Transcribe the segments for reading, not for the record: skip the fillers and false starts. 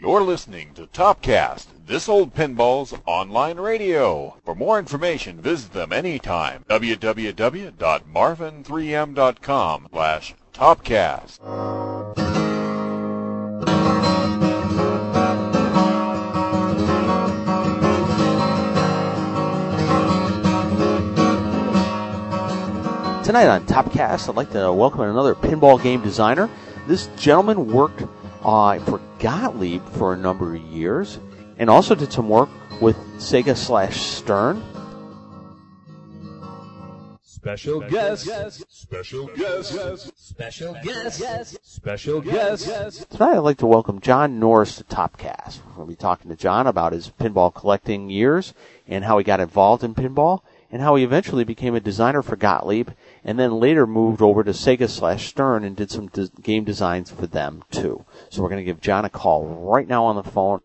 You're listening to Topcast, This Old Pinball's online radio. For more information, visit them anytime. www.marvin3m.com/Topcast. Tonight on Topcast, I'd like to welcome another pinball game designer. This gentleman worked for Gottlieb for a number of years, and also did some work with Sega/Stern. Special guest. Special guest. Special guest. Special guest. Tonight I'd like to welcome John Norris to Topcast. We're going to be talking to John about his pinball collecting years and how he got involved in pinball, and how he eventually became a designer for Gottlieb, and then later moved over to Sega/Stern and did some game designs for them, too. So we're going to give John a call right now on the phone.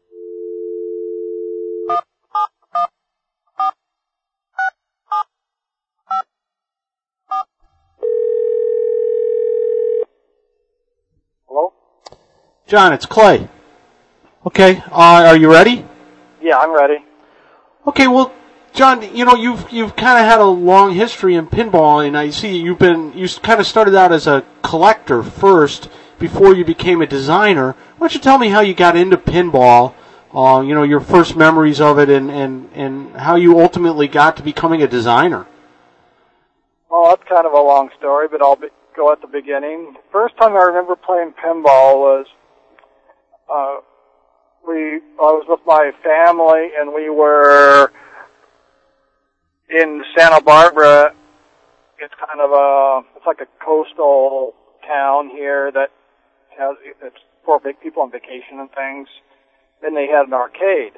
Hello? John, it's Clay. Okay, are you ready? Yeah, I'm ready. Okay, well, John, you know, you've kind of had a long history in pinball, and I see you kind of started out as a collector first before you became a designer. Why don't you tell me how you got into pinball, you know, your first memories of it, and how you ultimately got to becoming a designer? Well, that's kind of a long story, but I'll go at the beginning. The first time I remember playing pinball was I was with my family, and we were in Santa Barbara. It's kind of it's like a coastal town here that has, it's for big people on vacation and things. Then they had an arcade.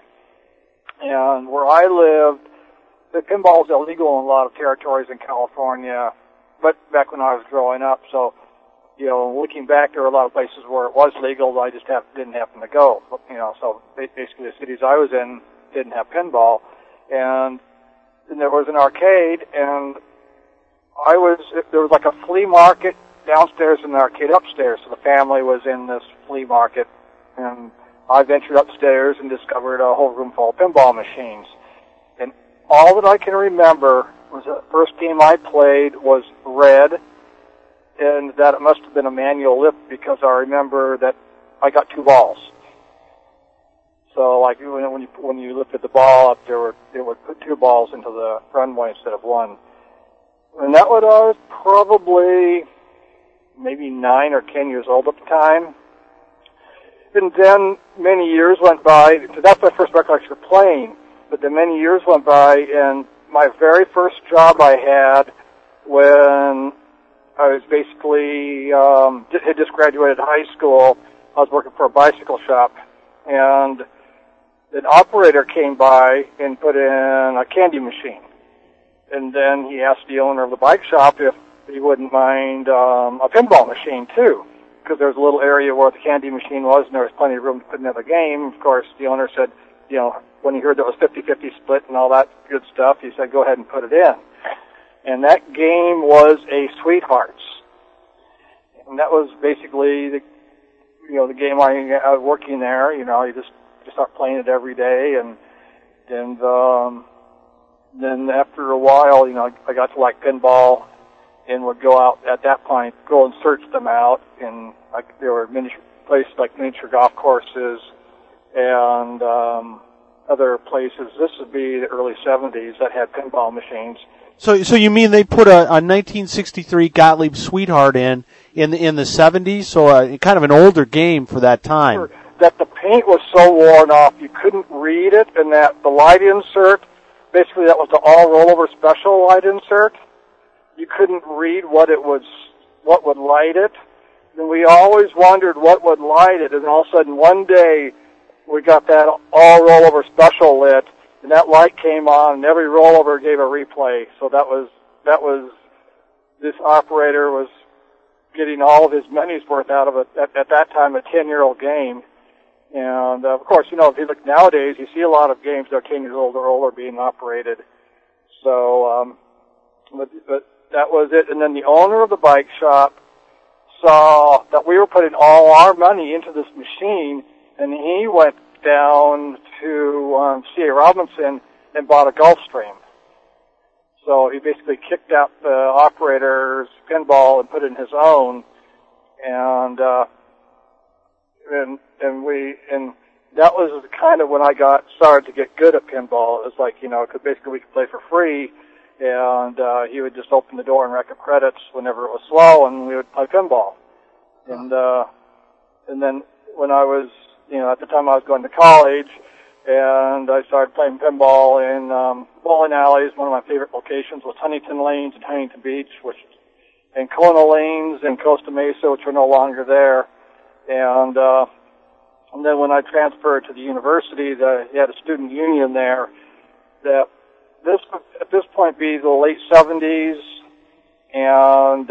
And where I lived, the pinball is illegal in a lot of territories in California, but back when I was growing up, so, you know, looking back, there were a lot of places where it was legal, but I just didn't happen to go. You know, so basically the cities I was in didn't have pinball. And there was an arcade, and there was like a flea market downstairs and the arcade upstairs, so the family was in this flea market, and I ventured upstairs and discovered a whole room full of pinball machines. And all that I can remember was the first game I played was Red, and that it must have been a manual lift, because I remember that I got two balls. So, like, when you lifted the ball up, it would put two balls into the runway instead of one. And that was, I was probably maybe 9 or 10 years old at the time. And then many years went by. So that's my first recollection of playing. But then many years went by, and my very first job I had when I was basically had just graduated high school, I was working for a bicycle shop, and an operator came by and put in a candy machine. And then he asked the owner of the bike shop if he wouldn't mind a pinball machine, too, because there was a little area where the candy machine was, and there was plenty of room to put another game. Of course, the owner said, you know, when he heard there was 50-50 split and all that good stuff, he said, go ahead and put it in. And that game was a Sweethearts. And that was basically the game I was working there. You know, you just start playing it every day, and then after a while, you know, I got to like pinball, and would go out at that point, go and search them out, and like there were miniature places like miniature golf courses, and other places. This would be the early '70s that had pinball machines. So you mean they put a 1963 Gottlieb Sweetheart in the 70s, so kind of an older game for that time. That the paint was so worn off you couldn't read it, and that the light insert, basically that was the all rollover special light insert. You couldn't read what would light it, and we always wondered what would light it. And all of a sudden one day we got that all rollover special lit, and that light came on, and every rollover gave a replay. So that was this operator was getting all of his money's worth out of it at that time, a 10-year-old game. And of course, you know, if you look nowadays, you see a lot of games that are 10 years old or older being operated. So, but that was it. And then the owner of the bike shop saw that we were putting all our money into this machine, and he went down to C.A. Robinson and bought a Gulfstream. So he basically kicked out the operator's pinball and put in his own, and that was kind of when I got started to get good at pinball. It was like, you know, because basically we could play for free, and he would just open the door and rack up credits whenever it was slow, and we would play pinball. And then when I was, you know, at the time I was going to college, and I started playing pinball in bowling alleys. One of my favorite locations was Huntington Lanes and Huntington Beach, and Colonial Lanes and Costa Mesa, which are no longer there. And then when I transferred to the university, they had a student union there. That this would, at this point, be the late 70s, and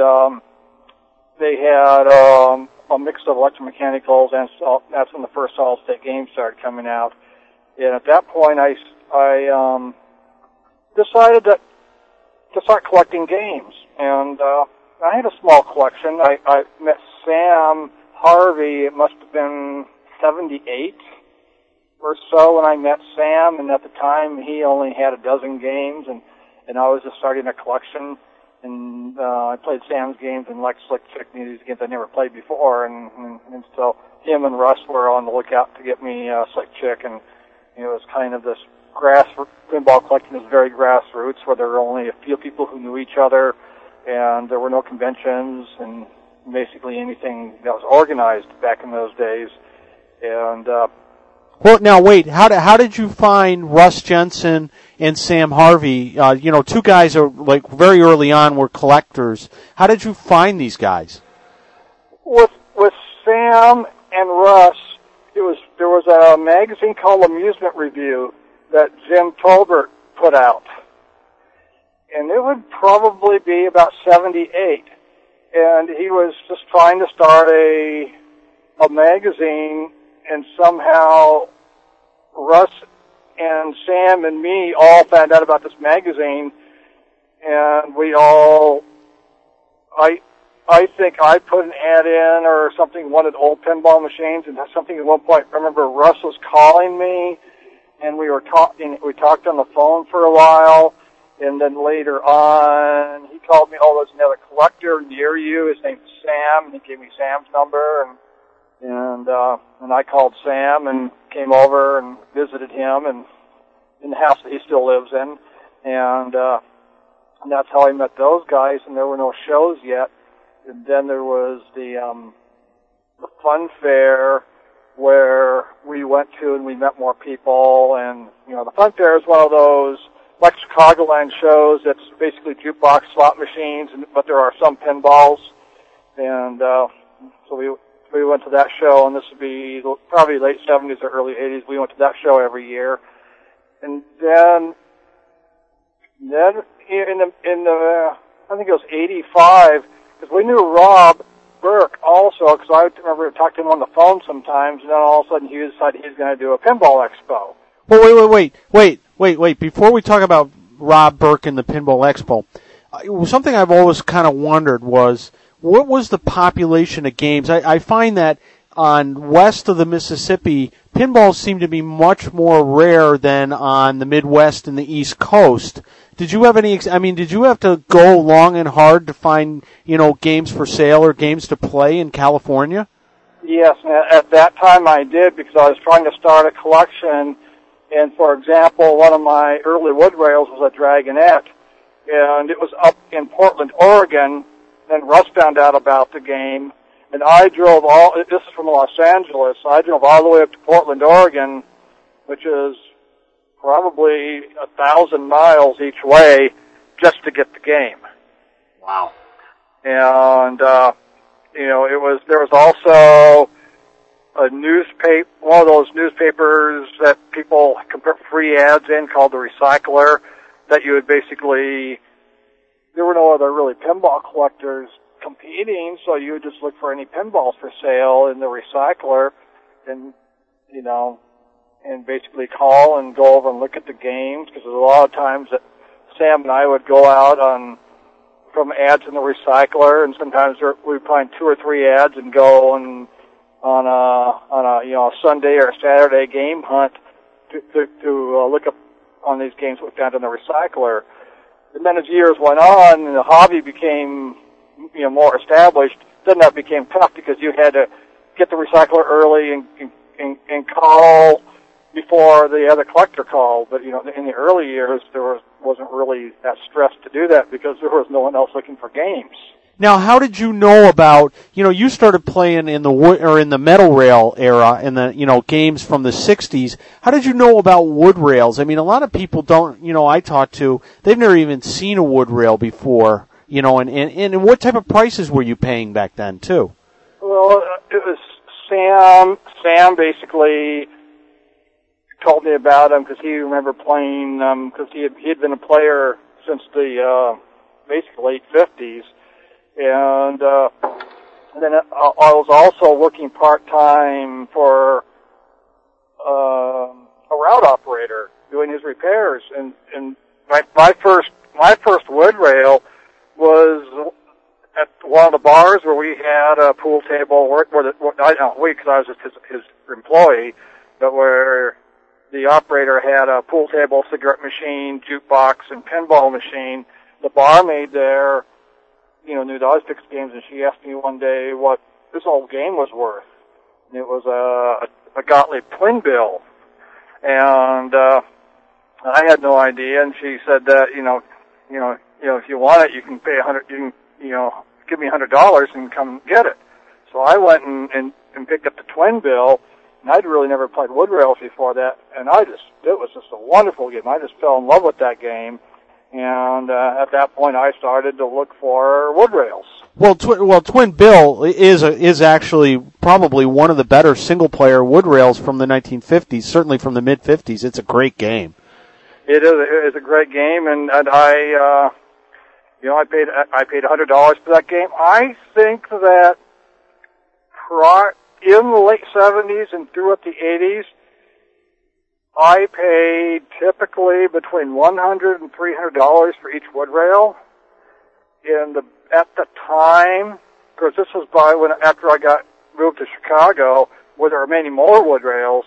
they had a mix of electromechanicals, and that's when the first solid-state games started coming out. And at that point, I decided to start collecting games. And I had a small collection. I met Sam Harvey. It must have been 78 or so when I met Sam. And at the time, he only had a dozen games, and I was just starting a collection. And I played Sam's games and Lex Slick Chickney, these games I never played before. And so him and Russ were on the lookout to get me Slick Chick, and you know, it was kind of this pinball collecting was very grassroots, where there were only a few people who knew each other, and there were no conventions, and basically anything that was organized back in those days. And well, now wait, how did you find Russ Jensen and Sam Harvey? You know, two guys are like very early on were collectors. How did you find these guys? With Sam and Russ, there was a magazine called Amusement Review that Jim Tolbert put out. And it would probably be about 78. And he was just trying to start a magazine, and somehow Russ and Sam and me all found out about this magazine, and we all, I think I put an ad in or something, wanted old pinball machines, and something at one point, I remember Russ was calling me, and we talked on the phone for a while, and then later on, he called me, oh, there's another collector near you, his name's Sam, and he gave me Sam's number, and I called Sam and came over and visited him, and in the house that he still lives in, and that's how I met those guys, and there were no shows yet. And then there was the fun fair where we went to and we met more people. And, you know, the fun fair is one of those, like Chicagoland shows, that's basically jukebox slot machines, but there are some pinballs. And so we went to that show, and this would be probably late 70s or early 80s. We went to that show every year. And then in the I think it was 85, because we knew Rob Berk also, because I remember talking to him on the phone sometimes, and then all of a sudden he decided he was going to do a pinball expo. Well, wait. Before we talk about Rob Berk and the pinball expo, something I've always kind of wondered was, what was the population of games? I find that on west of the Mississippi, pinballs seem to be much more rare than on the Midwest and the East Coast. Did you have any? I mean, did you have to go long and hard to find, you know, games for sale or games to play in California? Yes, at that time I did, because I was trying to start a collection. And for example, one of my early wood rails was a Dragonette, and it was up in Portland, Oregon. Then Russ found out about the game, and I drove This is from Los Angeles. I drove all the way up to Portland, Oregon, which is probably 1,000 miles each way just to get the game. Wow. And, you know, there was also a newspaper, one of those newspapers that people can put free ads in called The Recycler, that you would basically, there were no other really pinball collectors competing, so you would just look for any pinballs for sale in The Recycler, and, you know, and basically call and go over and look at the games, because there's a lot of times that Sam and I would go out from ads in The Recycler, and sometimes we'd find two or three ads and go and on a Sunday or a Saturday game hunt to look up on these games we found in the recycler. And then as years went on, and the hobby became more established, then that became tough because you had to get the recycler early and call before the other collector called. But in the early years, wasn't really that stress to do that because there was no one else looking for games. Now, how did you know about, you started playing in the metal rail era and the, games from the 60s. How did you know about wood rails? I mean, a lot of people don't, I talked to, they've never even seen a wood rail before, and what type of prices were you paying back then, too? Well, it was Sam basically told me about them because he remembered playing them because he had been a player since the, basically late 50s. And then I was also working part-time for a route operator doing his repairs. And my first wood rail was at one of the bars where we had a pool table because I was just his employee, but where the operator had a pool table, cigarette machine, jukebox, and pinball machine. The barmaid there knew that I was fixing games, and she asked me one day what this old game was worth. And it was a Gottlieb twin bill. And I had no idea, and she said that, if you want it, you can pay give me $100 and come get it. So I went and picked up the twin bill, and I'd really never played wood rails before that, and it was just a wonderful game. I just fell in love with that game. And at that point, I started to look for wood rails. Well, Twin Bill is actually probably one of the better single-player wood rails from the 1950s, certainly from the mid-50s. It's a great game. It is. It's a great game, and I, I paid $100 for that game. I think that in the late 70s and throughout the 80s, I paid typically between $100 and $300 for each wood rail. At the time, because this was after I got moved to Chicago, where there were many more wood rails,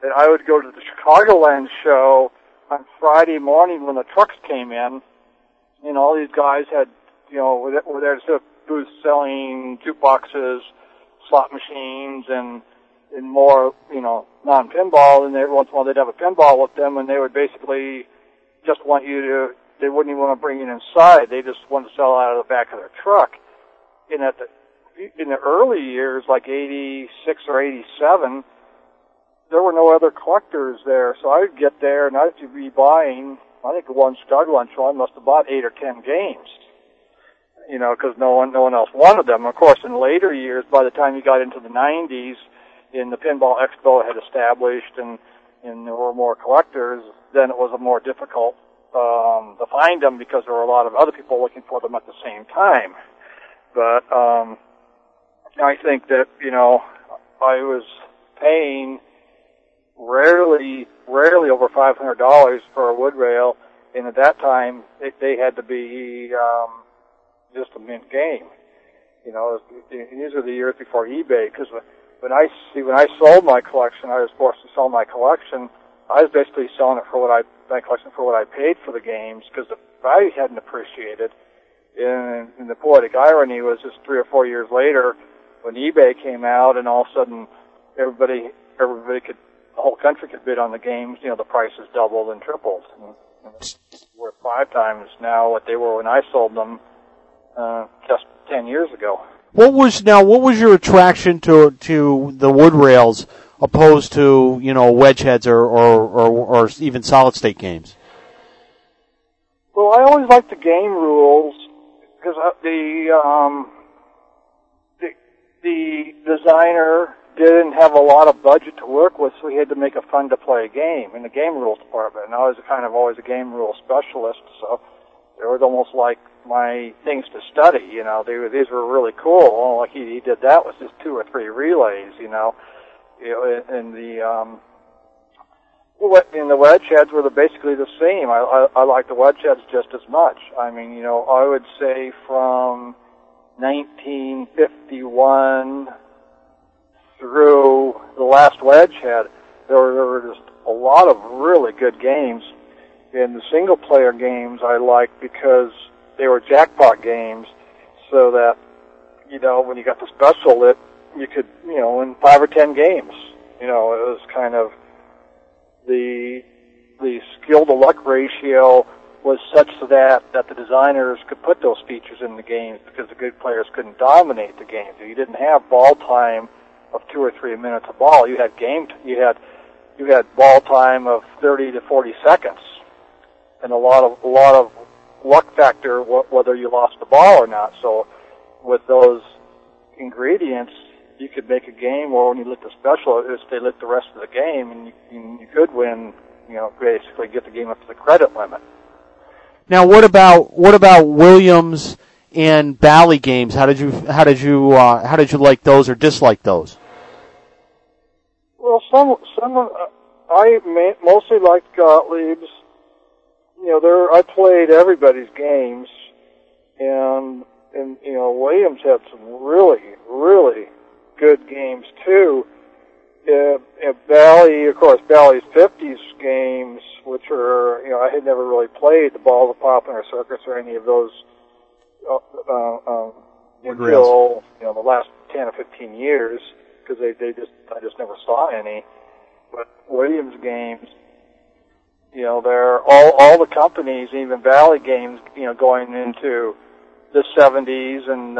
that I would go to the Chicagoland show on Friday morning when the trucks came in, and all these guys had, were there to booths selling jukeboxes, slot machines, and more, non-pinball, and every once in a while they'd have a pinball with them, and they would basically just want you to, they wouldn't even want to bring it inside. They just wanted to sell it out of the back of their truck. And in the early years, like 86 or 87, there were no other collectors there, so I would get there, and I would be buying, I think one stud lunch, so I must have bought 8 or 10 games, because no one else wanted them. Of course, in later years, by the time you got into the 90s, in the Pinball Expo had established and there were more collectors, then it was a more difficult to find them because there were a lot of other people looking for them at the same time. But I think that, I was paying rarely over $500 for a wood rail, and at that time they had to be just a mint game. These are the years before eBay, because when I sold my collection, I was forced to sell my collection. I was basically selling it for what I paid for the games, because the value hadn't appreciated. And the poetic irony was just 3 or 4 years later, when eBay came out, and all of a sudden everybody could, the whole country could bid on the games. The prices doubled and tripled, and it's worth 5 times now what they were when I sold them just 10 years ago. What was your attraction to the wood rails opposed to, wedge heads or even solid state games? Well, I always liked the game rules, because the designer didn't have a lot of budget to work with, so he had to make a fun to play game in the game rules department. And I was kind of always a game rule specialist, so it was almost like my things to study, these were really cool. Like he did that with just 2 or 3 relays, and the wedge heads were basically the same. I liked the wedge heads just as much. I mean, I would say from 1951 through the last Wedgehead, there were just a lot of really good games. And the single-player games I liked because they were jackpot games, so that, you know, when you got the special, it you could, you know, in 5 or 10 games. You know, it was kind of the skill-to-luck ratio was such that the designers could put those features in the games because the good players couldn't dominate the games. You didn't have ball time of 2 or 3 minutes a ball. You had you had ball time of 30 to 40 seconds, and a lot of luck factor whether you lost the ball or not. So with those ingredients, you could make a game, or when you lit the special, if they lit the rest of the game, and you could win, you know, basically get the game up to the credit limit. Now, what about Williams and Bally games? How did you like those or dislike those? Well, I mostly liked Gottlieb's. You know, I played everybody's games, and you know, Williams had some really, really good games too. Bally's 50s games, which are, you know, I had never really played the Ball of Poppin' or Circus or any of those until, you know, the last 10 or 15 years, because I just never saw any. But Williams games, you know, they're all the companies, even Bally games, you know, going into the 70s and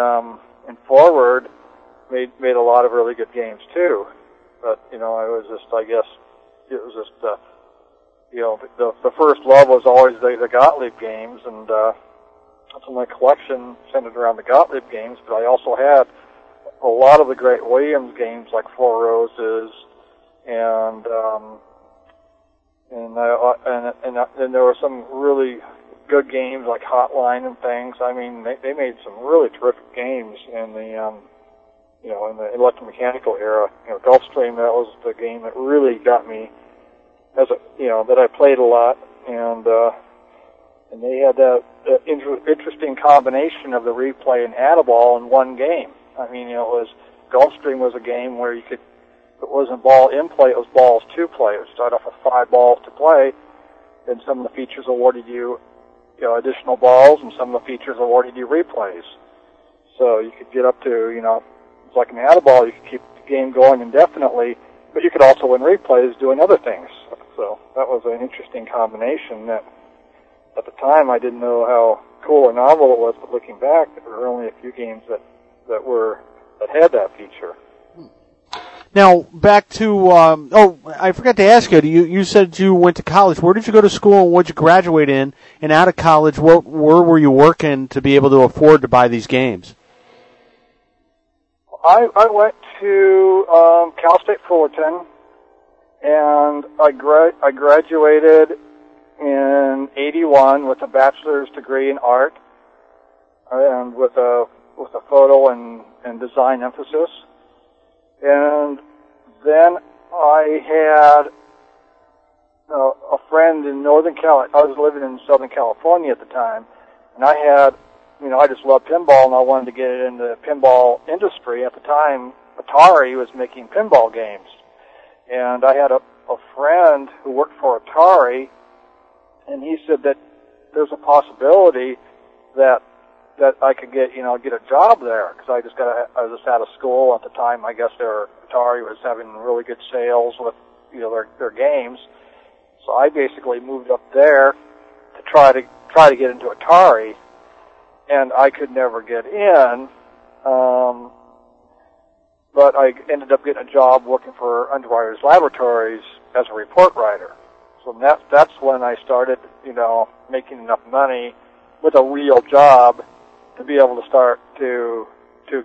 forward, made a lot of really good games too. But, you know, you know, the first love was always the Gottlieb games, and so my collection centered around the Gottlieb games, but I also had a lot of the great Williams games, like Four Roses, and there were some really good games like Hotline and things. I mean, they made some really terrific games in the you know, in the electromechanical era. You know, Gulfstream, that was the game that really got me, you know, that I played a lot, and they had that interesting combination of the replay and Adiball in one game. I mean, you know, Gulfstream was a game where you could, it wasn't ball in play, it was balls to play. It would start off with 5 balls to play, and some of the features awarded you, you know, additional balls, and some of the features awarded you replays. So you could get up to, you know, it's like an Adiball, you could keep the game going indefinitely, but you could also win replays doing other things. So that was an interesting combination that, at the time, I didn't know how cool or novel it was, but looking back, there were only a few games that had that feature. Now, back to, I forgot to ask you, you said you went to college. Where did you go to school and what did you graduate in? And out of college, where were you working to be able to afford to buy these games? I went to Cal State Fullerton, and I graduated in 81 with a bachelor's degree in art, and with a photo and design emphasis. And then I had a friend in Northern California. I was living in Southern California at the time, and I had, you know, I just loved pinball, and I wanted to get into the pinball industry. At the time, Atari was making pinball games. And I had a friend who worked for Atari, and he said that there's a possibility that I could get a job there, because I was just out of school at the time. I guess Atari was having really good sales with, you know, their games. So I basically moved up there to try to get into Atari, and I could never get in, but I ended up getting a job working for Underwriters Laboratories as a report writer. So that's when I started, you know, making enough money with a real job to be able to start to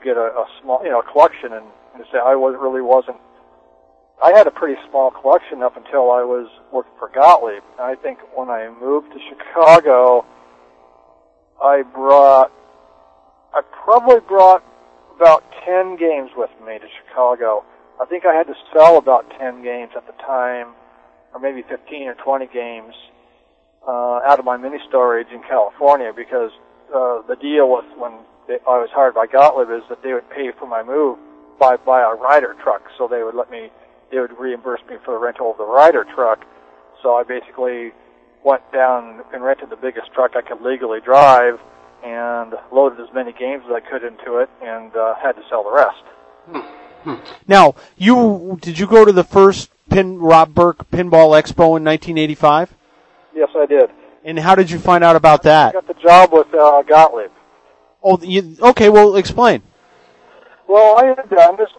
get a small, you know, collection. And say I had a pretty small collection up until I was working for Gottlieb. And I think when I moved to Chicago, I probably brought about 10 games with me to Chicago. I think I had to sell about 10 games at the time, or maybe 15 or 20 games, out of my mini storage in California, because the deal was, when I was hired by Gottlieb, is that they would pay for my move buy a rider truck, so they would let me, they would reimburse me for the rental of the rider truck. So I basically went down and rented the biggest truck I could legally drive and loaded as many games as I could into it, and had to sell the rest. Now, did you go to the first Rob Berk Pinball Expo in 1985? Yes, I did. And how did you find out about that? I got the job with Gottlieb. Oh, okay, well, explain. Well, I had done this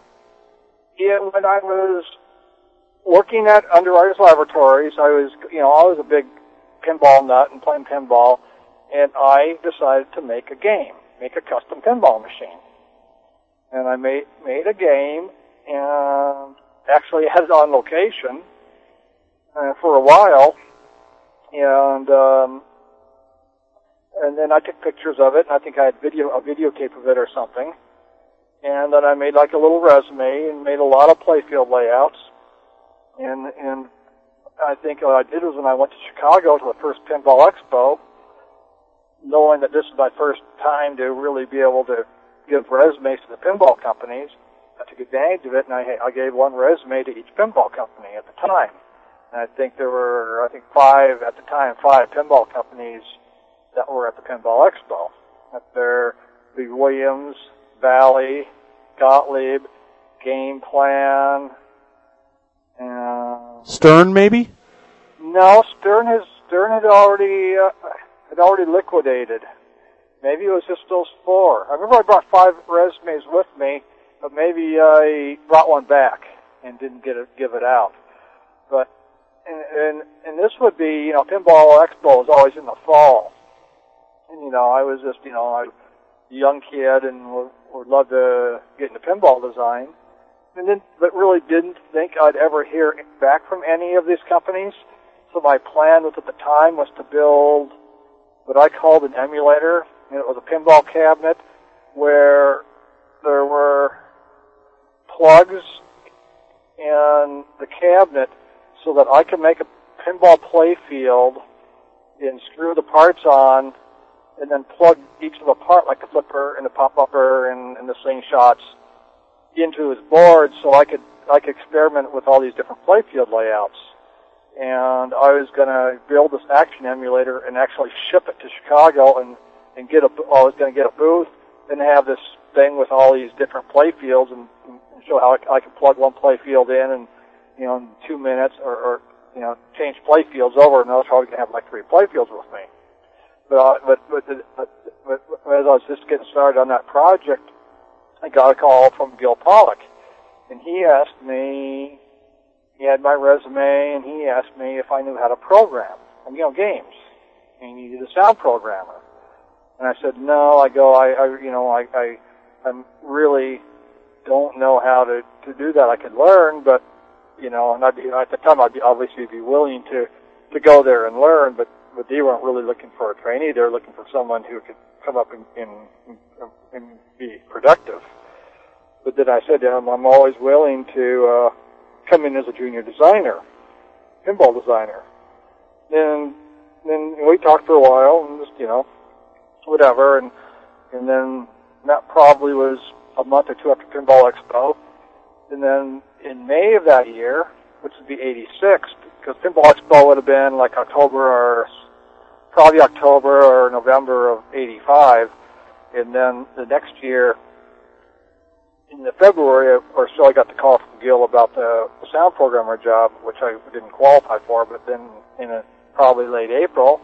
when I was working at Underwriters Laboratories. I was, always a big pinball nut and playing pinball, and I decided to make a game, make a custom pinball machine. And I made a game, and actually had it on location for a while, and then I took pictures of it, and I think I had a videotape of it or something. And then I made like a little resume and made a lot of playfield layouts. And I think what I did was when I went to Chicago to the first Pinball Expo, knowing that this was my first time to really be able to give resumes to the pinball companies, I took advantage of it, and I gave one resume to each pinball company at the time. And I think there were, five pinball companies that were at the Pinball Expo. There would be Williams, Valley, Gottlieb, Game Plan, and Stern, maybe? No, Stern had already liquidated. Maybe it was just those four. I remember I brought five resumes with me, but maybe I brought one back and didn't give it out. But and this would be, Pinball Expo is always in the fall. And, I was just, I was a young kid and would love to get into pinball design. But really didn't think I'd ever hear back from any of these companies. So my plan was at the time was to build what I called an emulator. And it was a pinball cabinet where there were plugs in the cabinet so that I could make a pinball play field and screw the parts on, and then plug each of them apart, like the flipper and the pop-upper and the slingshots, into his board, so I could experiment with all these different playfield layouts. And I was going to build this action emulator and actually ship it to Chicago and I was going to get a booth and have this thing with all these different playfields and show how I could plug one playfield in and, in 2 minutes or change playfields over, and I was probably going to have like three playfields with me. But as I was just getting started on that project, I got a call from Gil Pollock, and he asked me, he had my resume, and he asked me if I knew how to program, games, and he needed a sound programmer. And I said, no, I really don't know how to do that. I could learn, but, and at the time I'd obviously be willing to go there and learn, but they weren't really looking for a trainee. They were looking for someone who could come up and be productive. But then I said to him, I'm always willing to come in as a junior designer, pinball designer. And then we talked for a while and just, whatever. And then that probably was a month or two after Pinball Expo. And then in May of that year, which would be 86, because Pinball Expo would have been like October or November of 85, and then the next year, in February or so, I got the call from Gil about the sound programmer job, which I didn't qualify for, but then probably late April,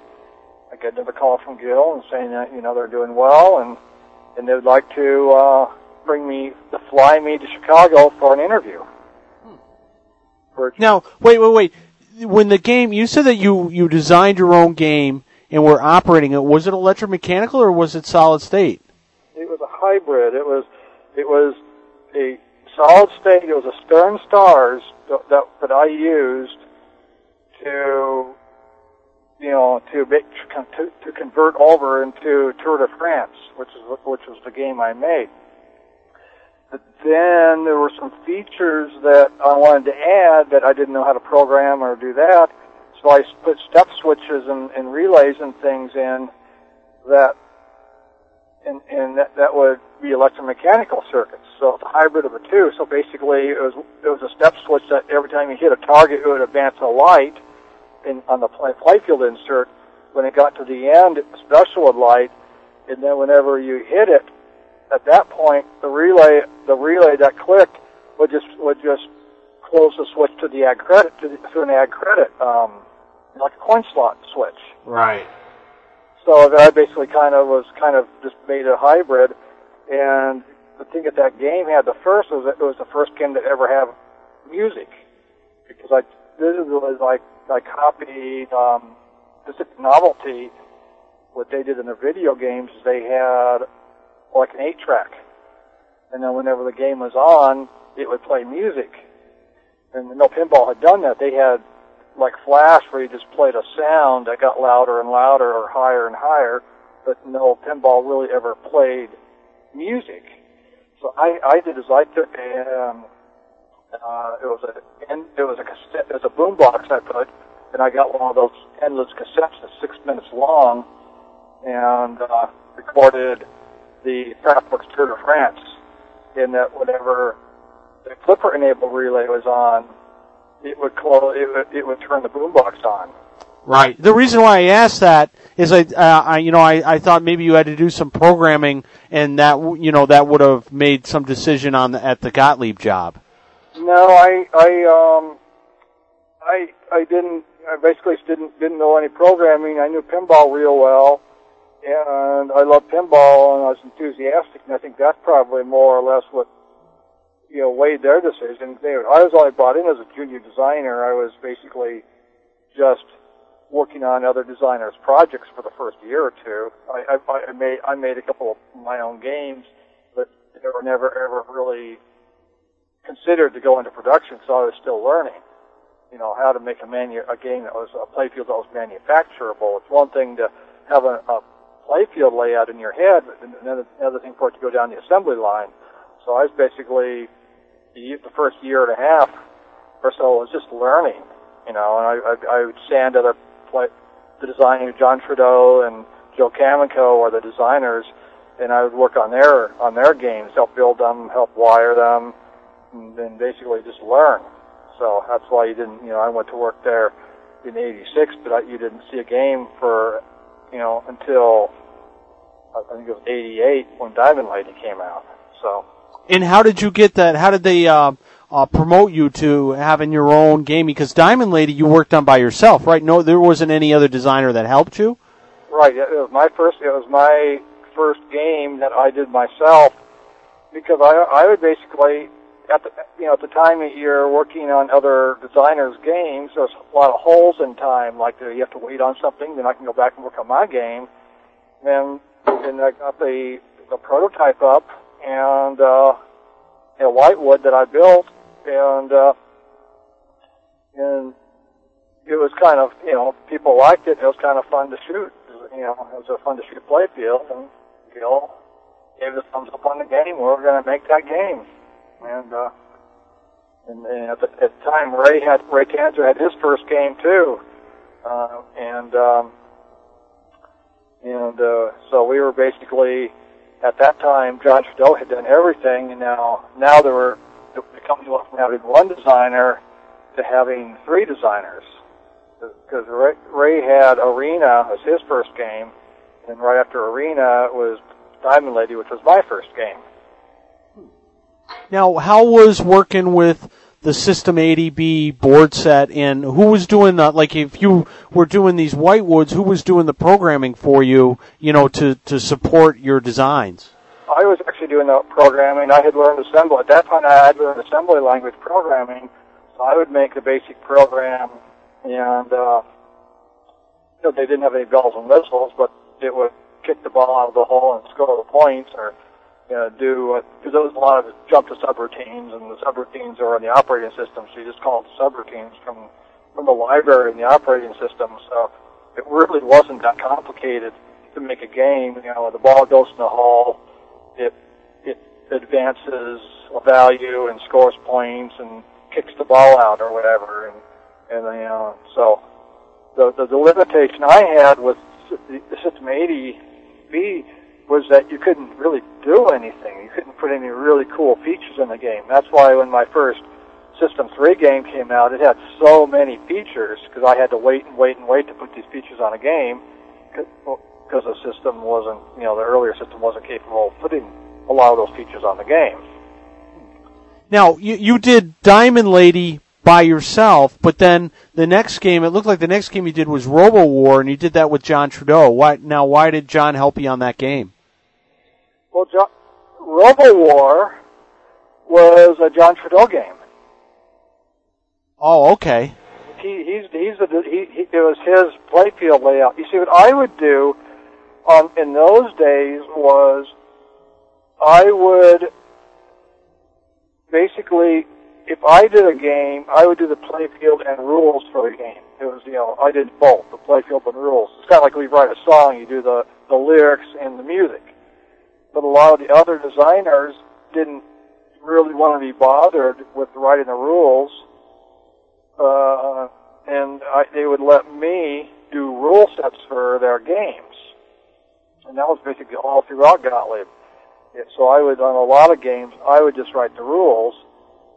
I got another call from Gil and saying that, they're doing well, and they would like to fly me to Chicago for an interview. Now, wait. When the game, you said that you designed your own game and were operating it. Was it electromechanical or was it solid state? It was a hybrid. It was a solid state. It was a Stern Stars that I used to convert over into Tour de France, which was the game I made. But then there were some features that I wanted to add that I didn't know how to program or do that, so I put step switches and relays and things in that and that would be electromechanical circuits. So it's a hybrid of the two. So basically, it was a step switch that every time you hit a target, it would advance a light on the playfield insert. When it got to the end, it was special light, and then whenever you hit it, at that point, the relay that clicked would just close the switch to the add credit to an add credit, like a coin slot switch. Right. So that basically kind of just made a hybrid, and the thing that that game had the first was that it was the first game to ever have music, because I copied this novelty. What they did in their video games is they had like an 8-track, and then whenever the game was on, it would play music. And no pinball had done that. They had like Flash, where you just played a sound that got louder and louder or higher and higher, but no pinball really ever played music. So it was a boombox I put, and I got one of those endless cassettes that's 6 minutes long, and recorded the Kraftwerk's Tour de France, in that whenever the clipper-enabled relay was on, it would turn the boombox on. Right. The reason why I asked that is I thought maybe you had to do some programming, and that that would have made some decision at the Gottlieb job. No, I didn't. I basically didn't know any programming. I knew pinball real well, and I loved pinball, and I was enthusiastic, and I think that's probably more or less what weighed their decision. I was only brought in as a junior designer. I was basically just working on other designers' projects for the first year or two. I made a couple of my own games, but they were never ever really considered to go into production, so I was still learning, how to make a game that was a playfield that was manufacturable. It's one thing to have a playfield layout in your head, but another thing for it to go down the assembly line. So I was basically, the first year and a half or so, I was just learning, and I would stand at the designer, John Trudeau and Joe Kamenko are the designers, and I would work on their games, help build them, help wire them, and basically just learn. So that's why you didn't, I went to work there in 86, but you didn't see a game for, until, I think it was 88 when Diamond Lady came out, so. And how did you get that? How did they promote you to having your own game? Because Diamond Lady you worked on by yourself, right? No, there wasn't any other designer that helped you? Right. It was my first game that I did myself, because I would basically, at the time that you're working on other designers' games, there's a lot of holes in time, like you have to wait on something, then I can go back and work on my game. And I got the prototype up, and a whitewood that I built, and it was kind of, people liked it, and it was kind of fun to shoot. It was a fun to shoot playfield, and Gil gave the thumbs up on the game. We were going to make that game. And at the time, Ray Tanzer had his first game too, so we were basically, at that time, John Trudeau had done everything, and now the company went from having one designer to having three designers, because Ray had Arena as his first game, and right after Arena was Diamond Lady, which was my first game. Now, how was working with the System 80B board set, and who was doing that? Like, if you were doing these whitewoods, who was doing the programming for you, to support your designs? I was actually doing the programming. I had learned assembly. At that point, I had learned assembly language programming, so I would make the basic program, and they didn't have any bells and whistles, but it would kick the ball out of the hole and score the points, or because there was a lot of jump to subroutines, and the subroutines are in the operating system, so you just call it subroutines from the library in the operating system. So it really wasn't that complicated to make a game. The ball goes in the hole, it advances a value and scores points and kicks the ball out or whatever. And so the limitation I had with the System 80B was that you couldn't really do anything. You couldn't put any really cool features in the game. That's why when my first System 3 game came out, it had so many features, because I had to wait to put these features on a game, because the system wasn't, you know, the earlier system wasn't capable of putting a lot of those features on the game. Now, you did Diamond Lady by yourself, but then the next game, it looked like the next game you did was Robo War, and you did that with John Trudeau. Why did John help you on that game? Well, Robo War was a John Trudeau game. Oh, okay. It was his playfield layout. You see, what I would do in those days was I would basically, if I did a game, I would do the playfield and rules for the game. It was, you know, I did both, the playfield and rules. It's kind of like when you write a song, you do the lyrics and the music. But a lot of the other designers didn't really want to be bothered with writing the rules. They would let me do rule sets for their games. And that was basically all throughout Gottlieb. Yeah, so I would, on a lot of games, I would just write the rules.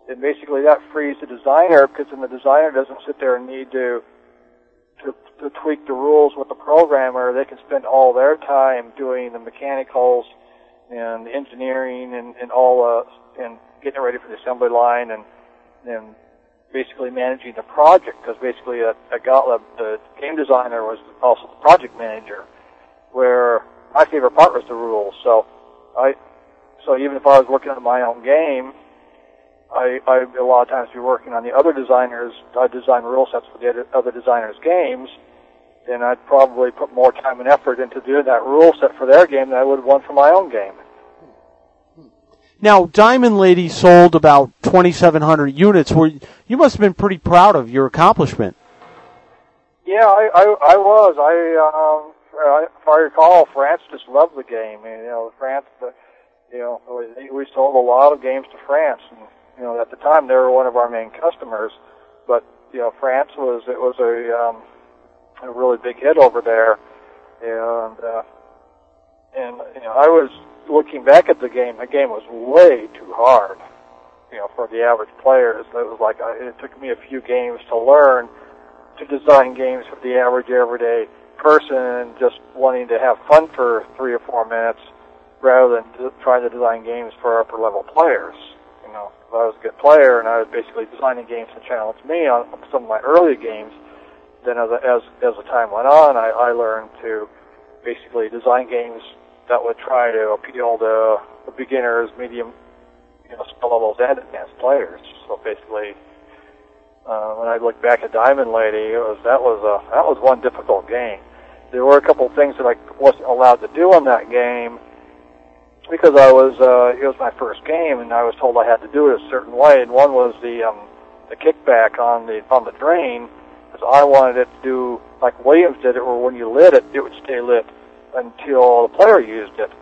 And basically that frees the designer, because then the designer doesn't sit there and need to tweak the rules with the programmer. They can spend all their time doing the mechanicals and the engineering and getting it ready for the assembly line and basically managing the project, because basically at Gottlieb, the game designer was also the project manager, where my favorite part was the rules. So even if I was working on my own game, I a lot of times be working on the other designers. I design rule sets for the other designers' games, and I'd probably put more time and effort into doing that rule set for their game than I would have won for my own game. Now, Diamond Lady sold about 2,700 units. You must have been pretty proud of your accomplishment. Yeah, I was. If I recall, France just loved the game. You know, France, you know, we sold a lot of games to France. And, you know, at the time they were one of our main customers, but you know, France was a really big hit over there, and you know, I was. Looking back at the game was way too hard, you know, for the average players. It was like it took me a few games to learn to design games for the average everyday person, just wanting to have fun for 3 or 4 minutes rather than trying to design games for upper level players. You know, I was a good player, and I was basically designing games to challenge me on some of my early games. Then as the time went on, I learned to basically design games that would try to appeal to the beginners, medium, you know, skill levels, and advanced players. So basically, when I look back at Diamond Lady, that was one difficult game. There were a couple of things that I wasn't allowed to do on that game because it was my first game, and I was told I had to do it a certain way. And one was the kickback on the drain, because I wanted it to do like Williams did it, where when you lit it, it would stay lit until the player used it,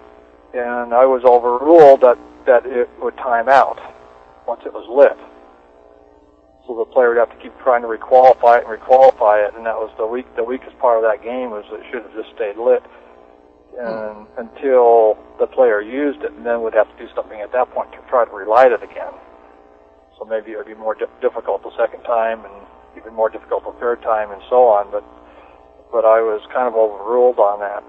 and I was overruled that it would time out once it was lit. So the player would have to keep trying to requalify it, and that was the weakest part of that game, was it should have just stayed lit and until the player used it, and then would have to do something at that point to try to relight it again. So maybe it would be more difficult the second time, and even more difficult the third time, and so on, but I was kind of overruled on that.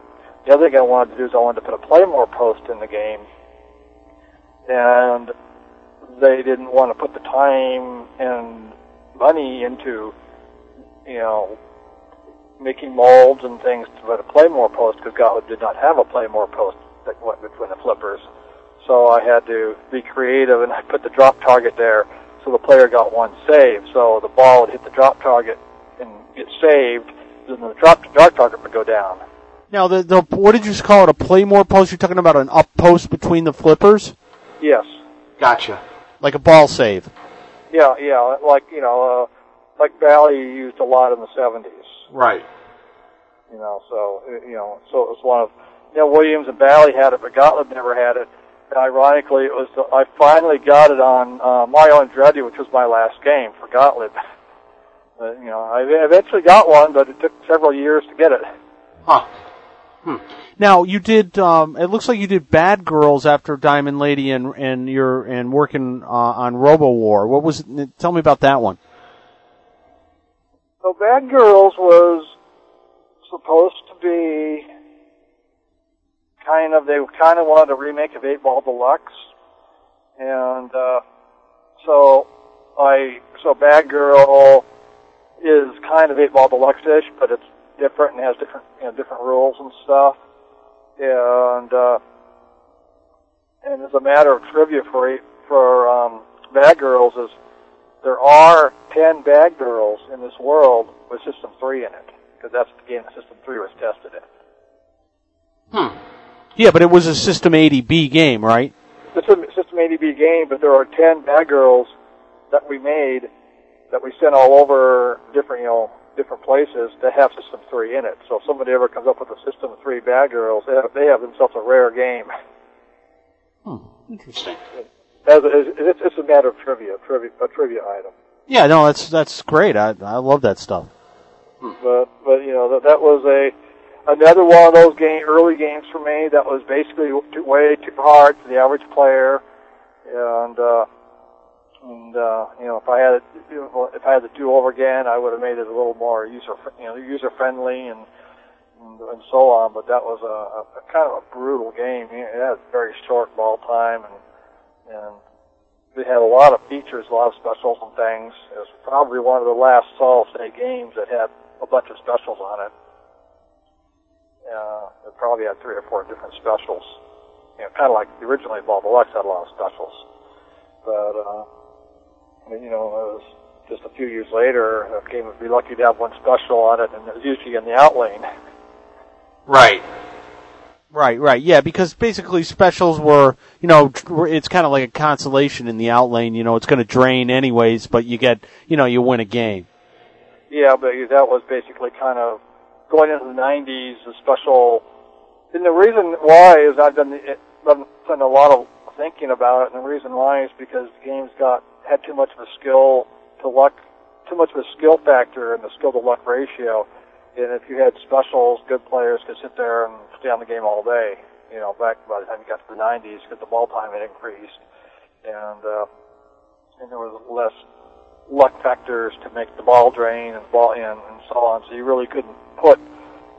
The other thing I wanted to do is I wanted to put a play more post in the game, and they didn't want to put the time and money into, you know, making molds and things to put a play more post, because Gottlieb did not have a play more post that went between the flippers. So I had to be creative, and I put the drop target there, so the player got one save. So the ball would hit the drop target and get saved, and the drop target would go down. Now, the what did you call it, a play more post? You're talking about an up post between the flippers? Yes. Gotcha. Like a ball save. Yeah, like, you know, like Bally used a lot in the 70s. Right. You know, so it was one of, you know, Williams and Bally had it, but Gottlieb never had it. And ironically, it was I finally got it on Mario Andretti, which was my last game for Gottlieb. You know, I eventually got one, but it took several years to get it. Huh. Now you did. It looks like you did Bad Girls after Diamond Lady, and working on Robo War. What was it? Tell me about that one. So Bad Girls was supposed to be kind of wanted a remake of 8-Ball Deluxe, and so Bad Girl is kind of 8-Ball Deluxe-ish, but it's different and has different, different rules and stuff. And as a matter of trivia for Bad Girls is there are 10 Bad Girls in this world with System 3 in it, because that's the game that System 3 was tested in. Yeah, but it was a System 80B game, right? It's a System 80B game, but there are 10 Bad Girls that we made that we sent all over different, different places to have System 3 in it. So if somebody ever comes up with a System 3 Bad Girls, they have themselves a rare game. Interesting. It's a matter of trivia item. Yeah, no, that's great. I love that stuff. But that was another one of those early games for me that was basically way too hard for the average player, and if I had to do over again, I would have made it a little more user friendly and so on. But that was a kind of a brutal game. It had a very short ball time, and it had a lot of features, a lot of specials and things. It was probably one of the last solid-state games that had a bunch of specials on it. It probably had 3 or 4 different specials. Kind of like the original 8-Ball Deluxe had a lot of specials, but. It was just a few years later, a game would be lucky to have one special on it, and it was usually in the outlane. Right. Yeah, because basically specials were, it's kind of like a consolation in the outlane. It's going to drain anyways, but you get, you win a game. Yeah, but that was basically kind of going into the 90s, the special. And the reason why is I've done a lot of thinking about it, and the reason why is because the game's had too much of a skill to luck, too much of a skill factor in the skill to luck ratio. And if you had specials, good players could sit there and stay on the game all day. Back by the time you got to the 90s, because the ball time had increased, and there was less luck factors to make the ball drain and ball in and so on. So you really couldn't put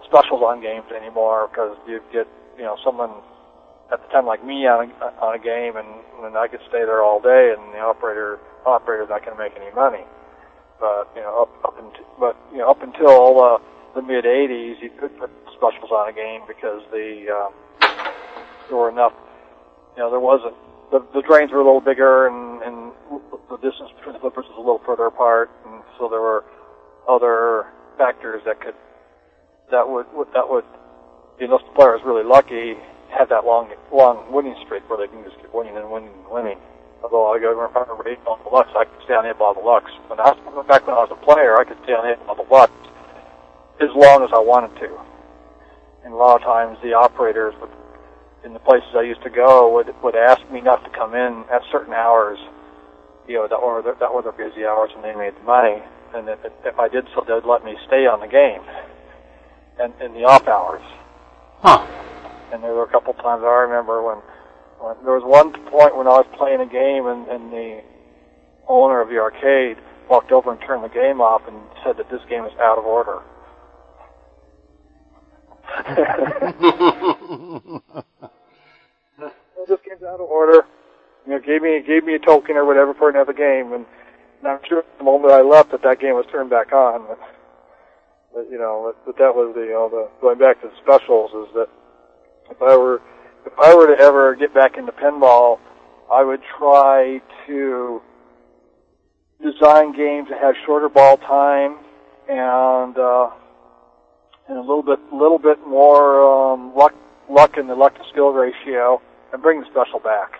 specials on games anymore because you'd get someone at the time like me on a game, and I could stay there all day, and the operator's not going to make any money. But up until the mid '80s, you could put specials on a game because there were enough. There wasn't the drains were a little bigger, and the distance between the flippers was a little further apart, and so there were other factors that would unless the player was really lucky, had that long winning streak where they can just keep winning and winning and winning. Although I go remember 8-Ball Deluxe, I could stay on 8-Ball Deluxe. Back when I was a player, I could stay on 8-Ball Deluxe as long as I wanted to. And a lot of times the operators in the places I used to go would ask me not to come in at certain hours, that were their busy hours when they made the money. And if I did so, they'd let me stay on the game and in the off hours. And there were a couple times I remember when there was one point when I was playing a game and the owner of the arcade walked over and turned the game off and said that this game was out of order. This game's out of order. Gave me a token or whatever for another game, and I'm sure at the moment I left that game was turned back on. But that was the going back to the specials is that. If I were to ever get back into pinball, I would try to design games that have shorter ball time and a little bit more luck in the luck to skill ratio, and bring the special back.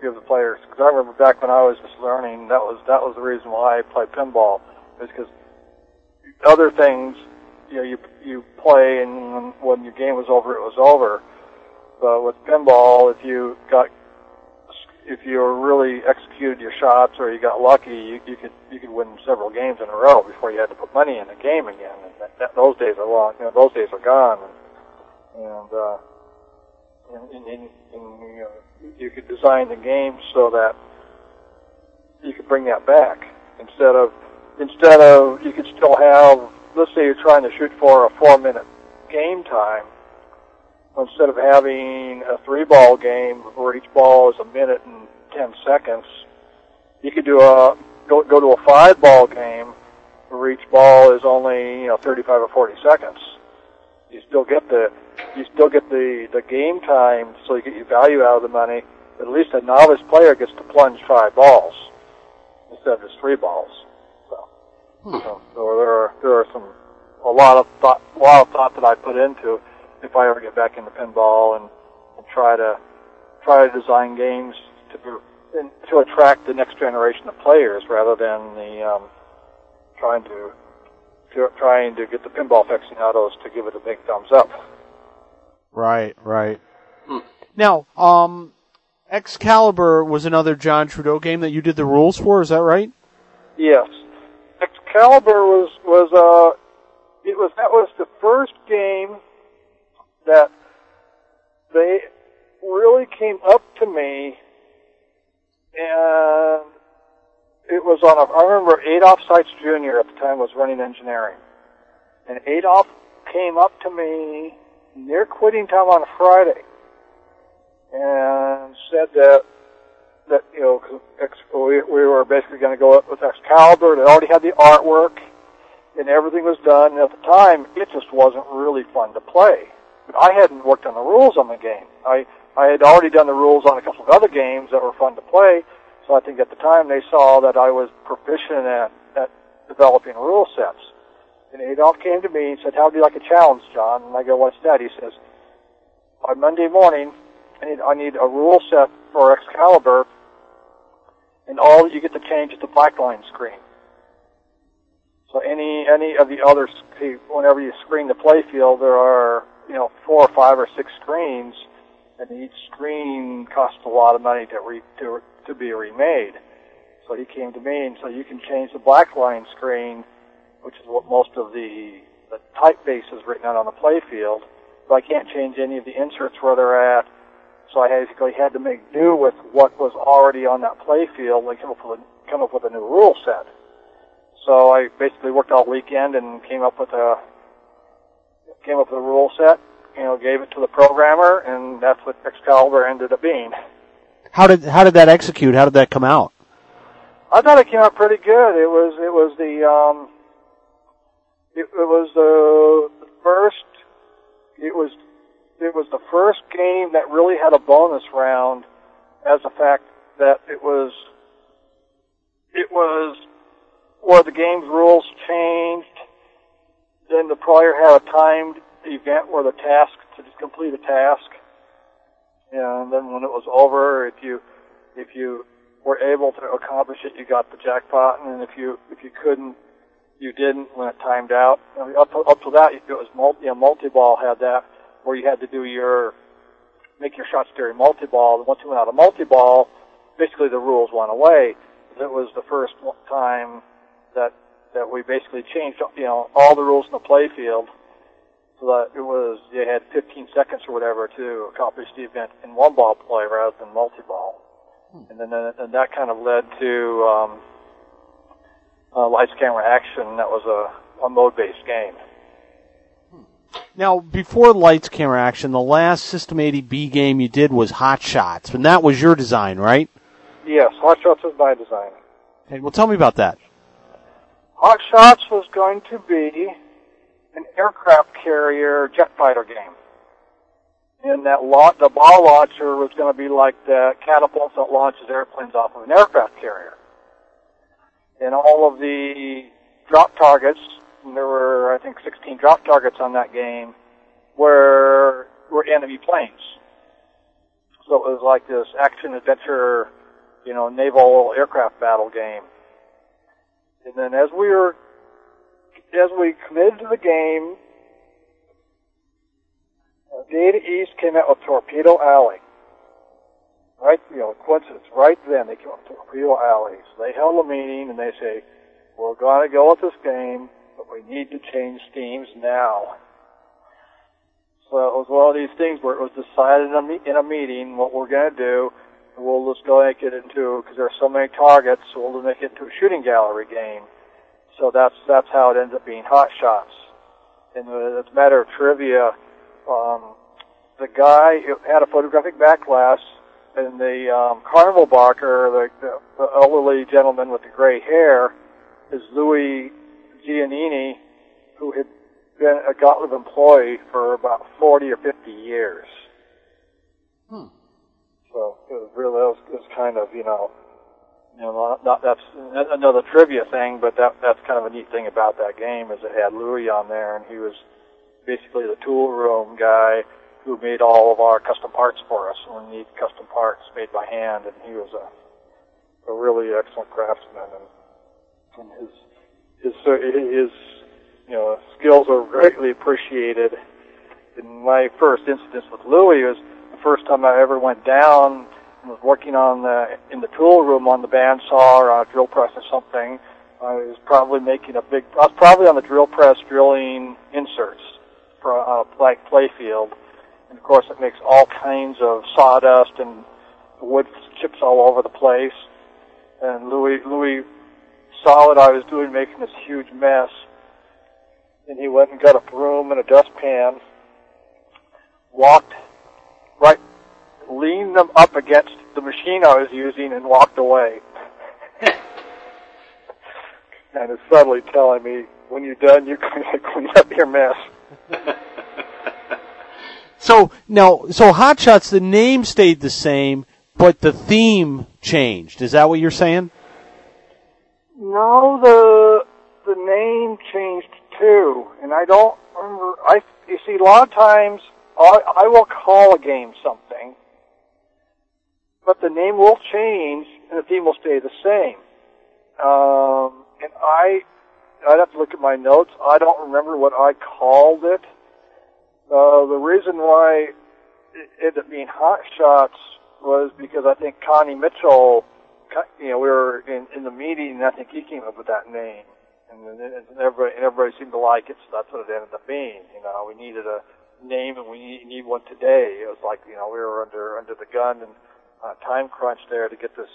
Give the players, because I remember back when I was just learning, that was the reason why I played pinball, is because other things. You play, and when your game was over, it was over. But with pinball, if you got if you really executed your shots or you got lucky, you could win several games in a row before you had to put money in a game again. And those days are long. You know, those days are gone. And you could design the game so that you could bring that back instead of you could still have. Let's say you're trying to shoot for a 4-minute game time. Instead of having a 3-ball game where each ball is a minute and 10 seconds, you could do go to a 5-ball game where each ball is only 35 or 40 seconds. You still get the game time, so you get your value out of the money. But at least a novice player gets to plunge 5 balls instead of just 3 balls. So there are a lot of thought that I put into if I ever get back into pinball and try to design games to attract the next generation of players rather than trying to get the pinball aficionados to give it a big thumbs up. Right. Now, Excalibur was another John Trudeau game that you did the rules for, is that right? Yes. Excalibur was the first game that they really came up to me, and it was I remember Adolph Seitz Jr. at the time was running engineering, and Adolph came up to me near quitting time on a Friday and said that we were basically going to go up with Excalibur. They already had the artwork, and everything was done. And at the time, it just wasn't really fun to play. But I hadn't worked on the rules on the game. I had already done the rules on a couple of other games that were fun to play. So I think at the time they saw that I was proficient at developing rule sets. And Adolph came to me and said, "How would you like a challenge, John?" And I go, "What's that?" He says, "On Monday morning, I need a rule set for Excalibur, and all that you get to change is the black line screen. So any of the other, whenever you screen the play field, there are 4 or 5 or 6 screens, and each screen costs a lot of money to be remade." So he came to me and said, "You can change the black line screen, which is what most of the typeface is written out on the play field, but I can't change any of the inserts where they're at." So I basically had to make do with what was already on that play field and come up with a new rule set. So I basically worked all weekend and came up with a rule set, gave it to the programmer, and that's what Excalibur ended up being. How did that execute? How did that come out? I thought it came out pretty good. It was the first game that really had a bonus round, as the fact that it was where the game's rules changed. Then the player had a timed event where the task to complete a task, and then when it was over, if you were able to accomplish it, you got the jackpot, and if you couldn't, you didn't when it timed out. I mean, up to that, it was multi-ball had that, where you had to make your shots during multi-ball. And once you went out of multi-ball, basically the rules went away. It was the first time that we basically changed, all the rules in the play field, so that you had 15 seconds or whatever to accomplish the event in one ball play rather than multi-ball. And then that kind of led to Lights Camera Action. That was a mode-based game. Now, before Lights Camera Action, the last System 80B game you did was Hot Shots, and that was your design, right? Yes, Hot Shots was my design. Okay, well, tell me about that. Hot Shots was going to be an aircraft carrier jet fighter game, and the ball launcher was going to be like the catapults that launches airplanes off of an aircraft carrier, and all of the drop targets. And there were, I think, 16 drop targets on that game were enemy planes. So it was like this action-adventure, naval aircraft battle game. And then as we committed to the game, Data East came out with Torpedo Alley. Right, you know, coincidence. Right then, they came up to Real Alleys. They held a meeting, and they say, we're going to go with this game, but we need to change themes now. So it was one of these things where it was decided in a meeting what we're going to do, and we'll just go make it into, because there are so many targets, so we'll just make it into a shooting gallery game. So that's how it ends up being Hot Shots. And as a matter of trivia, the guy who had a photographic back glass, and the carnival barker, the elderly gentleman with the gray hair, is Louis Giannini, who had been a Gottlieb employee for about 40 or 50 years. Hmm. So it was really, it was kind of, you know, not, that's another trivia thing, but that's kind of a neat thing about that game is it had Louis on there, and he was basically the tool room guy who made all of our custom parts for us. We need custom parts made by hand, and he was a really excellent craftsman, and his you know, skills are greatly appreciated. In my first instance with Louis, it was the first time I ever went down and was working on in the tool room on the bandsaw or on a drill press or something. I was probably on the drill press drilling inserts for a playfield. And, of course, it makes all kinds of sawdust and wood chips all over the place. And Louis saw what I was doing, making this huge mess. And he went and got a broom and a dustpan, leaned them up against the machine I was using, and walked away. And it's subtly telling me, when you're done, you're going to clean up your mess. So Hot Shots, the name stayed the same, but the theme changed. Is that what you're saying? No, the name changed too, and I don't remember. You see, a lot of times I will call a game something, but the name will change and the theme will stay the same. And I'd have to look at my notes. I don't remember what I called it. The reason why it ended up being Hot Shots was because I think Connie Mitchell, you know, we were in the meeting, and I think he came up with that name. And everybody seemed to like it, so that's what it ended up being. You know, we needed a name, and we need one today. It was like, you know, we were under the gun and time crunch there to get this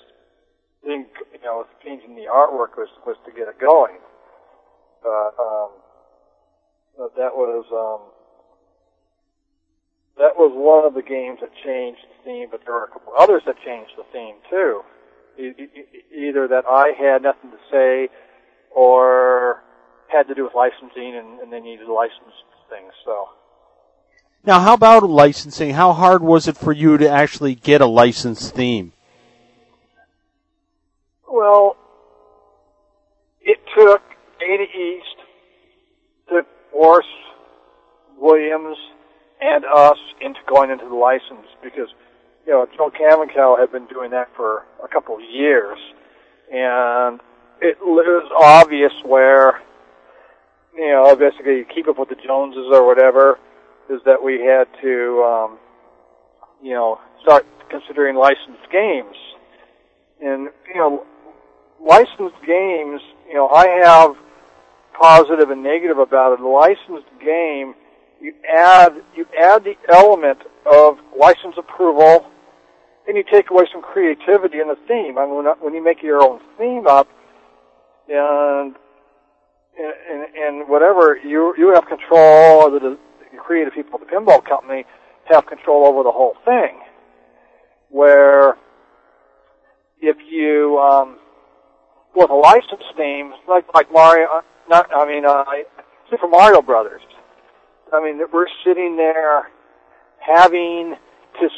thing, you know, changing the artwork was to get it going. But that was... That was one of the games that changed the theme, but there were a couple others that changed the theme, too. Either that I had nothing to say or had to do with licensing, and they needed to license things. So. Now, how about licensing? How hard was it for you to actually get a licensed theme? Well, it took Data East, took Morse, Williams, and us into going into the license because, you know, Joe Kamenkow had been doing that for a couple of years, and it was obvious where, you know, basically you keep up with the Joneses or whatever, is that we had to, you know, start considering licensed games. And, you know, licensed games, you know, I have positive and negative about it. A licensed game, you add the element of license approval, and you take away some creativity in the theme. I mean, when you make your own theme up, and whatever, you have control, or the creative people at the pinball company have control over the whole thing. Where if you with a license theme like Mario, Super Mario Brothers. I mean, we're sitting there having to,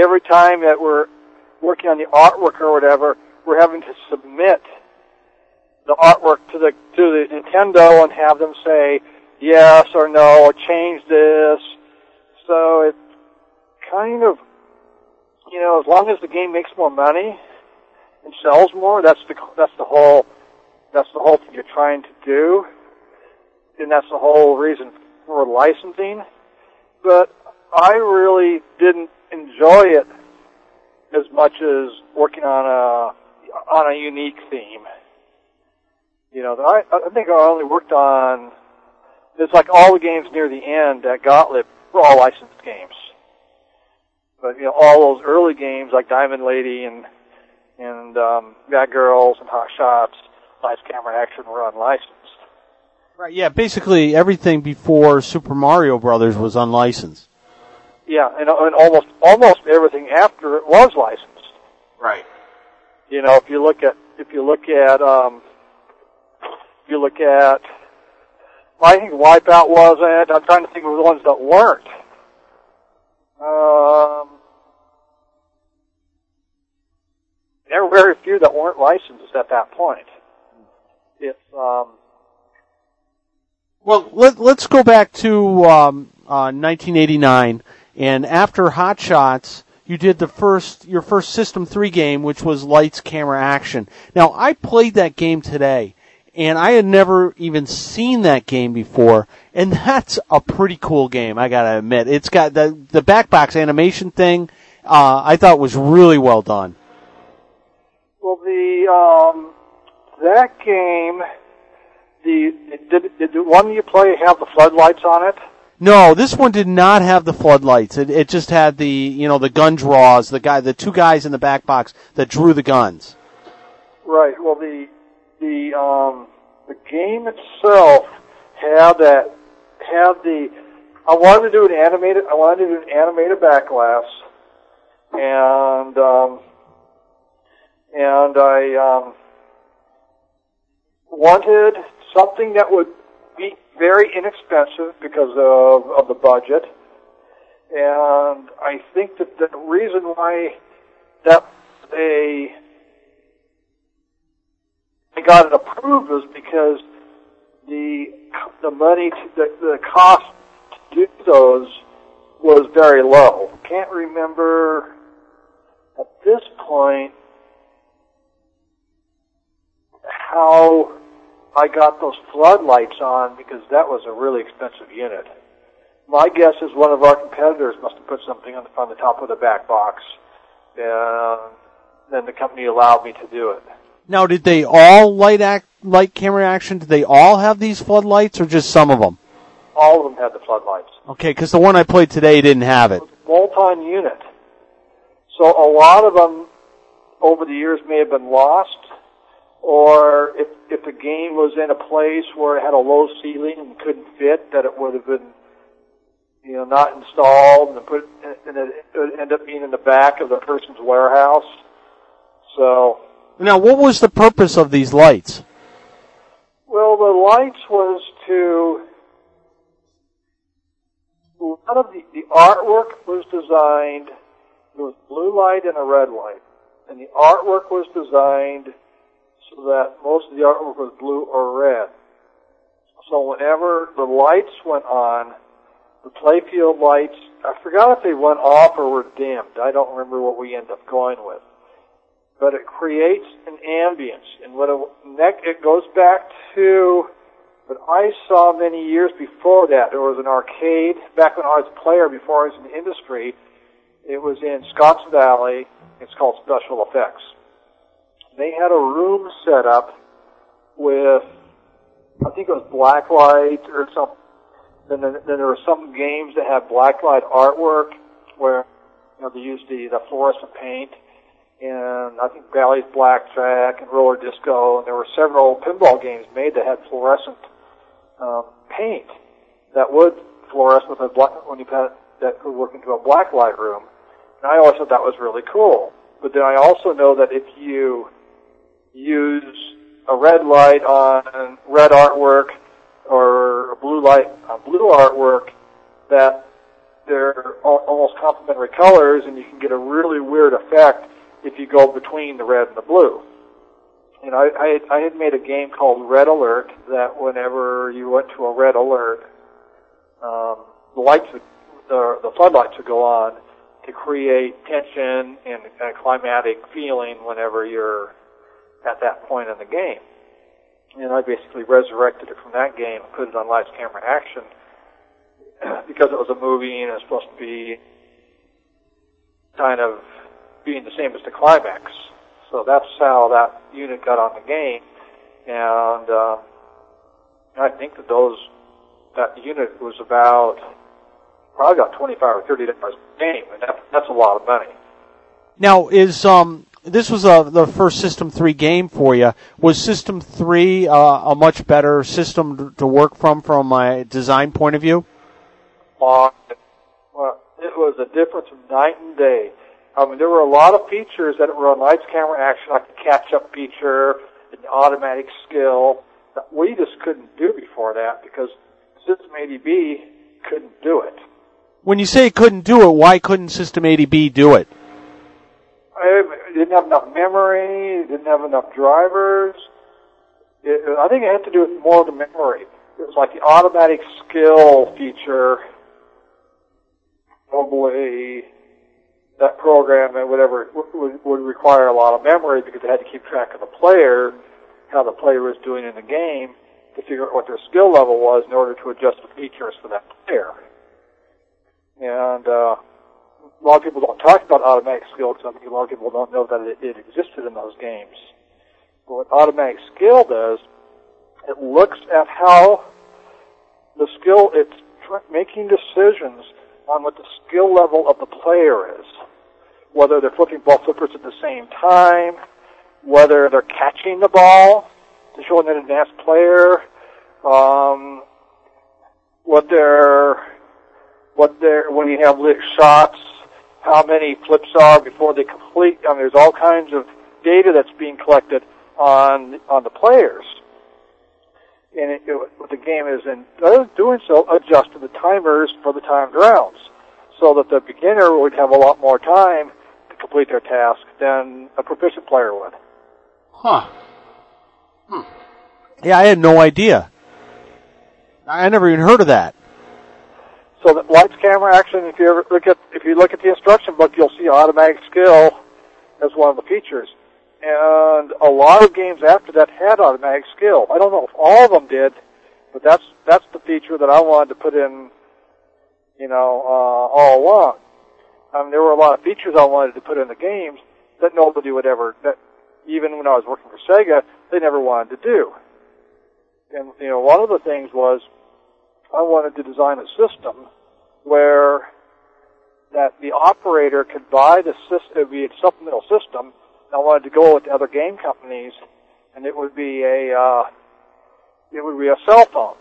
every time that we're working on the artwork or whatever, we're having to submit the artwork to the Nintendo and have them say yes or no or change this. So it's kind of, you know, as long as the game makes more money and sells more, that's the whole thing you're trying to do, and that's the whole reason for licensing. But I really didn't enjoy it as much as working on a unique theme. You know, I think I only worked on, it's like all the games near the end at Gottlieb were all licensed games. But, you know, all those early games like Diamond Lady and Bad Girls and Hot Shots, Lights Camera Action were unlicensed. Right, yeah, basically everything before Super Mario Brothers was unlicensed. Yeah, and almost everything after it was licensed. Right. You know, if you look at I think Wipeout wasn't. I'm trying to think of the ones that weren't. There were very few that weren't licensed at that point. Well, let's go back to 1989, and after Hot Shots, you did your first System 3 game, which was Lights Camera Action. Now, I played that game today, and I had never even seen that game before, and that's a pretty cool game, I gotta admit. It's got the back box animation thing. I thought was really well done. Well, that game. Did the one you play have the floodlights on it? No, this one did not have the floodlights. It just had the gun draws, the two guys in the back box that drew the guns. Right. Well, the game itself I wanted to do an animated back glass, and I wanted something that would be very inexpensive because of the budget. And I think that the reason why that they got it approved was because the money, the cost to do those was very low. Can't remember at this point how I got those floodlights on, because that was a really expensive unit. My guess is one of our competitors must have put something on the top of the back box, and then the company allowed me to do it. Now, did they all light camera action? Did they all have these floodlights, or just some of them? All of them had the floodlights. Okay, because the one I played today didn't have it. It was a bolt-on unit. So a lot of them over the years may have been lost, or if the game was in a place where it had a low ceiling and couldn't fit, that it would have been, you know, not installed, and it would end up being in the back of the person's warehouse. So now, what was the purpose of these lights? Well, the lights was to, a lot of the artwork was designed. There was blue light and a red light, and the artwork was designed so that most of the artwork was blue or red. So whenever the lights went on, the playfield lights, I forgot if they went off or were dimmed. I don't remember what we end up going with. But it creates an ambience. And when it goes back to what I saw many years before that. There was an arcade, back when I was a player, before I was in the industry. It was in Scotts Valley. It's called Special Effects. They had a room set up with, I think it was black light or something. Then there were some games that had black light artwork where, you know, they used the fluorescent paint, and I think Bally's Blackjack and Roller Disco, and there were several pinball games made that had fluorescent paint that would fluoresce with a black, when you put it, that could work into a black light room. And I always thought that was really cool. But then I also know that if you use a red light on red artwork or a blue light on blue artwork, that they're almost complementary colors, and you can get a really weird effect if you go between the red and the blue. And I had made a game called Red Alert that whenever you went to a red alert, the floodlights would go on to create tension and a climatic feeling whenever you're at that point in the game. And I basically resurrected it from that game and put it on Lights, Camera, Action because it was a movie and it was supposed to be kind of being the same as the climax. So that's how that unit got on the game, and I think that that unit was about probably about $25 or $30 a game, and that's a lot of money. Now, this was the first System 3 game for you. Was System 3 a much better system to work from a design point of view? Well, it was a difference of night and day. I mean, there were a lot of features that were on Lights Camera Action, like the catch-up feature, and automatic skill, that we just couldn't do before that because System 80B couldn't do it. When you say couldn't do it, why couldn't System 80B do it? It didn't have enough memory, it didn't have enough drivers. I think it had to do with more of the memory. It was like the automatic skill feature, probably that program and whatever would require a lot of memory because they had to keep track of the player, how the player was doing in the game, to figure out what their skill level was in order to adjust the features for that player. And a lot of people don't talk about automatic skill because I think a lot of people don't know that it existed in those games. But what automatic skill does, it looks at how the skill, it's making decisions on what the skill level of the player is. Whether they're flipping ball flippers at the same time, whether they're catching the ball to show an advanced player, when you have lit shots, how many flips are before they complete. I mean, there's all kinds of data that's being collected on the players. And what the game is in doing so, adjusted the timers for the timed rounds so that the beginner would have a lot more time to complete their task than a proficient player would. Huh. Hmm. Yeah, I had no idea. I never even heard of that. So the Lights, Camera, Action, if you look at the instruction book, you'll see automatic skill as one of the features. And a lot of games after that had automatic skill. I don't know if all of them did, but that's the feature that I wanted to put in, all along. I mean, there were a lot of features I wanted to put in the games that nobody would ever, that even when I was working for Sega, they never wanted to do. And, one of the things was I wanted to design a system where that the operator could buy the system, it would be a supplemental system. I wanted to go with the other game companies, and it would be a cell phone.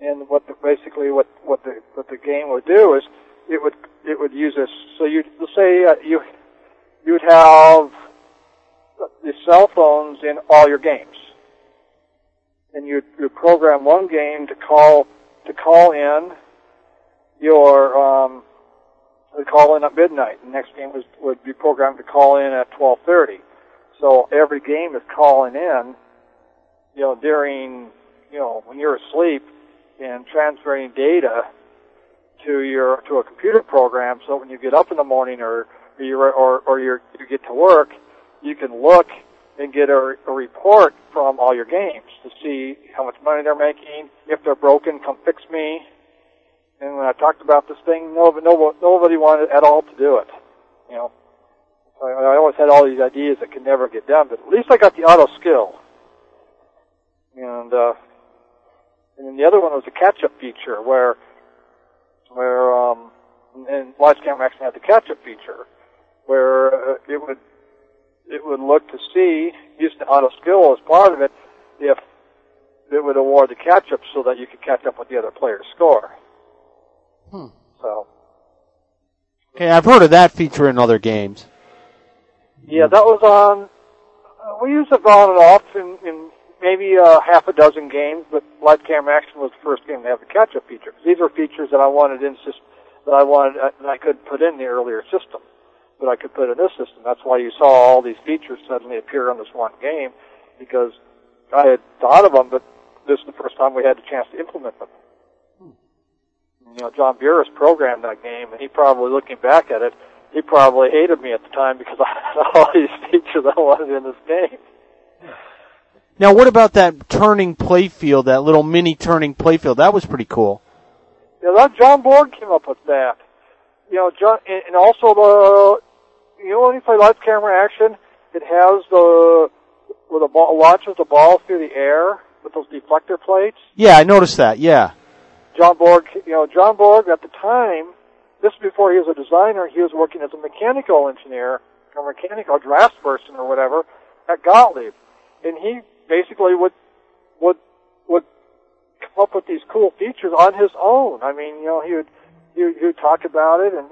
And what the game would do is it would use this. So you'd have the cell phones in all your games, and you'd program one game to call in your. Would call in at midnight. The next game would be programmed to call in at 12:30. So every game is calling in, during, when you're asleep, and transferring data to a computer program. So when you get up in the morning or you get to work, you can look and get a report from all your games to see how much money they're making. If they're broken, come fix me. And when I talked about this thing, nobody wanted at all to do it. I always had all these ideas that could never get done, but at least I got the auto skill. And then the other one was the catch-up feature, and Lights Camera Action had the catch-up feature, where it would look to see, using the auto skill as part of it, if it would award the catch-up so that you could catch up with the other player's score. Hmm. So. Okay, I've heard of that feature in other games. Yeah, that was on. We used it on and off in maybe half a dozen games, but Lights Camera Action was the first game to have the catch-up feature. These are features that I wanted that I could put in the earlier system, but I could put in this system. That's why you saw all these features suddenly appear on this one game, because I had thought of them, but this is the first time we had the chance to implement them. John Burris programmed that game, and he probably, looking back at it, he probably hated me at the time because I had all these features I wanted in this game. Now, what about that turning playfield, that little mini turning playfield? That was pretty cool. Yeah, John Borg came up with that. And also you know, when you play Lights Camera Action, it has the, where the ball launches the ball through the air with those deflector plates. Yeah, I noticed that, yeah. John Borg at the time, this was before he was a designer, he was working as a mechanical engineer, or mechanical draftsperson or whatever, at Gottlieb. And he basically would come up with these cool features on his own. I mean, you know, he would talk about it and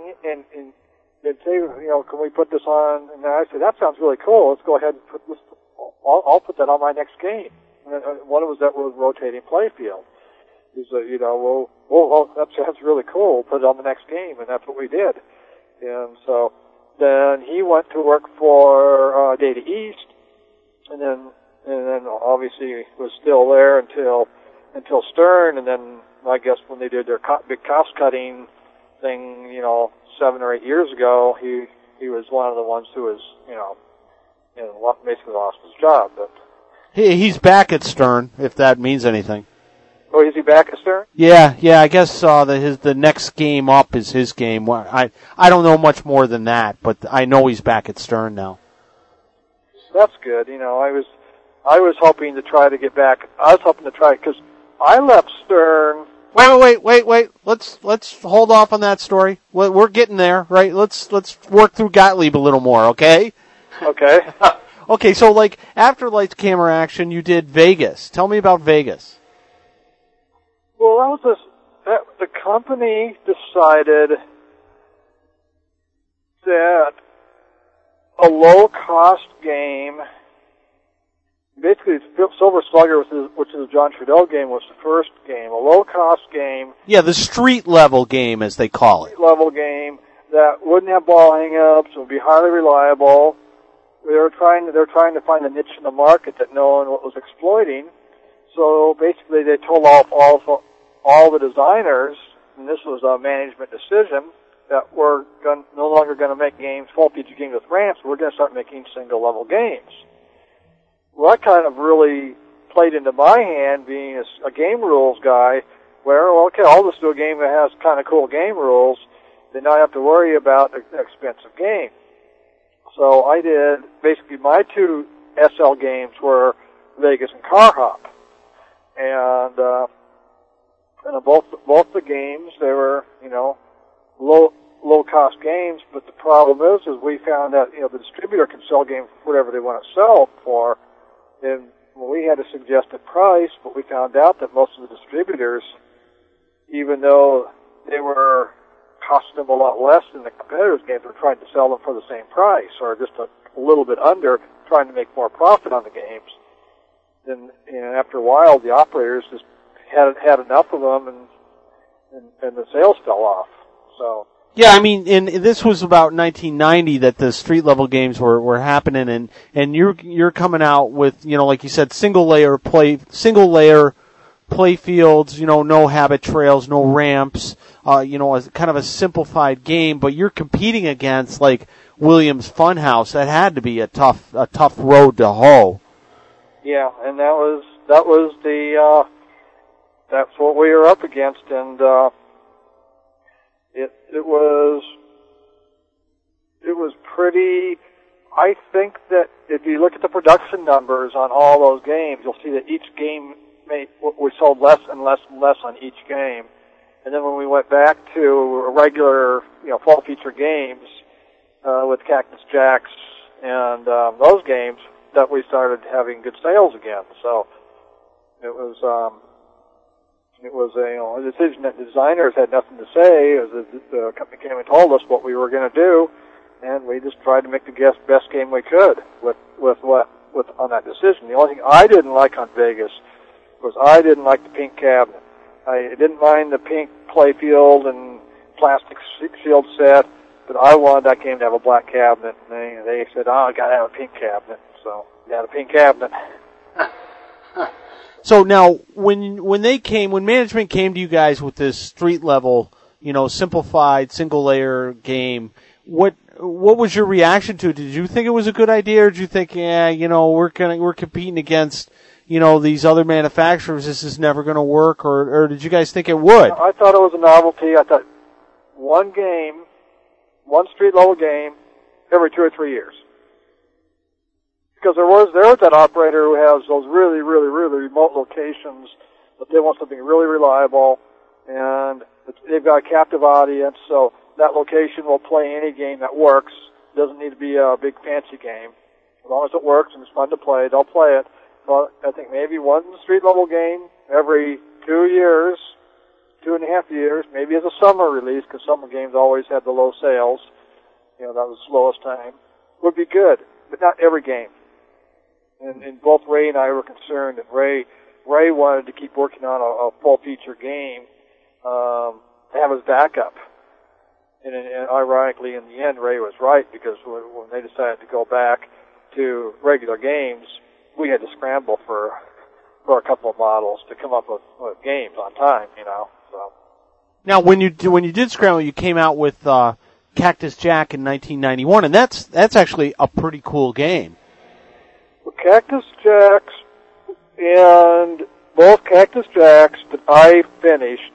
say, you know, can we put this on? And I said, that sounds really cool. Let's go ahead and put this. I'll put that on my next game. And one was that was rotating playfield. He said, you know, well, that sounds really cool. We'll put it on the next game, and that's what we did. And so then he went to work for Data East, and then obviously was still there until Stern, and then I guess when they did their big cost cutting thing, you know, 7 or 8 years ago, he was one of the ones who was, you know, basically lost his job. But he's back at Stern, if that means anything. Oh, is he back at Stern? Yeah. I guess the next game up is his game. I don't know much more than that, but I know he's back at Stern now. That's good. You know, I was hoping to try to get back. I was hoping to try because I left Stern. Wait. Let's hold off on that story. We're getting there, right? Let's work through Gottlieb a little more, okay? Okay. Okay. So, like after Lights Camera Action, you did Vegas. Tell me about Vegas. Well, the company decided that a low-cost game, basically Silver Slugger, which is a John Trudeau game, was the first game, a low-cost game. Yeah, the street-level game, as they call it. Street-level game that wouldn't have ball hang-ups, would be highly reliable. They were trying to find a niche in the market that no one was exploiting. So basically, they told off all the designers, and this was a management decision, that we're no longer going to make games, full-feature games with ramps. We're going to start making single-level games. Well, that kind of really played into my hand, being a game rules guy, where, well, okay, I'll just do a game that has kind of cool game rules, then I have to worry about an expensive game. So I did, basically, my two SL games were Vegas and Car Hop. And both the games, they were, you know, low cost games, but the problem is we found out, you know, the distributor can sell games for whatever they want to sell for, and we had a suggested price, but we found out that most of the distributors, even though they were costing them a lot less than the competitors' games, were trying to sell them for the same price, or just a little bit under, trying to make more profit on the games. And after a while, the operators just had enough of them, and the sales fell off. So yeah, I mean, and this was about 1990 that the street level games were happening, and you're coming out with, you know, like you said, single layer play fields, you know, no habit trails, no ramps, you know, as kind of a simplified game, but you're competing against like Williams Funhouse. That had to be a tough road to hoe. Yeah, and that's what we were up against, and it was pretty. I think that if you look at the production numbers on all those games, you'll see that each game we sold less and less and less on each game, and then when we went back to regular, you know, full feature games with Cactus Jacks and those games, that we started having good sales again. So it was a decision that designers had nothing to say. It was the company came and told us what we were going to do, and we just tried to make the best game we could with on that decision. The only thing I didn't like on Vegas was I didn't like the pink cabinet. I didn't mind the pink playfield and plastic shield set, but I wanted that game to have a black cabinet. And they said, "Oh, I got to have a pink cabinet." So, yeah, the pink cabinet. So now, when management came to you guys with this street level, you know, simplified single layer game, what was your reaction to it? Did you think it was a good idea, or did you think, yeah, you know, we're competing against, you know, these other manufacturers, this is never going to work, or did you guys think it would? I thought it was a novelty. I thought one game, one street level game every 2 or 3 years. Because there was that operator who has those really, really, really remote locations, but they want something really reliable, and they've got a captive audience, so that location will play any game that works. It doesn't need to be a big fancy game. As long as it works and it's fun to play, they'll play it. But I think maybe one street-level game every 2 years, 2.5 years, maybe as a summer release, because summer games always had the low sales. You know, that was the slowest time. Would be good, but not every game. And both Ray and I were concerned, and Ray wanted to keep working on a full-feature game to have as backup. And ironically, in the end, Ray was right, because when they decided to go back to regular games, we had to scramble for a couple of models to come up with games on time, you know. So now, when you did scramble, you came out with Cactus Jack in 1991, and that's actually a pretty cool game. Well, Cactus Jacks, and both Cactus Jacks that I finished,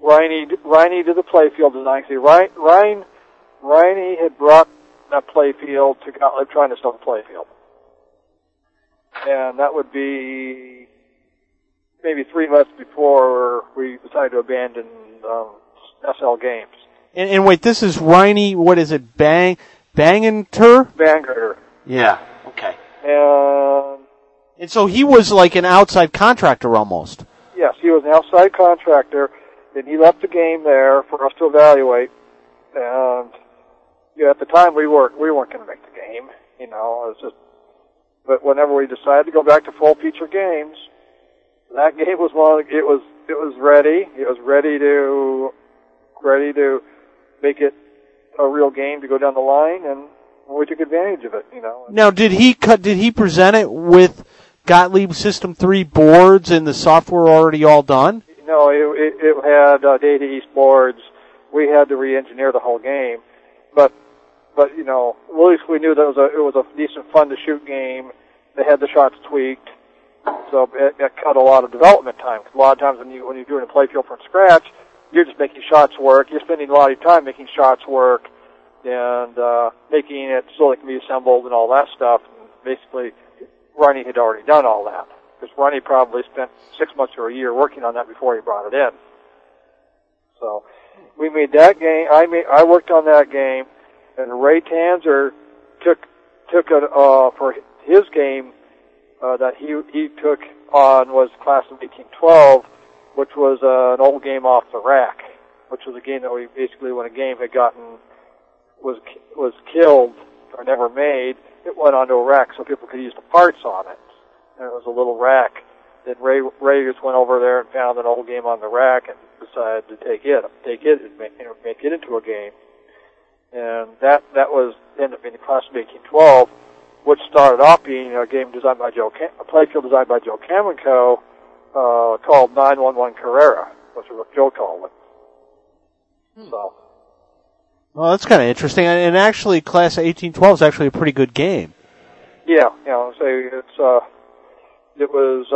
Riney did the playfield design. See, Riney had brought that playfield to Gottlieb trying to sell the playfield. And that would be maybe 3 months before we decided to abandon SL Games. And wait, this is Riney, what is it, Banginter? Banginter. Yeah, okay. And so he was like an outside contractor almost. Yes, he was an outside contractor, and he left the game there for us to evaluate. And you know, at the time, we weren't going to make the game, you know, it was just. But whenever we decided to go back to full feature games, that game was one. It was ready. It was ready to make it a real game to go down the line, and we took advantage of it. You know. Now, did he present it with Gottlieb System 3 boards and the software already all done? No, it had Data East boards. We had to re-engineer the whole game, but you know, at least we knew that it was a decent, fun-to-shoot game. They had the shots tweaked, so it cut a lot of development time. Cause a lot of times when you're doing a playfield from scratch, you're just making shots work. You're spending a lot of time making shots work and making it so it can be assembled and all that stuff. And basically, Ronnie had already done all that, because Ronnie probably spent 6 months or a year working on that before he brought it in. So we made that game. I worked on that game. And Ray Tanzer took it, for his game, that he took on was Class of 1812, which was, an old game off the rack, which was a game that we basically, when a game had gotten, was killed or never made, it went onto a rack so people could use the parts on it. And it was a little rack. Then Ray just went over there and found an old game on the rack and decided to take it and make it into a game. And that was ended up being the Class of 1812, which started off being a game designed by a playfield designed by Joe Camonco, called 911 Carrera, which is what Joe called it. So, well, that's kind of interesting. And actually, Class of 1812 is actually a pretty good game. Yeah, you know, so it was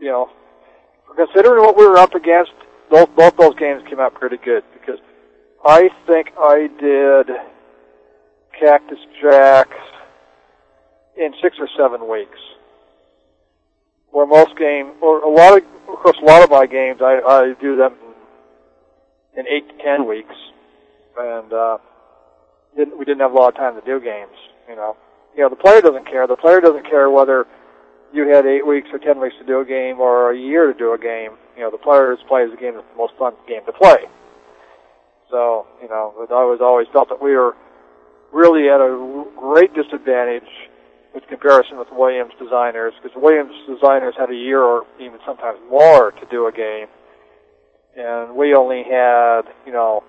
you know, considering what we were up against, both those games came out pretty good because. I think I did Cactus Jacks in 6 or 7 weeks. Where most games, a lot of my games, I do them in 8 to 10 weeks, and we didn't have a lot of time to do games. You know, the player doesn't care. The player doesn't care whether you had 8 weeks or 10 weeks to do a game or a year to do a game. You know, the player just plays the game that's the most fun game to play. So, you know, I was always felt that we were really at a great disadvantage with comparison with Williams designers, because Williams designers had a year or even sometimes more to do a game, and we only had, you know,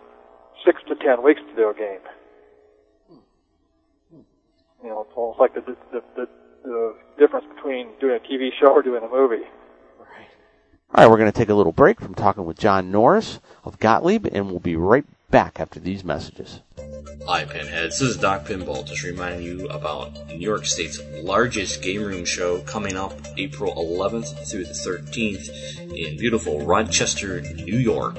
6 to 10 weeks to do a game. You know, it's almost like the difference between doing a TV show or doing a movie. All right, we're going to take a little break from talking with John Norris of Gottlieb, and we'll be right back after these messages. Hi, Pinheads. This is Doc Pinball, just reminding you about New York State's largest game room show coming up April 11th through the 13th in beautiful Rochester, New York.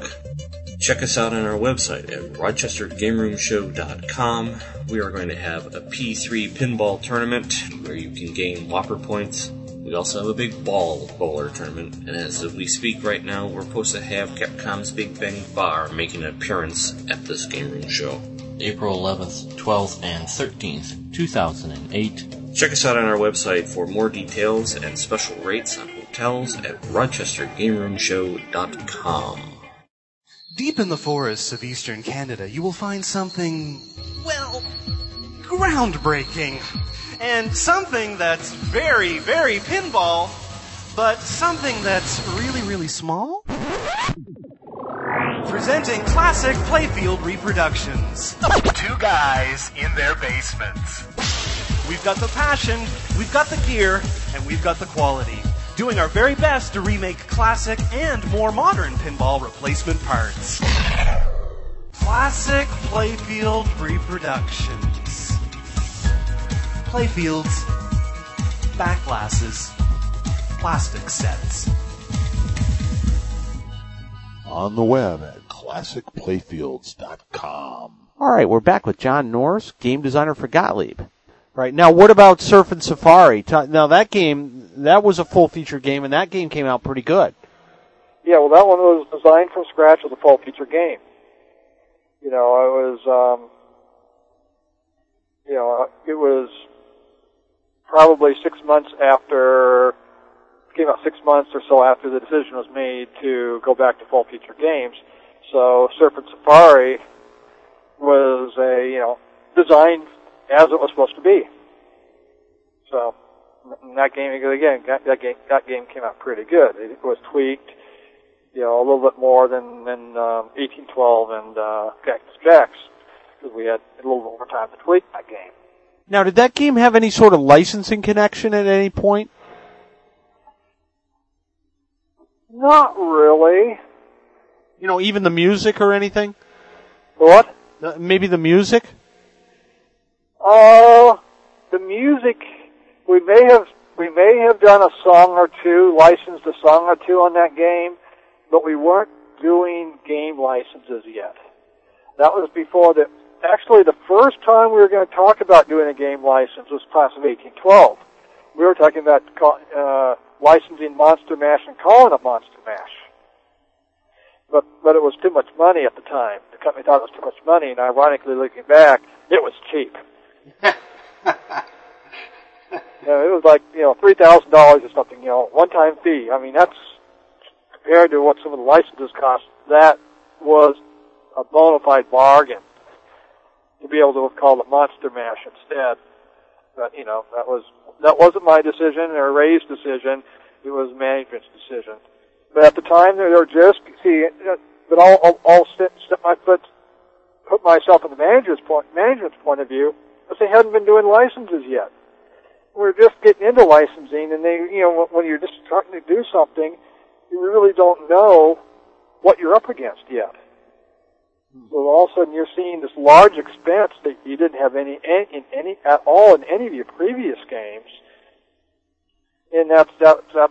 Check us out on our website at rochestergameroomshow.com. We are going to have a P3 pinball tournament where you can gain Whopper points. We also have a big bowler tournament, and as we speak right now, we're supposed to have Capcom's Big Bang Bar making an appearance at this Game Room Show. April 11th, 12th, and 13th, 2008. Check us out on our website for more details and special rates on hotels at rochestergameroomshow.com. Deep in the forests of eastern Canada, you will find something, well, groundbreaking. And something that's very, very pinball, but something that's really, really small? Presenting classic playfield reproductions. Two guys in their basements. We've got the passion, we've got the gear, and we've got the quality. Doing our very best to remake classic and more modern pinball replacement parts. Classic playfield reproductions. Playfields, back glasses, plastic sets. On the web at classicplayfields.com. All right, we're back with John Norris, game designer for Gottlieb. Right, now what about Surf and Safari? Now that game, that was a full-feature game, and that game came out pretty good. Yeah, well, that one was designed from scratch as a full-feature game. You know, it was, it was probably 6 months after, came out 6 months or so after the decision was made to go back to full-feature games. So Surf and Safari was a, designed as it was supposed to be. So that game, again, that game came out pretty good. It was tweaked, a little bit more than 1812 and Cactus Jacks, because we had a little more time to tweak that game. Now, did that game have any sort of licensing connection at any point? Not really. Even the music or anything? What? Maybe the music? The music, we may have done a song or two, licensed a song or two on that game, but we weren't doing game licenses yet. That was before the, actually the first time we were going to talk about doing a game license was class of 1812. We were talking about, licensing Monster Mash and calling it Monster Mash. But it was too much money at the time. The company thought it was too much money, and ironically, looking back, it was cheap. It was like, $3,000 or something, one-time fee. I mean, that's, compared to what some of the licenses cost, that was a bona fide bargain to be able to call it Monster Mash instead. But, that wasn't my decision or Ray's decision. It was management's decision. But at the time, they were just, but I'll step my foot, put myself in the management's point of view, because they hadn't been doing licenses yet. We were just getting into licensing, and they, when you're just trying to do something, you really don't know what you're up against yet. So all of a sudden you're seeing this large expense that you didn't have at all in any of your previous games, and that's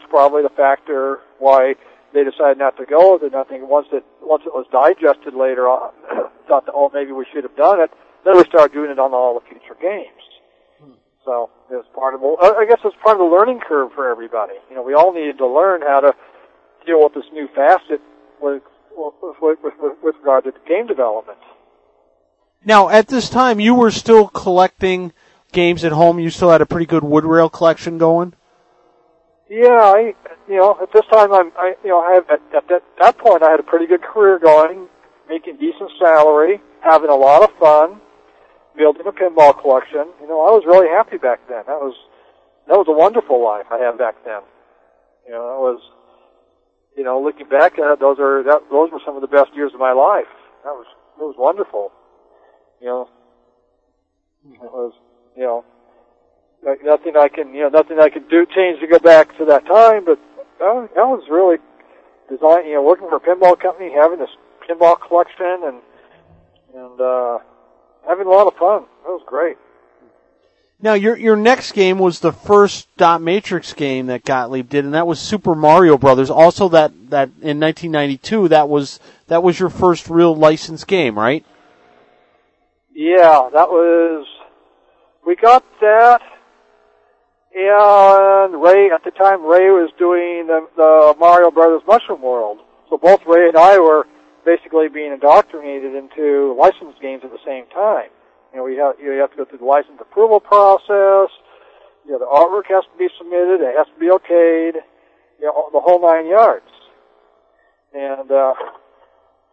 probably the factor why they decided not to go with it. I think once it was digested later on, thought that, maybe we should have done it. Then we started doing it on all the future games. So it was part of the learning curve for everybody. We all needed to learn how to deal with this new facet with regard to game development. Now, at this time, you were still collecting games at home. You still had a pretty good wood-rail collection going. Yeah, at this time, I had a pretty good career going, making decent salary, having a lot of fun, building a pinball collection. I was really happy back then. That was a wonderful life I had back then. That was. Looking back at it, those were some of the best years of my life. It was wonderful. It was, nothing I can change to go back to that time, but that was really design, working for a pinball company, having this pinball collection and having a lot of fun. That was great. Now, your next game was the first dot matrix game that Gottlieb did, and that was Super Mario Brothers. Also, that in 1992, that was your first real licensed game, right? Yeah, that was. We got that, and Ray at the time was doing the Mario Brothers Mushroom World. So both Ray and I were basically being indoctrinated into licensed games at the same time. You know, you have to go through the license approval process. You know, the artwork has to be submitted. It has to be okayed. You know, the whole nine yards. And,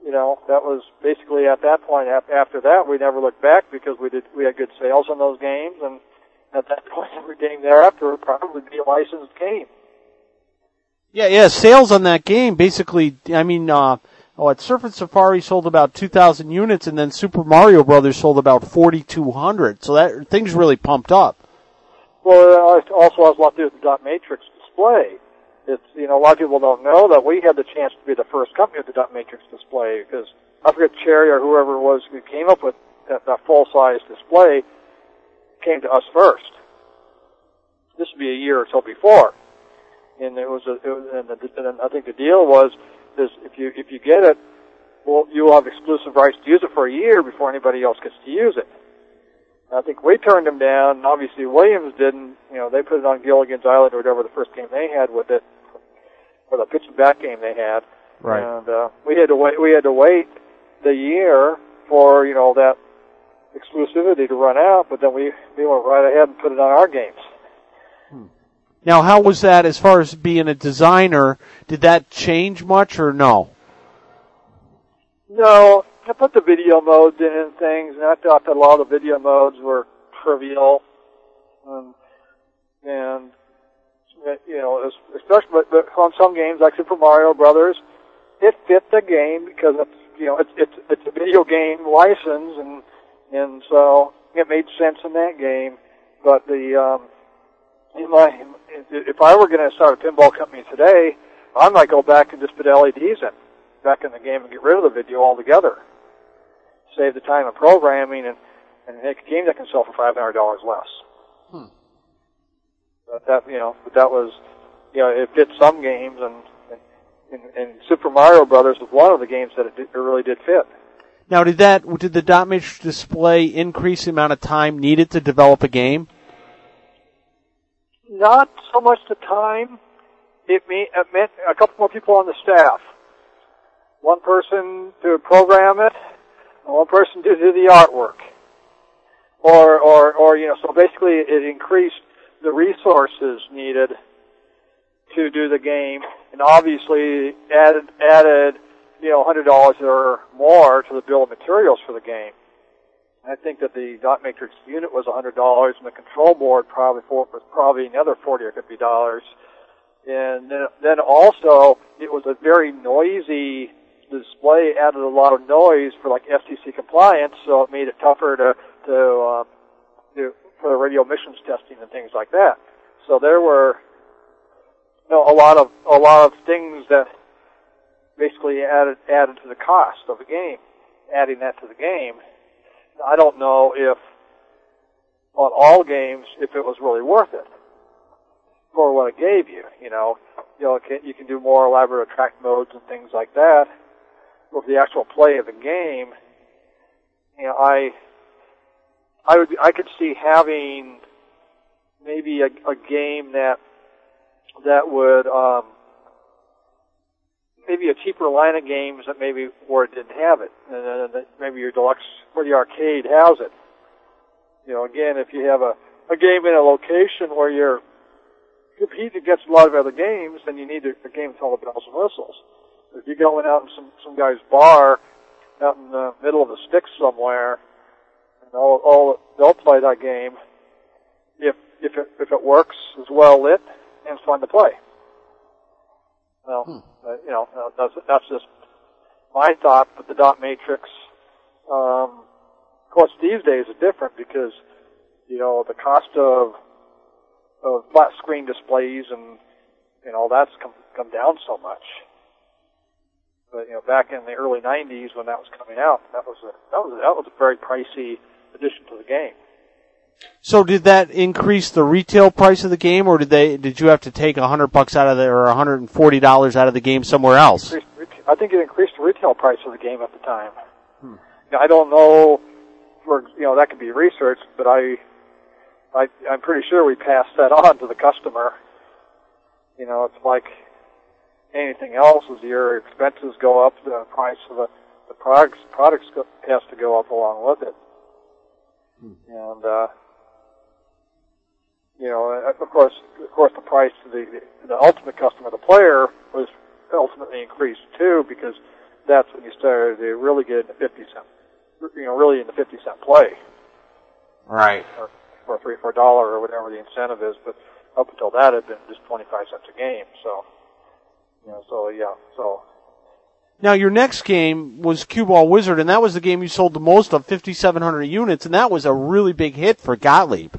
you know, that was basically at that point. After that, we never looked back because we had good sales on those games. And at that point, every game thereafter would probably be a licensed game. Yeah, sales on that game basically, I mean, at Surf and Safari sold about 2,000 units, and then Super Mario Brothers sold about 4,200. So that things really pumped up. Well, it also has a lot to do with the dot matrix display. It's, you know, a lot of people don't know that we had the chance to be the first company with the dot matrix display, because I forget Cherry or whoever it was who came up with that full-size display came to us first. This would be a year or so before, and and I think the deal was, is if you get it, well, you'll have exclusive rights to use it for a year before anybody else gets to use it. And I think we turned them down, and obviously Williams didn't. You know, they put it on Gilligan's Island or whatever the first game they had with it, or the pitch and back game they had. Right. And we had to wait the year for, you know, that exclusivity to run out, but then we went right ahead and put it on our games. Now, how was that as far as being a designer? Did that change much or no? No, I put the video modes in and things, and I thought that a lot of the video modes were trivial. And, you know, especially on some games, like Super Mario Brothers, it fit the game because, it's a video game license, and so it made sense in that game. But if I were going to start a pinball company today, I might go back and just put LEDs back in the game and get rid of the video altogether. Save the time of programming and make a game that can sell for $500 less. But that was it fit some games, and Super Mario Brothers was one of the games that it really did fit. Now, did the dot matrix display increase the amount of time needed to develop a game? Not so much the time. It meant a couple more people on the staff. One person to program it, and one person to do the artwork. So basically it increased the resources needed to do the game, and obviously added, $100 or more to the bill of materials for the game. I think that the dot matrix unit was $100, and the control board was probably another $40 or $50. And then also, it was a very noisy display, added a lot of noise for like FCC compliance, so it made it tougher to for the radio emissions testing and things like that. So there were, a lot of things that basically added to the cost of the game, adding that to the game. I don't know if, on all games, if it was really worth it for what it gave you. You can do more elaborate attract modes and things like that. But the actual play of the game, I could see having maybe a game that would maybe a cheaper line of games that maybe where it didn't have it, and then maybe your deluxe or the arcade has it. Again, if you have a game in a location where you're competing against a lot of other games, then you need a game with all the bells and whistles. If you're going out in some guy's bar out in the middle of the sticks somewhere, and they'll play that game if it works, it's well lit, and it's fun to play. Well, that's just my thought, but the dot matrix, of course, these days is different because, the cost of flat screen displays and all that's come down so much. But, back in the early 90s when that was coming out, that was a very pricey addition to the game. So did that increase the retail price of the game, or did you have to take $100 out of the, or $140 out of the game somewhere else? I think it increased the retail price of the game at the time. Now, I don't know, that could be researched, but I'm pretty sure we passed that on to the customer. You know, it's like anything else. As your expenses go up, the price of the products has to go up along with it. And of course, the price to the ultimate customer, the player, was ultimately increased too, because that's when you started to really get into 50 cent, really into 50 cent play, right? Or $3 or $4 or whatever the incentive is. But up until that, it had been just 25 cents a game. So, Now, your next game was Cue Ball Wizard, and that was the game you sold the most of, 5,700 units, and that was a really big hit for Gottlieb.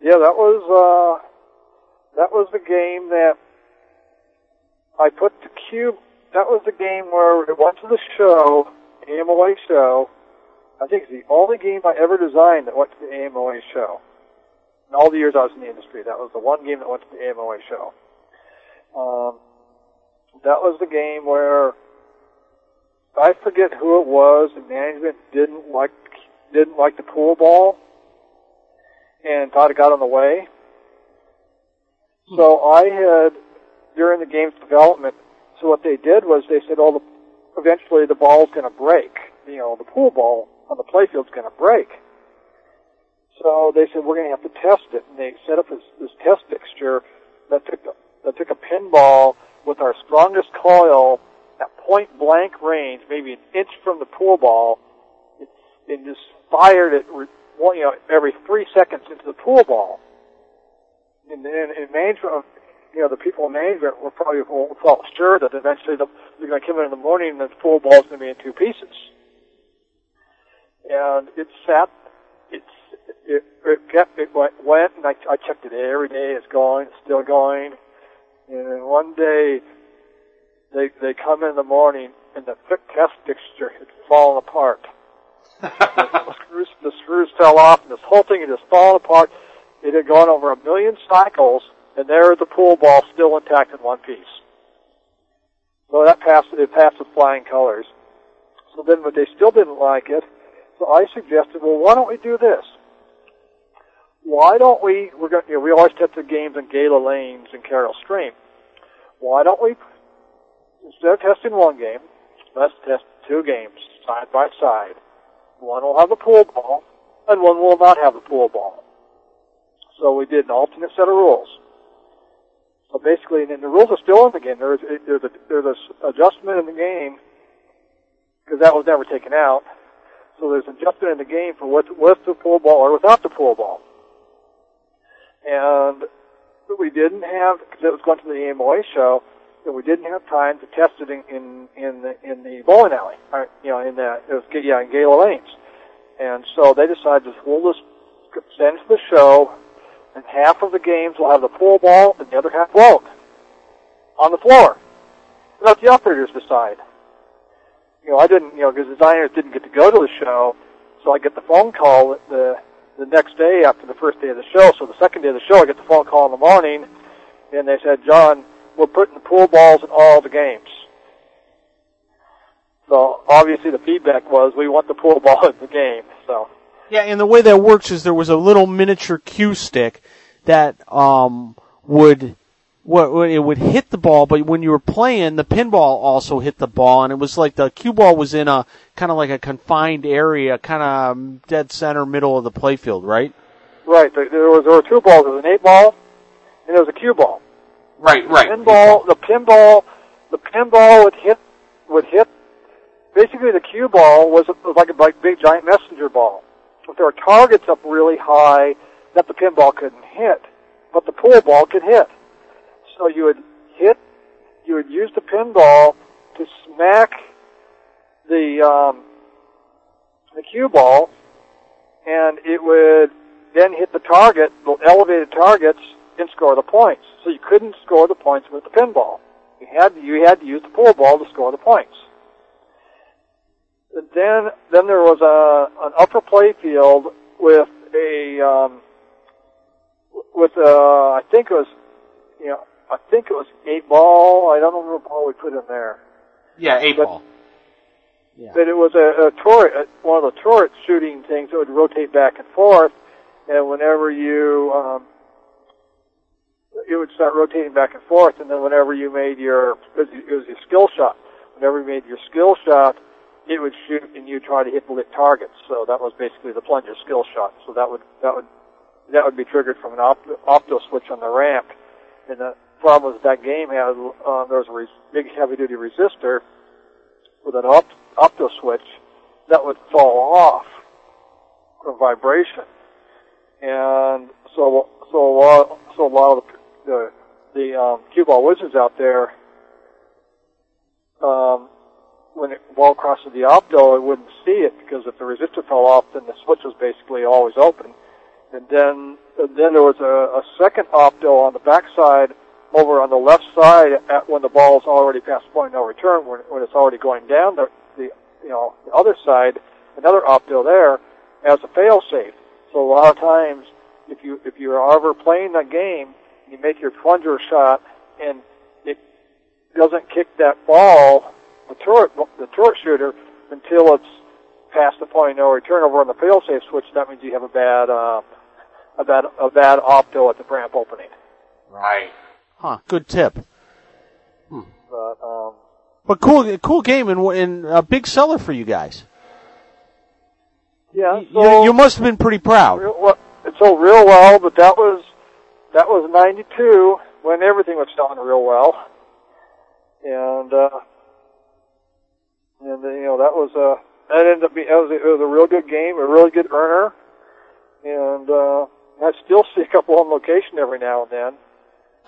Yeah, that was the game that I put the cube. That was the game where it went to the show, AMOA show. I think it's the only game I ever designed that went to the AMOA show. In all the years I was in the industry, that was the one game that went to the AMOA show. That was the game where, I forget who it was, the management didn't like the pool ball and thought it got in the way. So I had, during the game's development, so what they did was they said, eventually the ball's going to break. The pool ball on the playfield's going to break. So they said, we're going to have to test it. And they set up this test fixture that took a pinball with our strongest coil at point blank range, maybe an inch from the pool ball, and just fired it, every 3 seconds into the pool ball. And then in management, the people in management were probably felt sure that eventually they're going to come in the morning and the pool ball is going to be in two pieces. And it sat, it went, and I checked it every day. It's going, it's still going. And then one day, they come in the morning, and the test fixture had fallen apart. The screws fell off, and this whole thing had just fallen apart. It had gone over 1 million cycles, and there was the pool ball still intact in one piece. So it passed with flying colors. So then, but they still didn't like it. So I suggested, well, why don't we do this? Why don't we? We always tested games in Gala Lanes and Carroll Stream. Why don't we, instead of testing one game, let's test two games side by side. One will have the pool ball, and one will not have the pool ball. So we did an alternate set of rules. So basically, and the rules are still in the game. There's an adjustment in the game because that was never taken out. So there's an adjustment in the game for with the pool ball or without the pool ball. And we didn't have, because it was going to the AMOA show, and we didn't have time to test it in the bowling alley. Or, in Gala Lanes. And so they decided, we'll just send it to the show, and half of the games will have the pool ball, and the other half won't, on the floor. And let the operators decide. I didn't, because designers didn't get to go to the show, so I get the phone call at the next day after the first day of the show. So the second day of the show, I get the phone call in the morning, and they said, John, we're putting the pool balls in all the games. So obviously the feedback was, we want the pool ball in the game. So yeah, and the way that works is there was a little miniature cue stick that would hit the ball, but when you were playing, the pinball also hit the ball, and it was like the cue ball was in a kind of like a confined area, kind of dead center, middle of the playfield, right? Right. There were two balls. There was an 8-ball, and there was a cue ball. Right. The pinball would hit. Basically, the cue ball was like a big giant messenger ball. But there were targets up really high that the pinball couldn't hit, but the pool ball could hit. So you would use the pinball to smack the cue ball, and it would then hit the target, the elevated targets, and score the points. So you couldn't score the points with the pinball. You had to use the pool ball to score the points. And then there was an upper play field with I think it was, I think it was 8-ball. I don't remember what ball we put in there. Yeah, 8-ball. Yeah. But it was a turret, one of the turret shooting things that would rotate back and forth, and whenever you, it would start rotating back and forth, and then whenever you made your, it was your skill shot. Whenever you made your skill shot, it would shoot, and you try to hit the lit targets. So that was basically the plunger skill shot. So that would be triggered from an opto switch on the ramp. And the problem was that game had there was a big heavy-duty resistor with an opto switch that would fall off from vibration. And so a lot of the cue ball wizards out there, when the ball crossed the opto, it wouldn't see it, because if the resistor fell off, then the switch was basically always open. And then there was a second opto on the backside, over on the left side, at when the ball's already past point of no return, when it's already going down the other side, another opto there as a fail-safe. So a lot of times, if you're ever playing that game, you make your plunger shot, and it doesn't kick that ball, the turret shooter, until it's past the point of no return over on the fail-safe switch. That means you have a bad opto at the ramp opening. Right. Huh. Good tip. Hmm. But cool game and a big seller for you guys. Yeah. So you must have been pretty proud. It sold real well, but that was 92 when everything was selling real well, and that was a. That ended up being, it was a real good game, a really good earner, and I still see a couple on location every now and then.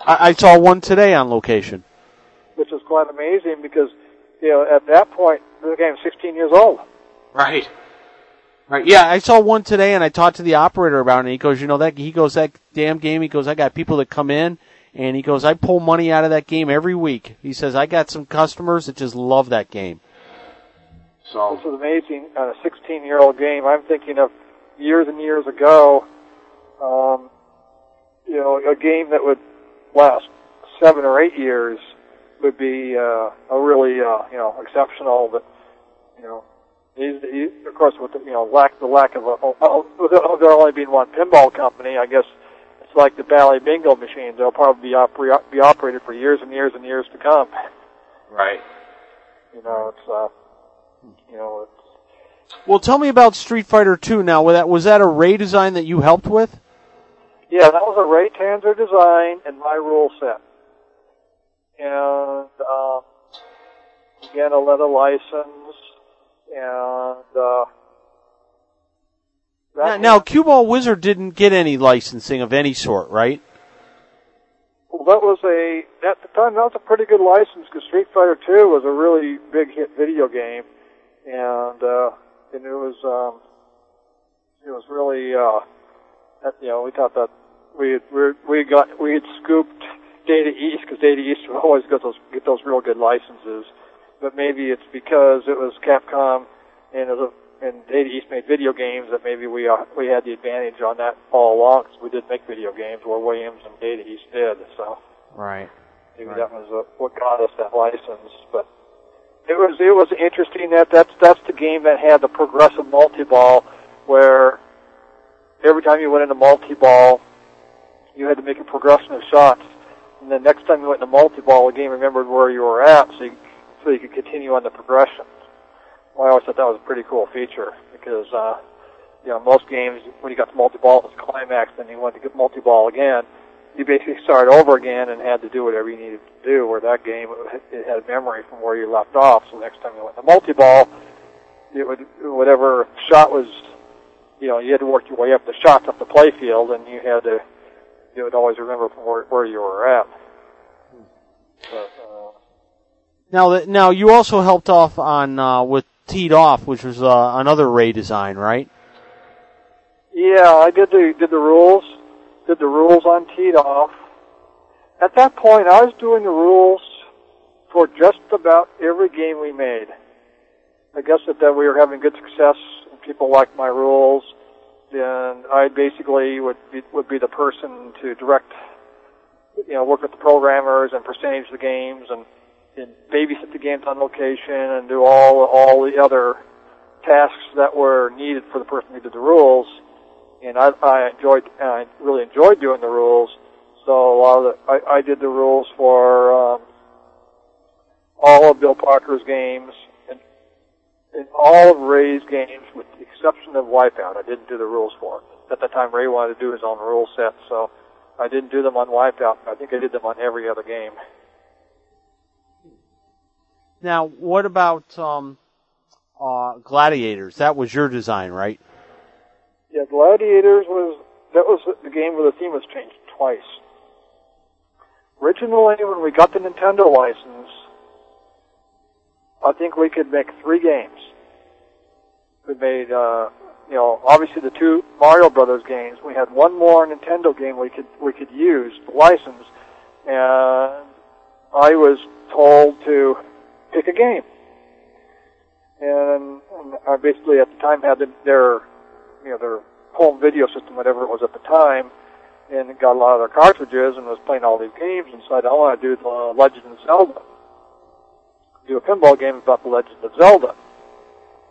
I saw one today on location, which is quite amazing because at that point the game was 16 years old. Right. Yeah, I saw one today, and I talked to the operator about it. And he goes, that damn game. He goes, I got people that come in, and he goes, I pull money out of that game every week. He says, I got some customers that just love that game. So. This is amazing. A 16-year-old game. I'm thinking of years and years ago, a game that would last 7 or 8 years would be a really exceptional. But of course, with there only being one pinball company, I guess it's like the Bally Bingo machines. They'll probably be operated for years and years and years to come. Right. It's. Well, tell me about Street Fighter II now. Was that a Ray design that you helped with? Yeah, that was a Ray Tanzer design and my rule set. And, again, a letter license. And, Now, Cue Ball Wizard didn't get any licensing of any sort, right? Well, at the time, that was a pretty good license, because Street Fighter II was a really big hit video game. And it was really, we thought that we had scooped Data East, because Data East would always get those real good licenses. But maybe it's because it was Capcom and Data East made video games that maybe we had the advantage on that all along, because we did make video games where Williams and Data East did. So right, maybe that was what got us that license, but. It was interesting that's the game that had the progressive multi-ball, where every time you went into multi-ball, you had to make a progression of shots, and the next time you went into multi-ball, the game remembered where you were at, so you could continue on the progression. Well, I always thought that was a pretty cool feature, because most games, when you got to multi-ball, it was climax, then you wanted to get multi-ball again. You basically started over again and had to do whatever you needed to do, where that game, it had memory from where you left off, so the next time you went to multi-ball, whatever shot was, you had to work your way up the shots up the play field, and you would always remember from where you were at. But, now you also helped off on, with Teed Off, which was, another Ray design, right? Yeah, I did the rules on Teed Off. At that point, I was doing the rules for just about every game we made. I guess that we were having good success, and people liked my rules, and I basically would be the person to direct, work with the programmers and percentage the games and babysit the games on location and do all the other tasks that were needed for the person who did the rules. And I really enjoyed doing the rules. So a lot of I did the rules for all of Bill Parker's games and all of Ray's games, with the exception of Wipeout. I didn't do the rules for it. At that time, Ray wanted to do his own rule set, so I didn't do them on Wipeout. I think I did them on every other game. Now, what about Gladiators? That was your design, right? Yeah, Gladiators was the game where the theme was changed twice. Originally, when we got the Nintendo license, I think we could make 3 games. We made, obviously the 2 Mario Brothers games. We had one more Nintendo game we could use the license, and I was told to pick a game. And I basically at the time had their home video system, whatever it was at the time, and got a lot of their cartridges and was playing all these games, and so I don't want to do the Legend of Zelda. Do a pinball game about the Legend of Zelda,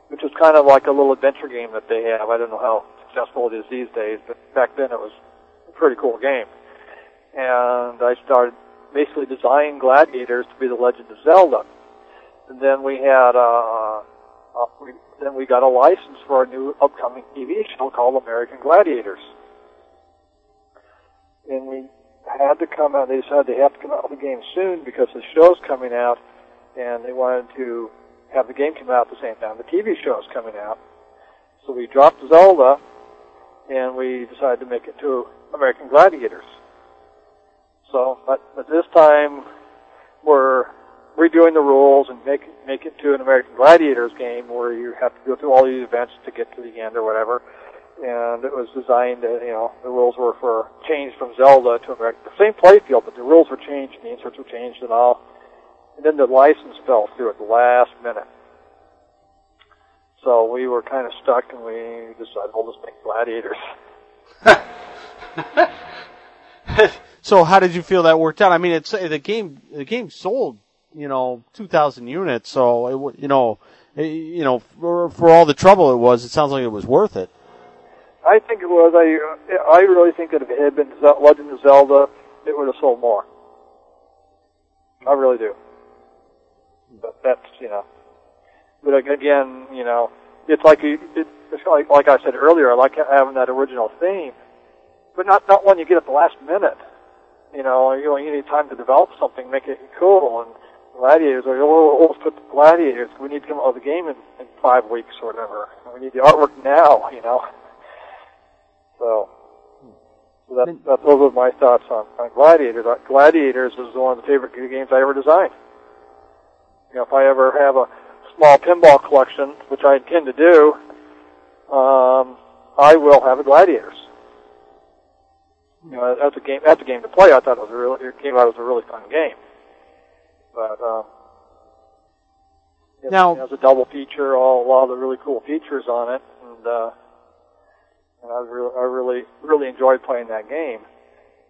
which was kind of like a little adventure game that they have. I don't know how successful it is these days, but back then it was a pretty cool game. And I started basically designing Gladiators to be the Legend of Zelda. And then we had we got a license for our new upcoming TV show called American Gladiators. And we had to come out. They decided they have to come out with the game soon because the show's coming out. And they wanted to have the game come out at the same time the TV show is coming out. So we dropped Zelda, and we decided to make it to American Gladiators. So, but at this time, we're redoing the rules and make it to an American Gladiators game where you have to go through all these events to get to the end or whatever. And it was designed, the rules were changed from Zelda to American. The same play field, but the rules were changed, and the inserts were changed and all. And then the license fell through at the last minute. So we were kind of stuck, and we decided, we'll just make Gladiators. So how did you feel that worked out? I mean, it's the game sold, 2,000 units. So it, for all the trouble it was, it sounds like it was worth it. I think it was. I really think that if it had been Legend of Zelda, it would have sold more. I really do. But that's, but again, it's like, it's like I said earlier, I like having that original theme, but not one you get at the last minute. You need time to develop something, make it cool, and Gladiators, let's put the Gladiators, we need to come out with the game in 5 weeks or whatever. We need the artwork now, So those were my thoughts on Gladiators. Gladiators is one of the favorite games I ever designed. If I ever have a small pinball collection, which I intend to do, I will have a Gladiators. That's a game to play. I thought it was a really fun game. But now, it has a double feature, a lot of the really cool features on it, and I really enjoyed playing that game.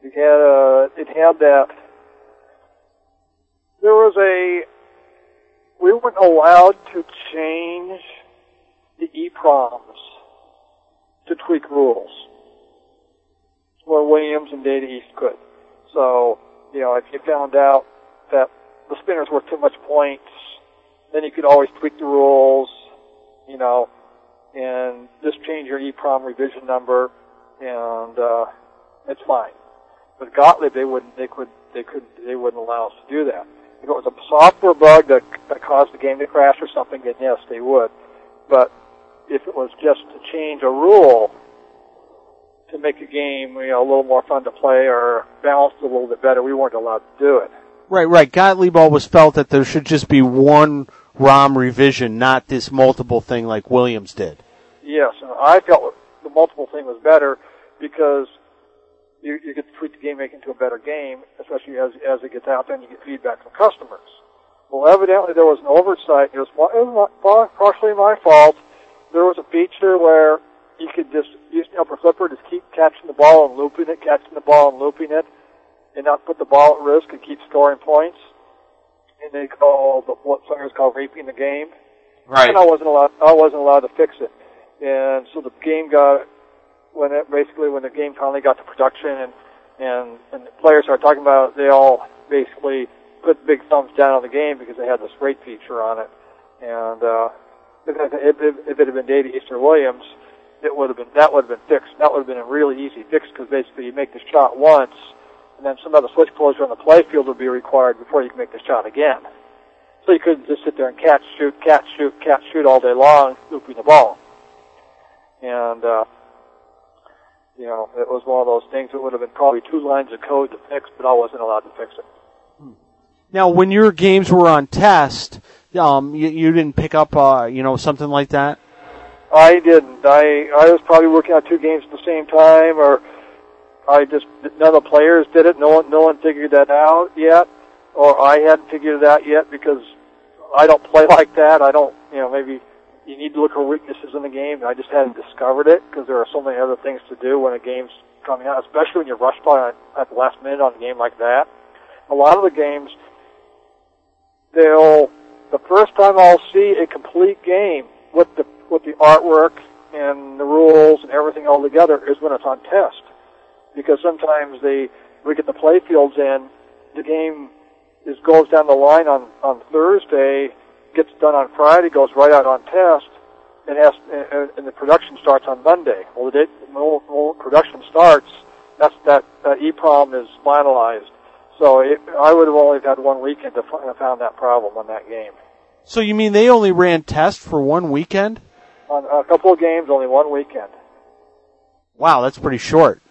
It had that. There was we weren't allowed to change the EPROMs to tweak rules, where Williams and Data East could. So, if you found out that the spinners were too much points, then you could always tweak the rules, and just change your EPROM revision number, and it's fine. But Gottlieb, they wouldn't allow us to do that. If it was a software bug that caused the game to crash or something, then yes, they would. But if it was just to change a rule to make a game, a little more fun to play or balanced a little bit better, we weren't allowed to do it. Right. Gottlieb always felt that there should just be one ROM revision, not this multiple thing like Williams did. Yes, and I felt the multiple thing was better because you get to tweak the game, make it into a better game, especially as it gets out there and you get feedback from customers. Well, evidently there was an oversight. It was partially my fault. There was a feature where you could just used to upper flipper, just keep catching the ball and looping it, and not put the ball at risk and keep scoring points. And they call the what players call raping the game. Right. And I wasn't allowed to fix it. And so the game got, when the game finally got to production and the players started talking about it, they all basically put big thumbs down on the game because they had this rape feature on it. And if it had been Data East or Williams, that would have been fixed. That would have been a really easy fix because basically you make the shot once, and then some other switch closure on the play field would be required before you can make the shot again. So you couldn't just sit there and catch, shoot all day long, looping the ball. And it was one of those things. It would have been probably 2 lines of code to fix, but I wasn't allowed to fix it. Now, when your games were on test, you didn't pick up, something like that? I didn't. I was probably working on 2 games at the same time, or none of the players did it. No one figured that out yet, or I hadn't figured it out yet because I don't play like that. Maybe you need to look for weaknesses in the game. I just hadn't discovered it because there are so many other things to do when a game's coming out, especially when you rush by at the last minute on a game like that. A lot of the games, the first time I'll see a complete game with the artwork and the rules and everything all together is when it's on test. Because sometimes we get the play fields in, the game goes down the line on Thursday, gets done on Friday, goes right out on test, and the production starts on Monday. Well, the production starts, that EPROM is finalized. So I would have only had 1 weekend to found that problem on that game. So you mean they only ran tests for 1 weekend? On a couple of games, only 1 weekend. Wow, that's pretty short.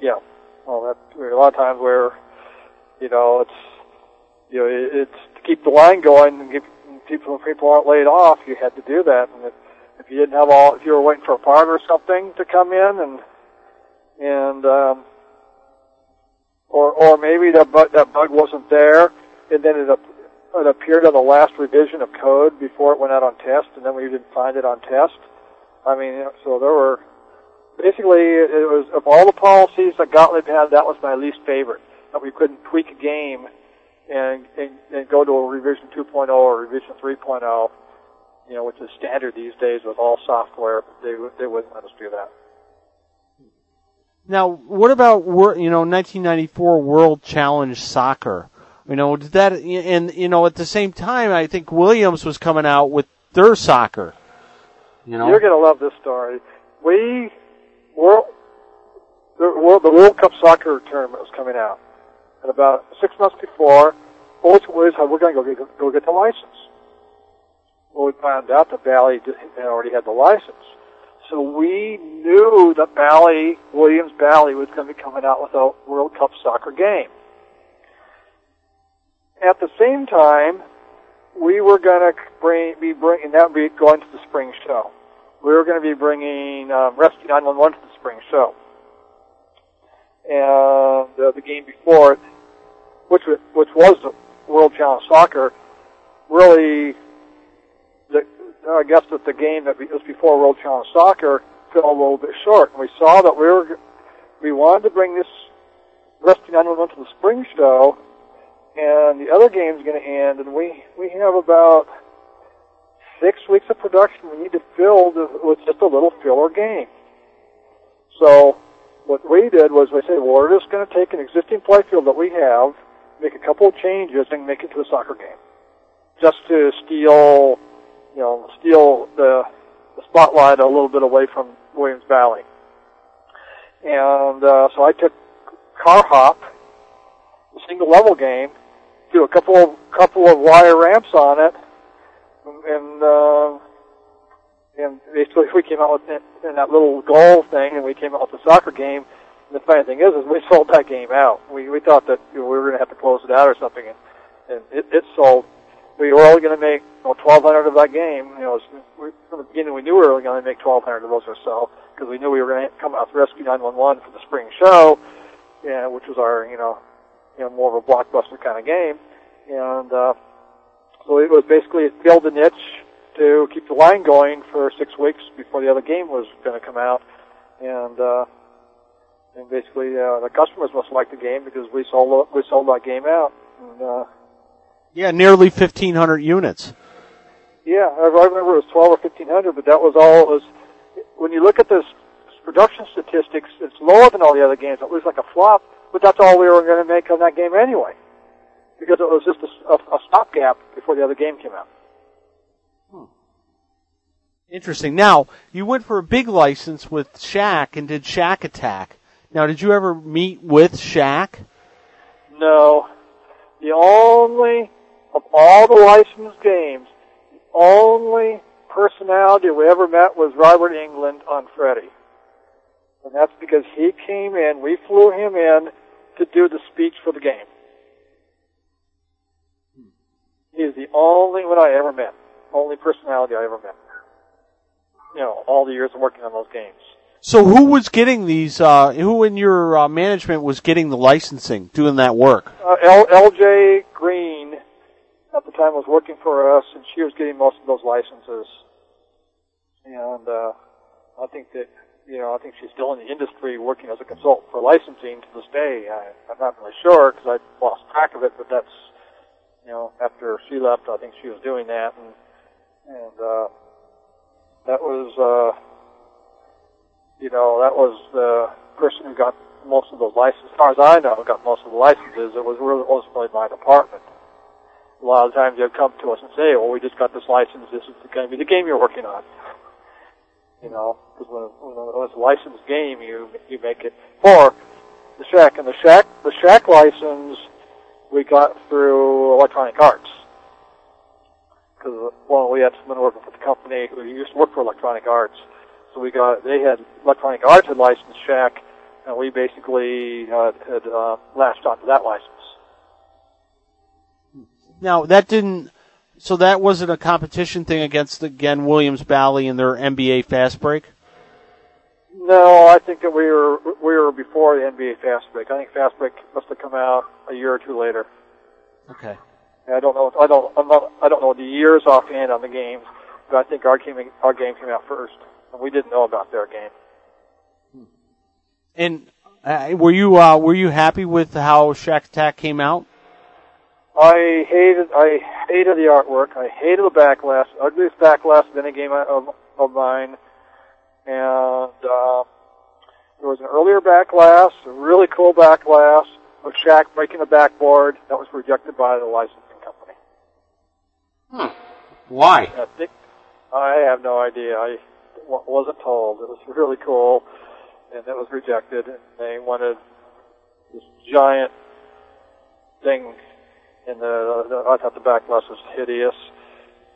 Yeah. Well, a lot of times where, it's to keep the line going and people aren't laid off, you had to do that. And if you didn't have if you were waiting for a part or something to come in or maybe that bug wasn't there, and then it appeared on the last revision of code before it went out on test, and then we didn't find it on test. So there were... Basically, it was of all the policies that Gottlieb had, that was my least favorite, that we couldn't tweak a game and go to a revision 2.0 or revision 3.0, which is standard these days with all software. They wouldn't let us do that. Now, what about 1994 World Challenge Soccer? Did that, and at the same time, I think Williams was coming out with their soccer. You're gonna love this story. The World Cup Soccer tournament was coming out, and about 6 months before, Williams said, "We're gonna go get the license." Well, we found out that Bally already had the license. So we knew that Williams Bally was going to be coming out with a World Cup soccer game. At the same time, we were going to going to the spring show. We were going to be bringing Rescue 911 to the spring show. And the game before it, which was the World Challenge Soccer, really... I guess that the game that was before World Challenge Soccer fell a little bit short. And we saw that we wanted to bring this Rescue 911 to the spring show, and the other game's going to end, and we have about 6 weeks of production we need to fill with just a little filler game. So what we did was we said, well, we're just going to take an existing play field that we have, make a couple of changes, and make it to a soccer game, just to steal the spotlight a little bit away from Williams Valley. And so I took Car Hop, a single-level game, threw a couple of wire ramps on it, and basically we came out with that little goal thing, and we came out with the soccer game. And the funny thing is we sold that game out. We thought that we were going to have to close it out or something, and it sold. We were only going to make 1,200 of that game. From the beginning, we knew we were going to make 1,200 of those or so, because we knew we were going to come out with Rescue 911 for the spring show, which was our, more of a blockbuster kind of game. And so it was basically, it filled the niche to keep the line going for 6 weeks before the other game was going to come out. and basically the customers must like the game because we sold our game out. And, yeah, nearly 1,500 units. Yeah, I remember it was 12 or 1,500, but that was all. It was, when you look at this production statistics, it's lower than all the other games. It looks like a flop, but that's all we were going to make on that game anyway, because it was just a stopgap before the other game came out. Interesting. Now, you went for a big license with Shaq and did Shaq Attack. Now, did you ever meet with Shaq? No. The only, of all the licensed games, the only personality we ever met was Robert Englund on Freddy. And that's because he came in, we flew him in to do the speech for the game. He's the only one I ever met. Only personality I ever met. You know, all the years of working on those games. So who was getting these, who in your management was getting the licensing, doing that work? L.J. Green at the time was working for us, and she was getting most of those licenses. And I think that, you know, I think she's still in the industry working as a consultant for licensing to this day. I'm not really sure because I lost track of it, but that's, you know, after she left, I think she was doing that. And that was, you know, that was the person who got most of those licenses. As far as I know, got most of the licenses. It wasn't really my department. A lot of times they'd come to us and say, well, we just got this license. This is going to be the game you're working on. You know, because when it's a licensed game, you make it. Or the Shaq. And the Shaq license we got through Electronic Arts. Because, well, we had someone working for the company who used to work for Electronic Arts. So we got, they had, Electronic Arts had licensed Shaq, and we basically had latched onto that license. Now, that didn't, so that wasn't a competition thing against, again, Williams-Bally and their NBA Fast Break? No, I think that we were before the NBA Fast Break. I think Fast Break must have come out a year or two later. Okay. I don't know. I don't know the years offhand on the games, but I think our game came out first, and we didn't know about their game. And were you happy with how Shaq Attack came out? I hated the artwork. I hated the backlash. Ugliest backlash of any game of mine. And there was an earlier backlash, a really cool backlash of Shaq breaking the backboard that was rejected by the license. Why? I have no idea. I wasn't told. It was really cool, and it was rejected. And they wanted this giant thing, and I thought the backlash was hideous.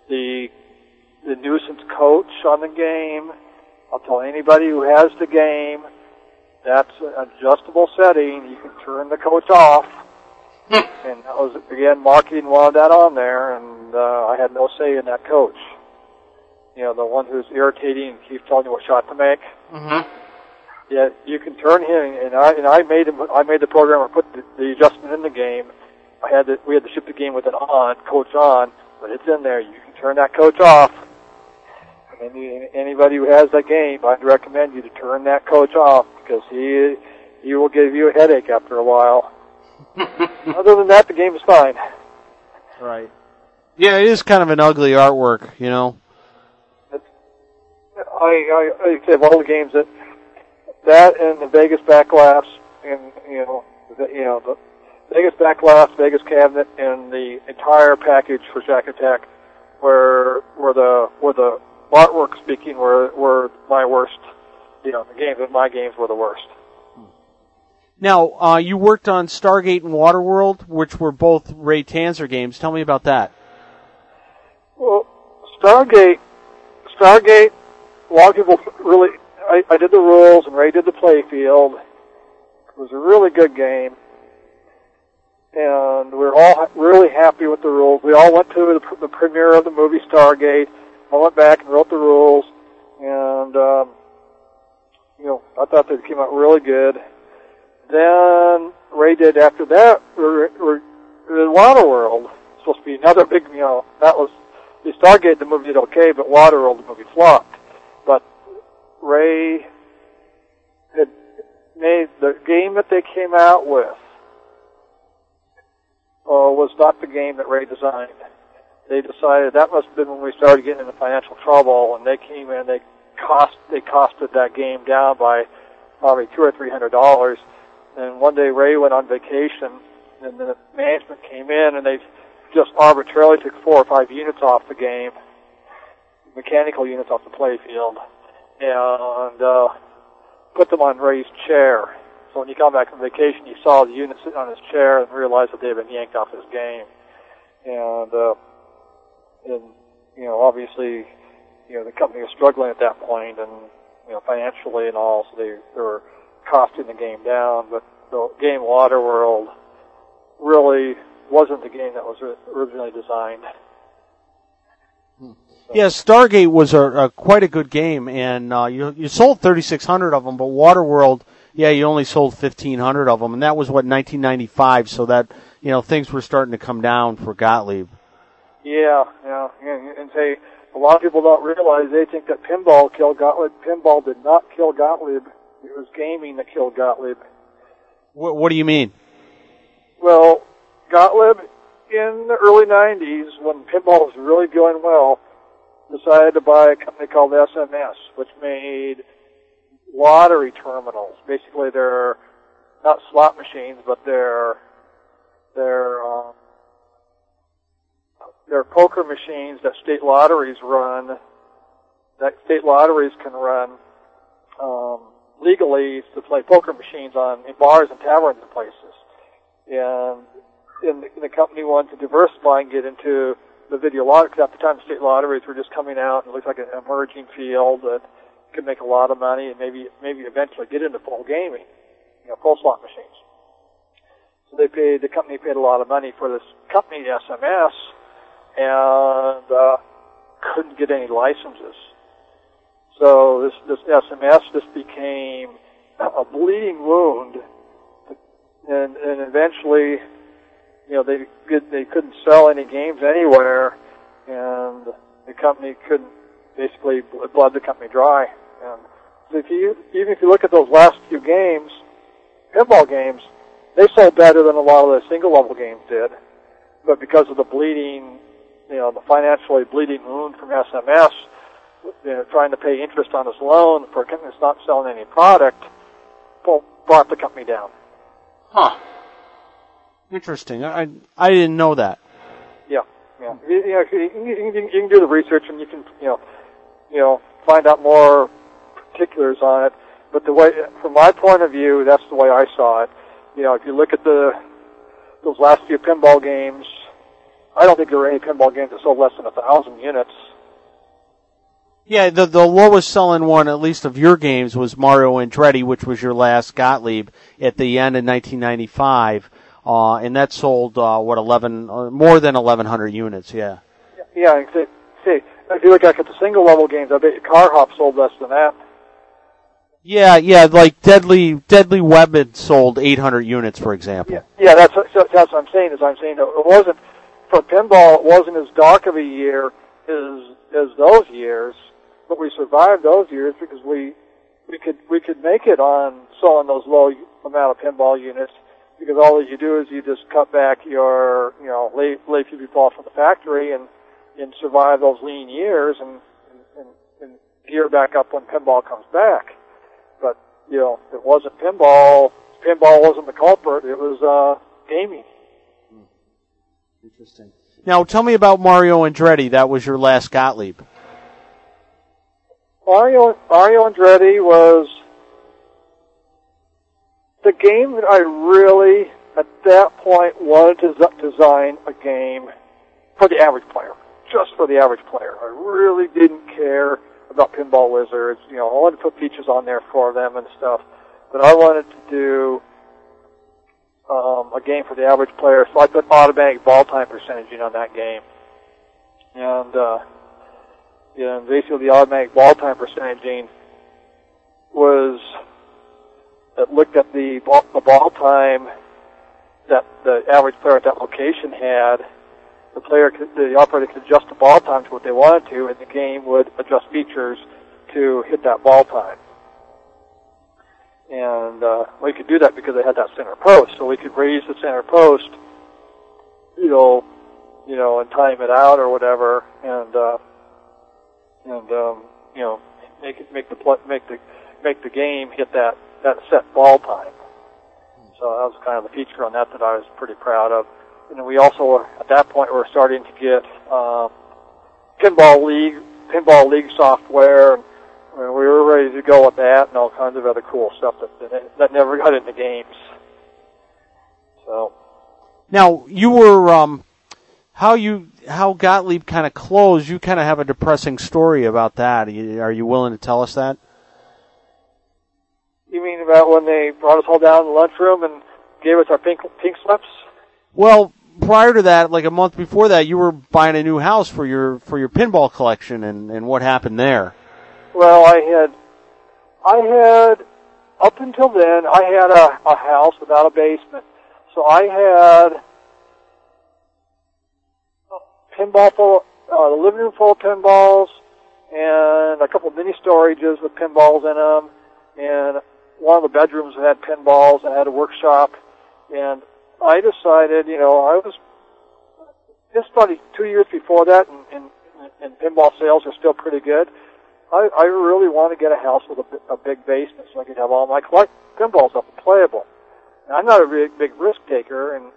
The nuisance coach on the game, I'll tell anybody who has the game, that's an adjustable setting. You can turn the coach off. And that was, again, marketing wanted that on there, and I had no say in that coach. You know, the one who's irritating and keeps telling you what shot to make. Mm-hmm. Yeah, you can turn him, and I made the programmer put the adjustment in the game. We had to ship the game with an on, coach on, but it's in there. You can turn that coach off. And anybody who has that game, I'd recommend you to turn that coach off because he will give you a headache after a while. Other than that, the game is fine. Right. Yeah, it is kind of an ugly artwork, you know. I say of all the games that and the Vegas Backlash, and you know the Vegas Backlash, Vegas Cabinet, and the entire package for Shaq Attack were the artwork speaking were my worst. You know, my games were the worst. Now, you worked on Stargate and Waterworld, which were both Ray Tanzer games. Tell me about that. Well, Stargate, a lot of people really, I did the rules and Ray did the playfield. It was a really good game. And we were all really happy with the rules. We all went to the premiere of the movie Stargate. I went back and wrote the rules. And, you know, I thought they came out really good. Then Ray did after that. We did Waterworld. It's supposed to be another big, you know, that was the Stargate. The movie did okay, but Waterworld the movie flopped. But Ray it made the game that they came out with was not the game that Ray designed. They decided that must have been when we started getting into financial trouble, and they came in and they costed that game down by probably $200 or $300. And one day Ray went on vacation, and then the management came in and they just arbitrarily took 4 or 5 units off the game, mechanical units off the playfield, and put them on Ray's chair. So when he got back from vacation, he saw the unit sitting on his chair and realized that they had been yanked off his game. And you know, obviously, you know, the company was struggling at that point, and you know, financially and all, so they were costing the game down. But the game Waterworld really wasn't the game that was originally designed. Yeah, Stargate was a quite a good game, and you sold 3,600 of them, but Waterworld, yeah, you only sold 1,500 of them, and that was, what, 1995, so that, you know, things were starting to come down for Gottlieb. Yeah, and say, a lot of people don't realize, they think that pinball killed Gottlieb. Pinball did not kill Gottlieb. It was gaming that killed Gottlieb. What do you mean? Well, Gottlieb, in the early 90s, when pinball was really going well, decided to buy a company called SMS, which made lottery terminals. Basically, they're not slot machines, but they're poker machines that state lotteries run. That state lotteries can run legally to play poker machines in bars and taverns and places. And the company wanted to diversify and get into the video lottery, because at the time the state lotteries were just coming out, and it looked like an emerging field that could make a lot of money and maybe eventually get into full gaming, you know, full slot machines. So the company paid a lot of money for this company, SMS, and couldn't get any licenses. So this SMS just became a bleeding wound, and eventually, you know, they couldn't sell any games anywhere, and the company couldn't, basically bled the company dry. And if you look at those last few games, pinball games, they sold better than a lot of the single-level games did. But because of the bleeding, you know, the financially bleeding wound from SMS, you know, trying to pay interest on this loan for a company that's not selling any product, brought the company down. Huh. Interesting. I didn't know that. Yeah. You can do the research, and you can find out more particulars on it. But the way, from my point of view, that's the way I saw it. You know, if you look at those last few pinball games, I don't think there were any pinball games that sold less than 1,000 units. Yeah, the lowest selling one, at least of your games, was Mario Andretti, which was your last Gottlieb at the end of 1995. And that sold, more than 1,100 units, yeah. Yeah, see, if you look back at the single-level games, I bet Car Hop sold less than that. Yeah, like Deadly Weapon sold 800 units, for example. Yeah, that's what I'm saying, it wasn't, for pinball, it wasn't as dark of a year as those years, but we survived those years because we could make it on selling those low amount of pinball units. Because all that you do is you just cut back your, lay few people off from the factory and survive those lean years and gear back up when pinball comes back. But, it wasn't pinball. Pinball wasn't the culprit. It was gaming. Interesting. Now, tell me about Mario Andretti. That was your last Gottlieb. Mario Andretti was the game that I really, at that point, wanted to design a game for the average player. Just for the average player. I really didn't care about Pinball Wizards. I wanted to put features on there for them and stuff. But I wanted to do a game for the average player, so I put automatic ball time percentage on that game. And, basically the automatic ball time percentage was, that looked at the ball time that the average player at that location had. The operator could adjust the ball time to what they wanted to, and the game would adjust features to hit that ball time. And we could do that because they had that center post. So we could raise the center post, and time it out or whatever, make the game hit that set ball time. So that was kind of the feature on that I was pretty proud of. And then we also, at that point, were starting to get pinball league software. I mean, we were ready to go with that and all kinds of other cool stuff that never got into games. So now you were how Gottlieb kind of closed. You kind of have a depressing story about that. Are you willing to tell us that? You mean about when they brought us all down in the lunchroom and gave us our pink slips? Well, prior to that, like a month before that, you were buying a new house for your pinball collection, and what happened there? Well, I had up until then, I had a house without a basement. So I had a pinball full, the living room full of pinballs, and a couple of mini storages with pinballs in them, and one of the bedrooms had pinballs, and I had a workshop, and I decided, I was just probably 2 years before that, and pinball sales are still pretty good. I really want to get a house with a big basement so I could have all my pinballs up and playable. Now, I'm not a big risk taker, and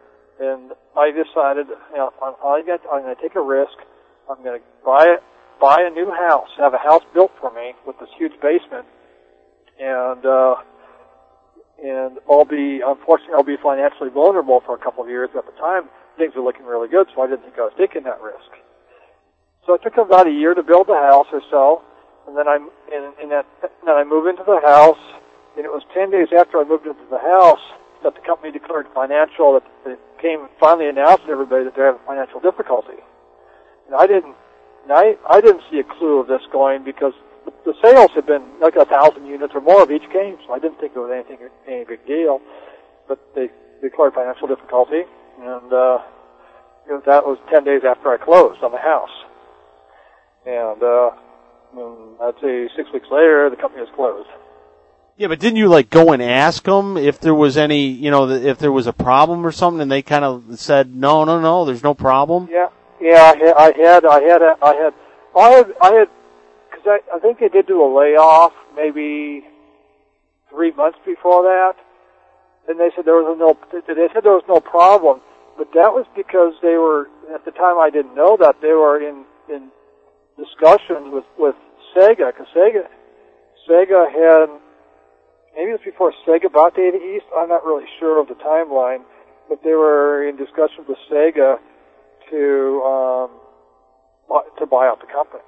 I decided, I'm going to take a risk. I'm going to buy a new house, have a house built for me with this huge basement, and unfortunately I'll be financially vulnerable for a couple of years. At the time, things were looking really good, so I didn't think I was taking that risk. So it took about a year to build the house or so. And then I moved into the house, and it was 10 days after I moved into the house that the company declared financial, that they came and finally announced to everybody that they're having financial difficulty. And I didn't see a clue of this going, because the sales had been like 1,000 units or more of each game, so I didn't think it was any big deal. But they declared financial difficulty, and that was 10 days after I closed on the house. And I'd say 6 weeks later, the company was closed. Yeah, but didn't you go and ask them if there was any, if there was a problem or something, and they kind of said, no, there's no problem? Yeah, because I think they did do a layoff maybe 3 months before that, and they said there was no problem, but that was because they were, at the time I didn't know that, they were in discussions with Sega, because Sega had, maybe it was before Sega bought Data East, I'm not really sure of the timeline, but they were in discussions with Sega to buy out the company.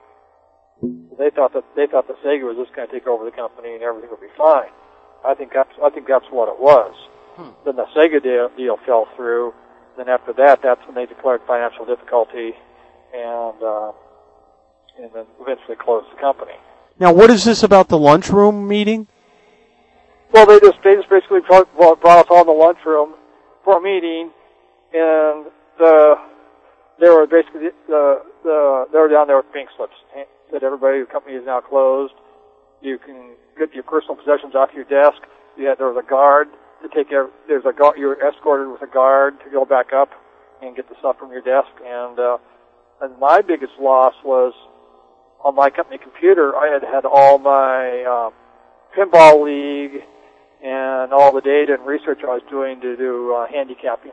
They thought that Sega was just going to take over the company and everything would be fine. I think that's what it was. Then the Sega deal fell through. Then after that, that's when they declared financial difficulty, and then eventually closed the company. Now, what is this about the lunchroom meeting? Well, they just basically brought us all in the lunchroom for a meeting, and they were down there with pink slips. That everybody, the company is now closed. You can get your personal possessions off your desk. There was a guard to take. You were escorted with a guard to go back up and get the stuff from your desk. And my biggest loss was on my company computer. I had all my pinball league and all the data and research I was doing to do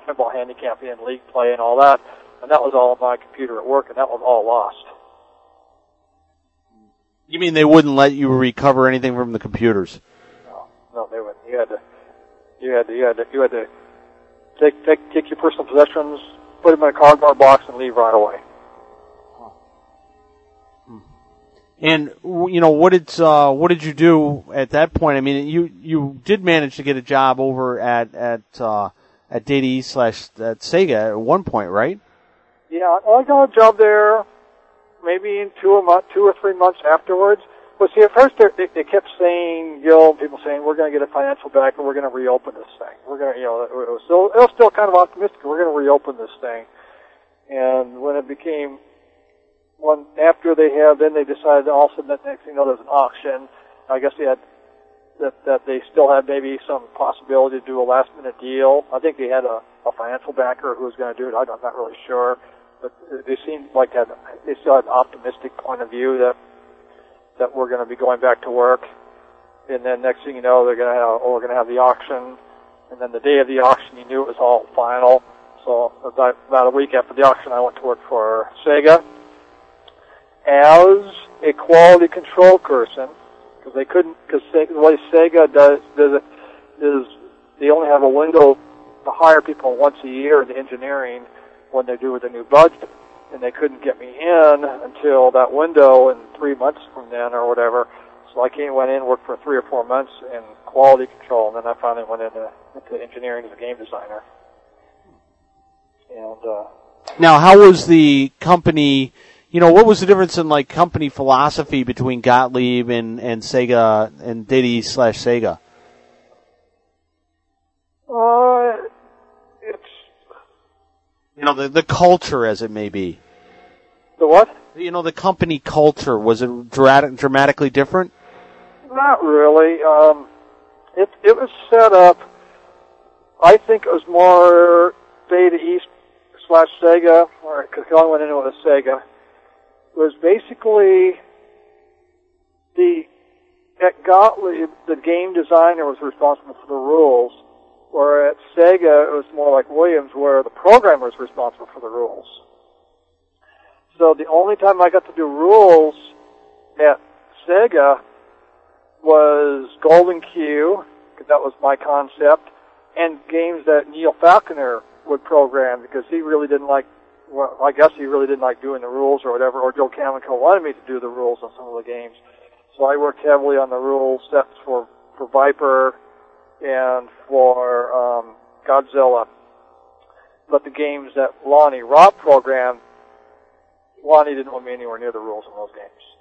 pinball handicapping, and league play and all that. And that was all on my computer at work, and that was all lost. You mean they wouldn't let you recover anything from the computers? No, they wouldn't. You had to take your personal possessions, put them in a cardboard box, and leave right away. And what did you do at that point? I mean, you did manage to get a job over at Data East / Sega at one point, right? Yeah, I got a job there. Maybe in 2 or 3 months afterwards. But see, at first they kept saying, people saying, we're going to get a financial back and we're going to reopen this thing. We're going to, it was still kind of optimistic. We're going to reopen this thing. And when it became after they decided all of a sudden that next thing, there's an auction. I guess they had that they still had maybe some possibility to do a last-minute deal. I think they had a financial backer who was going to do it. I'm not really sure. But they seemed like they still had an optimistic point of view that we're going to be going back to work. And then next thing you know, we're going to have the auction. And then the day of the auction, you knew it was all final. So about a week after the auction, I went to work for Sega as a quality control person, because they couldn't, because the way Sega does it is they only have a window to hire people once a year in the engineering when they do with a new budget, and they couldn't get me in until that window in 3 months from then or whatever. So I went in, worked for 3 or 4 months in quality control, and then I finally went into engineering as a game designer. And now, how was the company? You know, what was the difference in like company philosophy between Gottlieb and Sega and Data East / Sega? You know, the culture, as it may be. The what? You know, the company culture. Was it dramatically different? Not really. It was set up, I think it was more Data East / Sega, because I went into it with a Sega. It was basically at Gottlieb, the game designer was responsible for the rules. Where at Sega, it was more like Williams, where the programmer is responsible for the rules. So the only time I got to do rules at Sega was Golden Q, because that was my concept, and games that Neil Falconer would program, because he really didn't like, well, I guess he really didn't like doing the rules or whatever, or Joe Kaminko wanted me to do the rules on some of the games. So I worked heavily on the rule sets for Viper, and for Godzilla. But the games that Rob programmed, Lonnie didn't want me anywhere near the rules in those games.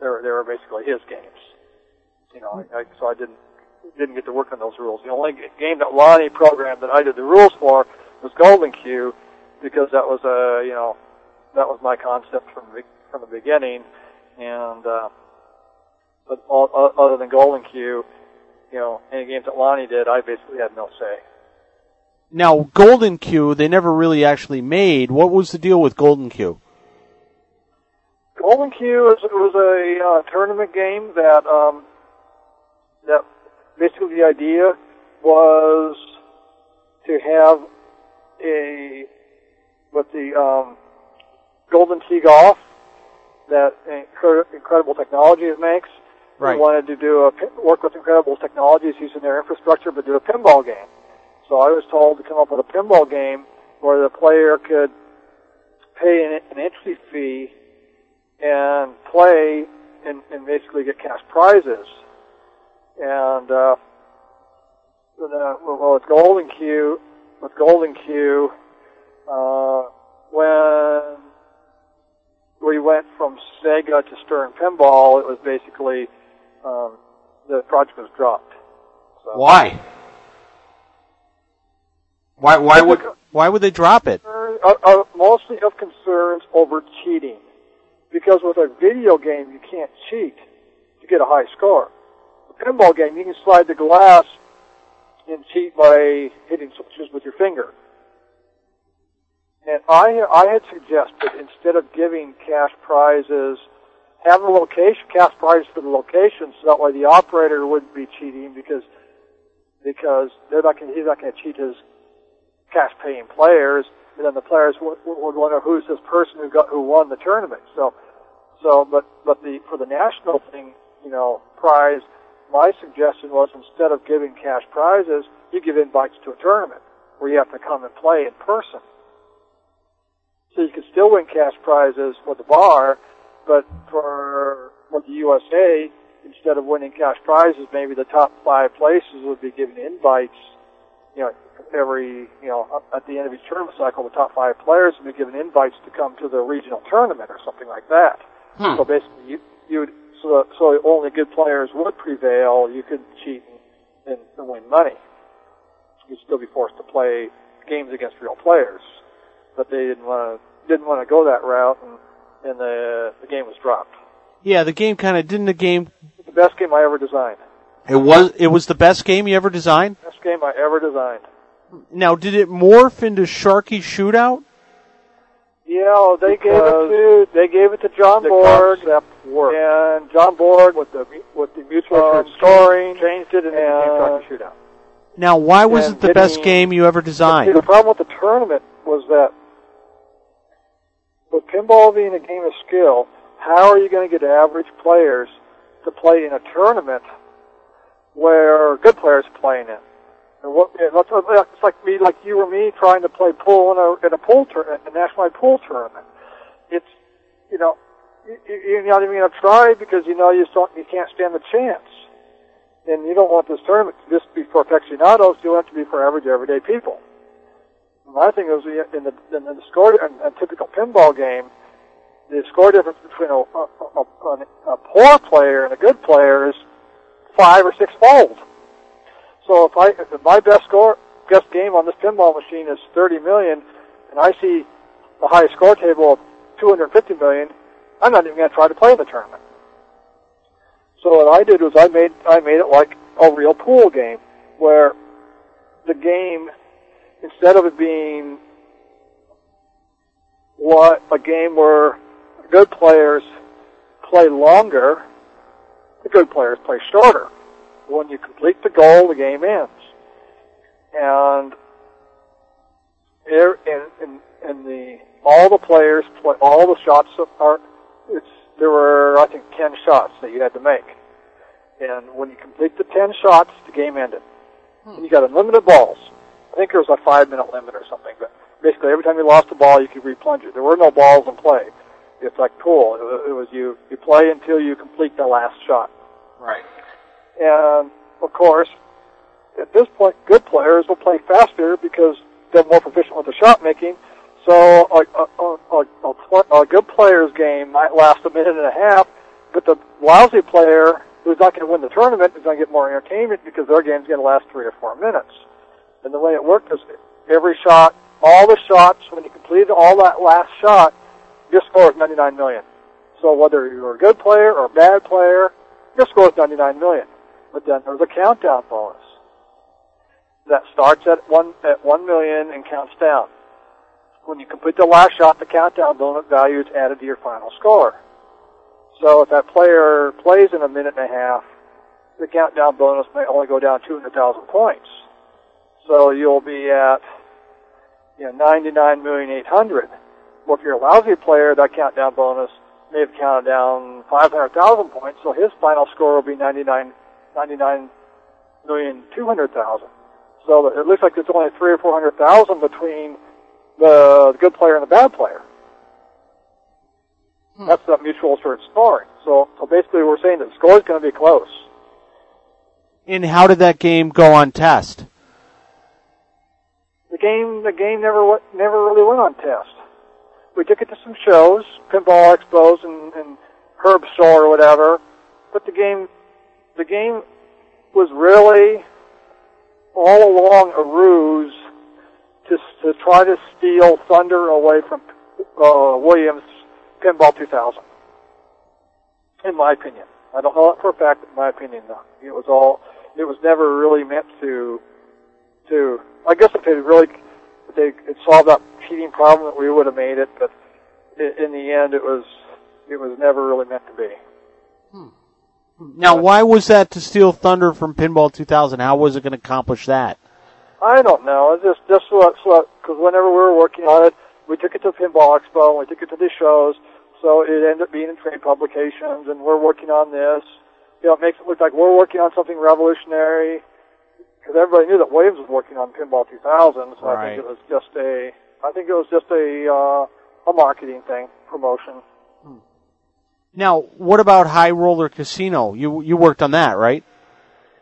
They were basically his games. You know, so I didn't get to work on those rules. The only game that Lonnie programmed that I did the rules for was Golden Q, because that was that was my concept from the beginning. And but other than Golden Q, you know, any games that Lonnie did, I basically had no say. Now, Golden Q, they never really actually made. What was the deal with Golden Q? Golden Q was a tournament game that basically the idea was to have Golden Tee Golf that Incredible Technologies makes. Right. They wanted to work with Incredible Technologies using their infrastructure, but do a pinball game. So I was told to come up with a pinball game where the player could pay an entry fee and play and basically get cash prizes. And with Golden Q, when we went from Sega to Stern Pinball, it was basically the project was dropped. So. Why would they drop it? Mostly of concerns over cheating, because with a video game you can't cheat to get a high score. A pinball game you can slide the glass and cheat by hitting switches with your finger. And I had suggested, instead of giving cash prizes, have a location, cash prizes for the location, so that way the operator wouldn't be cheating, because he's not going to cheat his cash-paying players, and then the players would wonder who's this person who won the tournament. But for the national thing, you know, prize, my suggestion was instead of giving cash prizes, you give invites to a tournament where you have to come and play in person. So you could still win cash prizes for the bar, but for the USA, instead of winning cash prizes, maybe the top 5 places would be given invites. You know, at the end of each tournament cycle, the top 5 players would be given invites to come to the regional tournament or something like that. So basically, so only good players would prevail. You couldn't cheat and win money. You'd still be forced to play games against real players. But they didn't want to go that route, and the game was dropped. Yeah, the game kind of didn't. The game, the best game I ever designed. It was the best game you ever designed? Best game I ever designed. Now, did it morph into Sharky Shootout? Yeah, they gave it to John Borg. Concept worked. And John Borg with the mutual restoring changed it and Sharky Shootout. Now, why was it the best game you ever designed? The problem with the tournament was that with pinball being a game of skill, how are you going to get average players to play in a tournament where good players are playing in? It's like me, like you or me, trying to play pool in a pool tournament, a national pool tournament. It's you're not even going to try because you can't stand the chance, and you don't want this tournament to just be for aficionados. You want it to be for average everyday people. My thing is in the score in a typical pinball game, the score difference between a poor player and a good player is 5 or 6-fold. So if my best game on this pinball machine is 30 million, and I see the highest score table of 250 million, I'm not even going to try to play in the tournament. So what I did was I made it like a real pool game, where the game, instead of it being what a game where good players play longer, the good players play shorter. When you complete the goal, the game ends. And all the players play all the shots. There were, I think, 10 shots that you had to make. And when you complete the 10 shots, the game ended. And you got unlimited balls. I think there was a 5-minute limit or something. But basically, every time you lost a ball, you could replunge it. There were no balls in play. It's like pool. It was you play until you complete the last shot. Right. And, of course, at this point, good players will play faster because they're more proficient with the shot making. So a good player's game might last a minute and a half, but the lousy player who's not going to win the tournament is going to get more entertainment because their game's going to last 3 or 4 minutes. And the way it worked is every shot, all the shots, when you completed all that last shot, your score is 99 million. So whether you're a good player or a bad player, your score is 99 million. But then there's a countdown bonus that starts at 1 million and counts down. When you complete the last shot, the countdown bonus value is added to your final score. So if that player plays in a minute and a half, the countdown bonus may only go down 200,000 points. So you'll be at 99,800,000. Well, if you're a lousy player, that countdown bonus may have counted down 500,000 points, so his final score will be 99,200,000. So it looks like there's only 300,000 or 400,000 between the good player and the bad player. That's that mutual sort of scoring. So basically, we're saying that the score is going to be close. And how did that game go on test? The game never really went on test. We took it to some shows, Pinball Expos and Herb Store or whatever, but the game was really all along a ruse to try to steal thunder away from Williams Pinball 2000. In my opinion, I don't know that for a fact. But in my opinion, though, it was never really meant to. I guess if it solved that cheating problem, that we would have made it. But in the end, it was never really meant to be. Now, why was that to steal thunder from Pinball 2000? How was it going to accomplish that? I don't know. It's just because whenever we were working on it, we took it to Pinball Expo, and we took it to these shows, so it ended up being in trade publications, and we're working on this. It makes it look like we're working on something revolutionary, because everybody knew that Williams was working on Pinball 2000, so right. I think it was just a marketing thing, promotion. Now, what about High Roller Casino? You worked on that, right?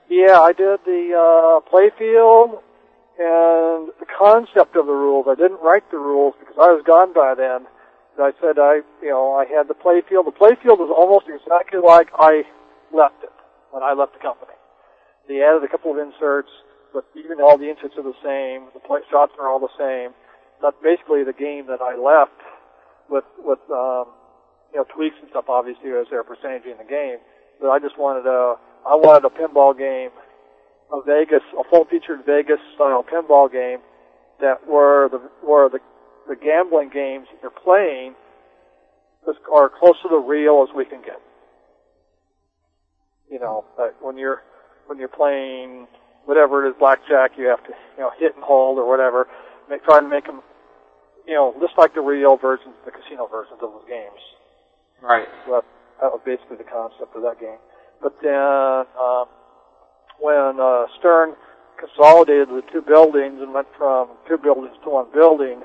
Yeah, I did the playfield and the concept of the rules. I didn't write the rules because I was gone by then. And I said I had the playfield. The playfield was almost exactly like I left it when I left the company. They added a couple of inserts, but even all the inserts are the same. The play shots are all the same. That's basically the game that I left with tweaks and stuff, obviously, as they're percentaging the game. But I just wanted I wanted a pinball game, a Vegas, a full-featured Vegas-style pinball game that were the gambling games that they're playing are close to the real as we can get. You know, like when you're playing whatever it is, blackjack, you have to hit and hold or whatever, try to make them just like the real versions, the casino versions of those games. Right. So that was basically the concept of that game. But then when Stern consolidated the two buildings and went from two buildings to one building,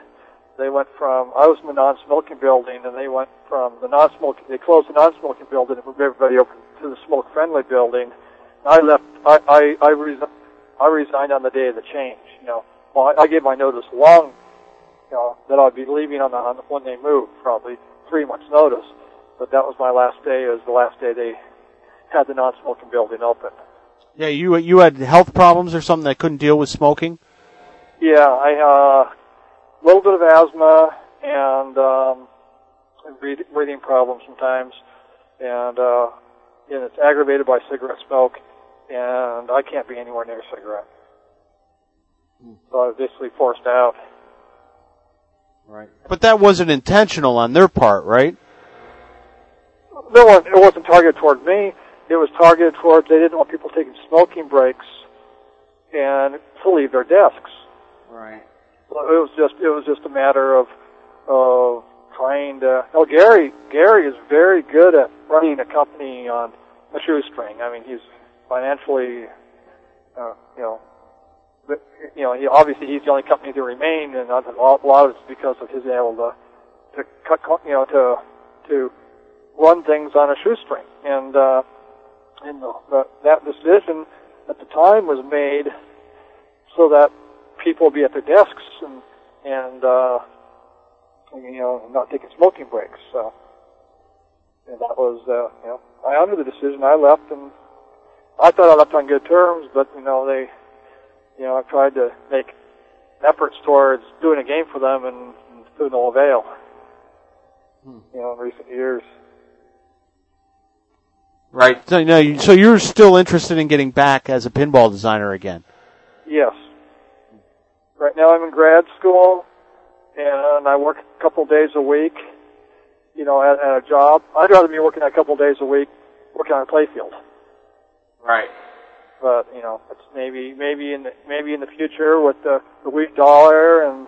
they went from, I was in the non-smoking building, and they went from the non-smoking, they closed the non-smoking building and moved everybody over to the smoke-friendly building. And I left, I resigned on the day of the change, Well, I gave my notice long, that I'd be leaving on when they moved, probably 3 months' notice. But that was my last day. It was the last day they had the non-smoking building open. Yeah, you had health problems or something that couldn't deal with smoking? Yeah, I a little bit of asthma and breathing problems sometimes, and it's aggravated by cigarette smoke, and I can't be anywhere near a cigarette. So I was basically forced out. Right. But that wasn't intentional on their part, right? No, it wasn't targeted toward me. It was targeted toward, they didn't want people taking smoking breaks and to leave their desks. Right. Well, it was just a matter of trying to. Well, Gary is very good at running a company on a shoestring. I mean, he's financially, he, obviously he's the only company to remain, and a lot of it's because of his able to cut, to run things on a shoestring. And that decision at the time was made so that people would be at their desks and not taking smoking breaks. So, and that was, I honored the decision. I left, and I thought I left on good terms, but, I tried to make efforts towards doing a game for them, and to no avail, in recent years. Right. So, so you're still interested in getting back as a pinball designer again? Yes. Right now I'm in grad school, and I work a couple days a week, at a job. I'd rather be working a couple days a week working on a playfield. Right. But, it's maybe in the future with the weak dollar and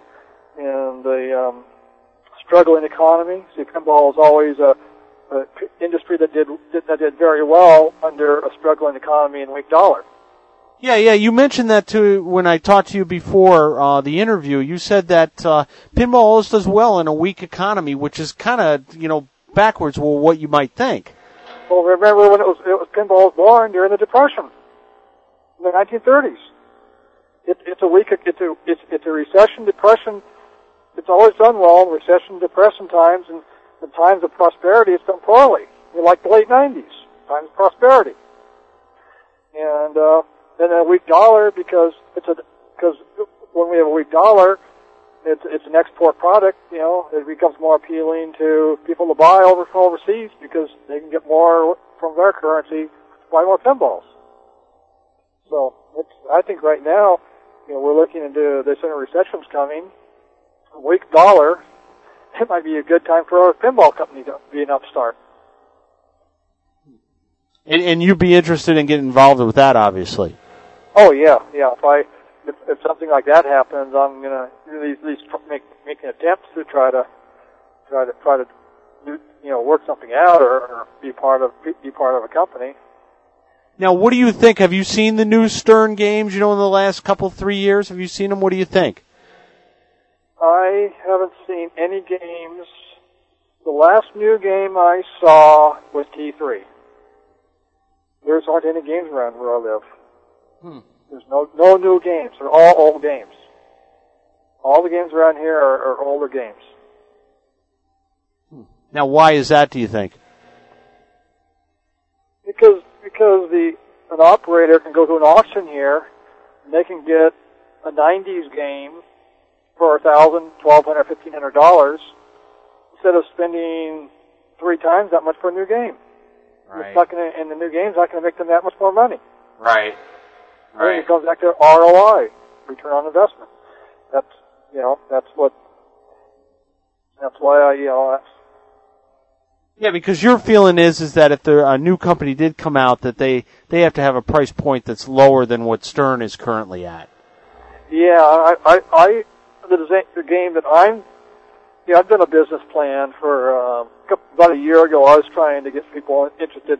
the struggling economy. See, pinball is always an industry that did very well under a struggling economy and weak dollar. Yeah, you mentioned that too when I talked to you before the interview. You said that pinball always does well in a weak economy, which is kind of, backwards with what you might think. Well, remember when it was pinball was born during the Depression in the 1930s. It's a recession, depression. It's always done well in recession, depression times, and in times of prosperity, it's done poorly. You're like the late 90s, times of prosperity. And and a weak dollar, because when we have a weak dollar, it's an export product. It becomes more appealing to people to buy over from overseas because they can get more from their currency to buy more pinballs. So I think right now, we're looking into this recession's coming. A weak dollar, it might be a good time for a pinball company to be an upstart. And you'd be interested in getting involved with that, obviously. Oh yeah. If something like that happens, I'm gonna at least make an attempt to try to do, work something out or be part of a company. Now, what do you think? Have you seen the new Stern games? In the last 3 years, have you seen them? What do you think? I haven't seen any games. The last new game I saw was T3. There's aren't any games around where I live. There's no new games. They're all old games. All the games around here are older games. Now, why is that, do you think? Because an operator can go to an auction here, and they can get a 90s game for $1,000, $1,200, $1,500 instead of spending 3 times that much for a new game. Right. And the new game's not going to make them that much more money. Right. Right. It comes back to ROI, return on investment. That's why. Yeah, because your feeling is that if a new company did come out, that they have to have a price point that's lower than what Stern is currently at. Yeah, the game that I've done a business plan for about a year ago. I was trying to get people interested in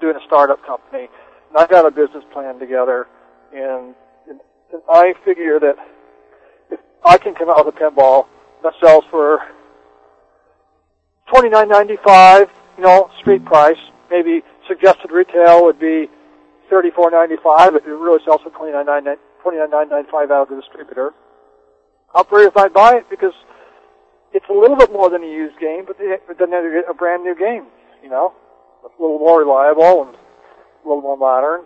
doing a startup company, and I got a business plan together, and I figure that if I can come out with a pinball that sells for $29.95, street price, maybe suggested retail would be $34.95, but it really sells for $29.95 out of the distributor. Operators might buy it because it's a little bit more than a used game, but then they get a brand new game, a little more reliable and a little more modern,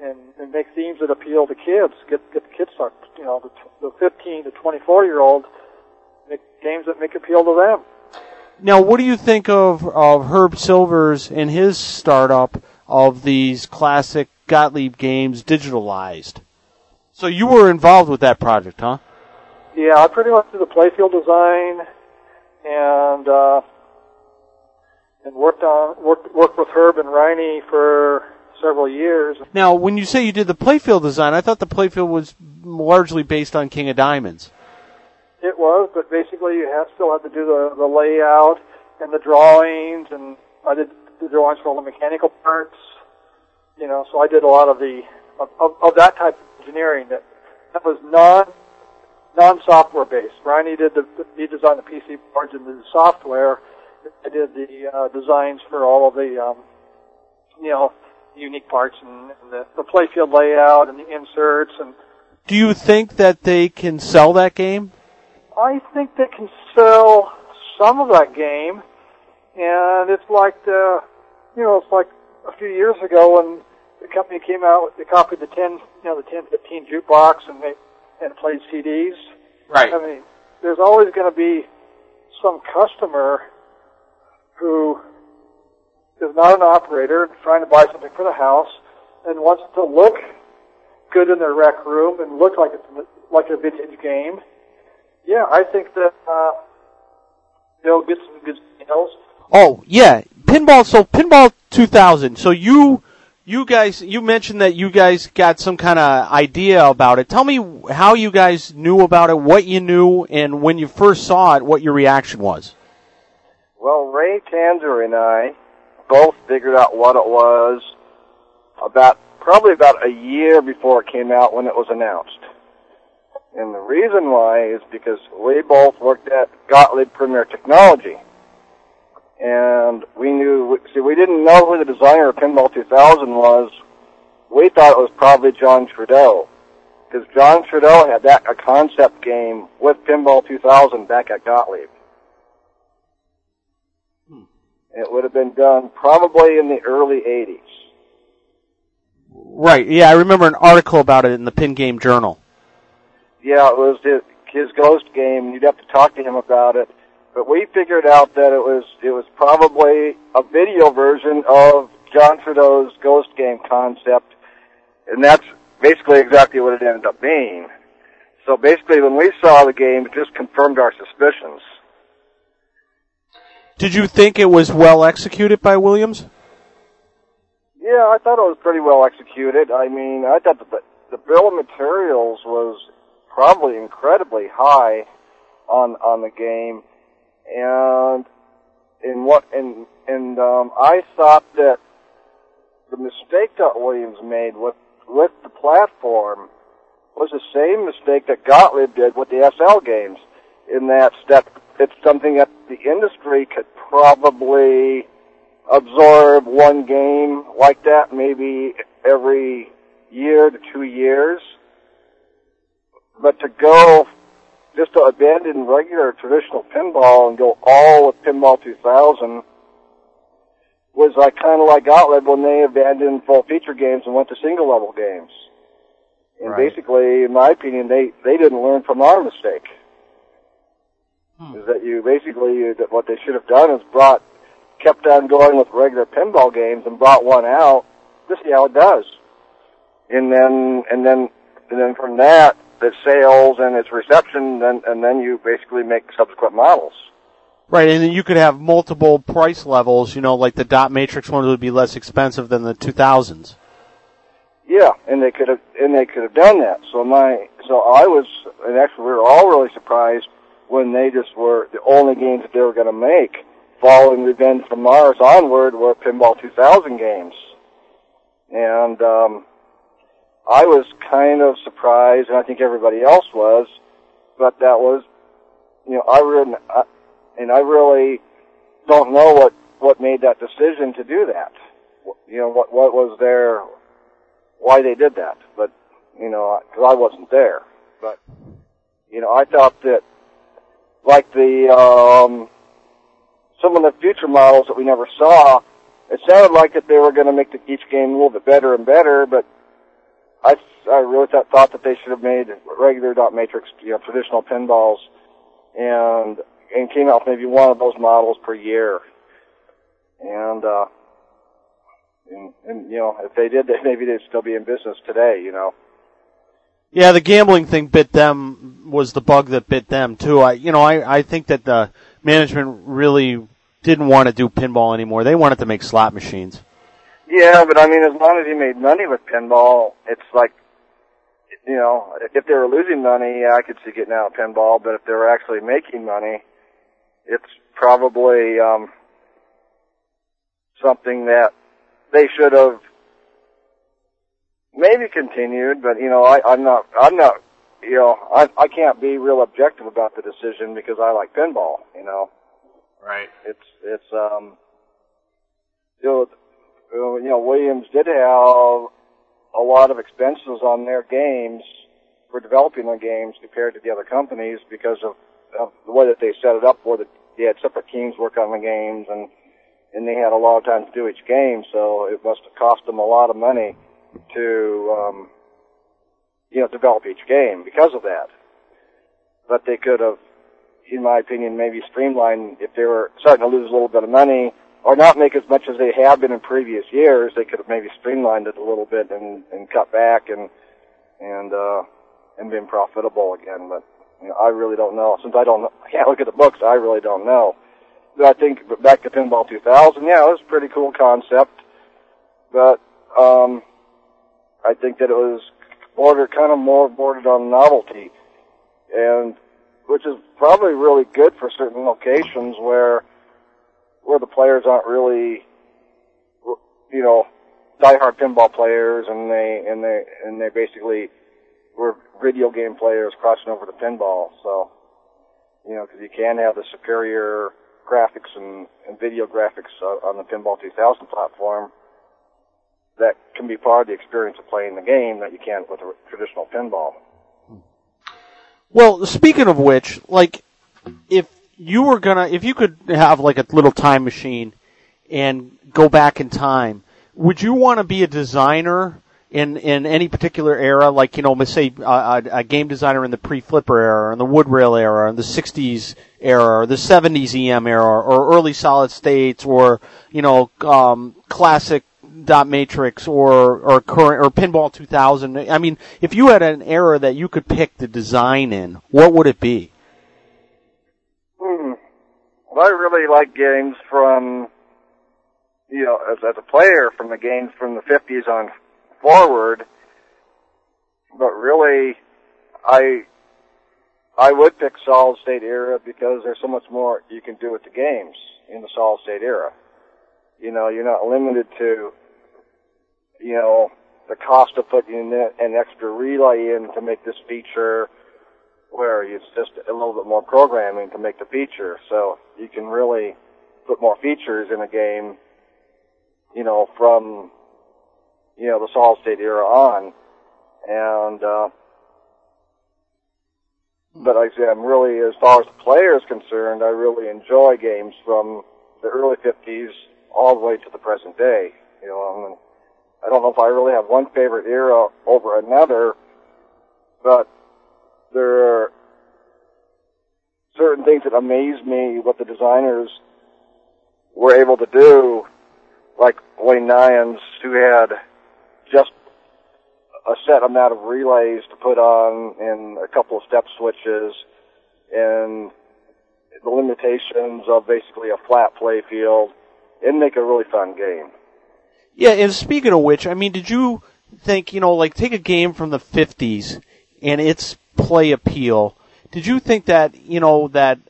and make themes that appeal to kids. Get the kids started, the 15 to 24-year-old, make games that make appeal to them. Now, what do you think of Herb Silvers and his startup of these classic Gottlieb games digitalized? So you were involved with that project, huh? Yeah, I pretty much did the playfield design and worked with Herb and Riney for several years. Now, when you say you did the playfield design, I thought the playfield was largely based on King of Diamonds. It was, but basically you still had to do the layout and the drawings, and I did the drawings for all the mechanical parts, so I did a lot of that type of engineering that was non-software based. Riney designed the PC boards and the software. I did the designs for all of the, unique parts and the playfield layout and the inserts. And do you think that they can sell that game? I think they can sell some of that game, and it's like a few years ago when the company came out, they copied the 1015 jukebox and played CDs. Right. I mean, there's always going to be some customer who is not an operator trying to buy something for the house and wants to look good in their rec room and look like it's like a vintage game. Yeah, I think that they'll get some good sales. Oh, yeah. Pinball, so Pinball 2000. So you mentioned that you guys got some kind of idea about it. Tell me how you guys knew about it, what you knew, and when you first saw it, what your reaction was. Well, Ray Tanzer and I both figured out what it was about a year before it came out when it was announced. And the reason why is because we both worked at Gottlieb Premier Technology. And we knew, we didn't know who the designer of Pinball 2000 was. We thought it was probably John Trudeau. Because John Trudeau had a concept game with Pinball 2000 back at Gottlieb. It would have been done probably in the early 80s. Right, yeah, I remember an article about it in the Pin Game Journal. Yeah, it was his ghost game. You'd have to talk to him about it. But we figured out that it was probably a video version of John Trudeau's ghost game concept, and that's basically exactly what it ended up being. So basically, when we saw the game, it just confirmed our suspicions. Did you think it was well executed by Williams? Yeah, I thought it was pretty well executed. I mean, I thought the bill of materials was probably incredibly high on the game, and I thought that the mistake that Williams made with the platform was the same mistake that Gottlieb did with the SL games, in that it's something that the industry could probably absorb one game like that maybe every year to 2 years. But to go, just to abandon regular traditional pinball and go all with Pinball 2000 was like kind of like Gottlieb when they abandoned full feature games and went to single level games. And right. Basically, in my opinion, they didn't learn from our mistake. Is that what they should have done is brought kept on going with regular pinball games and brought one out to see how it does. And then from that, the sales and its reception, and then you basically make subsequent models. Right, and then you could have multiple price levels, you know, like the dot matrix one would be less expensive than the 2000s. Yeah, and they could have done that. So we were all really surprised when they just were, the only games that they were going to make following Revenge from Mars onward were Pinball 2000 games. And I was kind of surprised, and I think everybody else was, but that was, you know, I really don't know what made that decision to do that. You know, what was their, why they did that, but, you know, because I wasn't there. But, you know, I thought that, like some of the future models that we never saw, it sounded like that they were going to make each game a little bit better and better, but I really thought that they should have made regular dot matrix, you know, traditional pinballs, and came out with maybe one of those models per year. And you know, if they did that, maybe they'd still be in business today, you know. Yeah, the gambling thing bit them, was the bug that bit them, too. I think that the management really didn't want to do pinball anymore. They wanted to make slot machines. Yeah, but I mean, as long as you made money with pinball, it's like, you know, if they were losing money, I could see getting out of pinball, but if they were actually making money, it's probably something that they should have maybe continued, but you know, I'm not, you know, I can't be real objective about the decision because I like pinball, you know. Right. It's you know, Williams did have a lot of expenses on their games for developing their games compared to the other companies because of the way that they set it up, where they had separate teams work on the games, and they had a lot of time to do each game, so it must have cost them a lot of money to, you know, develop each game because of that. But they could have, in my opinion, maybe streamlined, if they were starting to lose a little bit of money or not make as much as they have been in previous years, they could have maybe streamlined it a little bit and cut back and been profitable again. But, you know, I really don't know. Since I can't look at the books, I really don't know. I think back to Pinball 2000, yeah, it was a pretty cool concept, but I think that it was bordered on novelty, and which is probably really good for certain locations where the players aren't really, you know, diehard pinball players, and they basically were video game players crossing over to pinball. So, you know, because you can have the superior graphics and video graphics on the Pinball 2000 platform that can be part of the experience of playing the game that you can't with a traditional pinball. Well, speaking of which, like, if you could have like a little time machine and go back in time, would you want to be a designer in any particular era? Like, you know, let's say a game designer in the pre-flipper era, or in the wood rail era, in the 60s era, or the 70s EM era, or early solid states, or, you know, classic dot matrix, or current, or Pinball 2000. I mean, if you had an era that you could pick the design in, what would it be? Well, I really like games from, you know, as a player, from the games from the 50s on forward, but really, I would pick solid state era because there's so much more you can do with the games in the solid state era. You know, you're not limited to, you know, the cost of putting an extra relay in to make this feature, where it's just a little bit more programming to make the feature. So you can really put more features in a game, you know, from, you know, the solid state era on. And, but like I said, I'm really, as far as the player is concerned, I really enjoy games from the early 50s all the way to the present day. You know, I mean, I don't know if I really have one favorite era over another, but there are certain things that amaze me, what the designers were able to do, like Wayne Nyans, who had just a set amount of relays to put on and a couple of step switches and the limitations of basically a flat play field, it'd make a really fun game. Yeah, and speaking of which, I mean, did you think, you know, like take a game from the 50s and its play appeal, did you think that, you know, that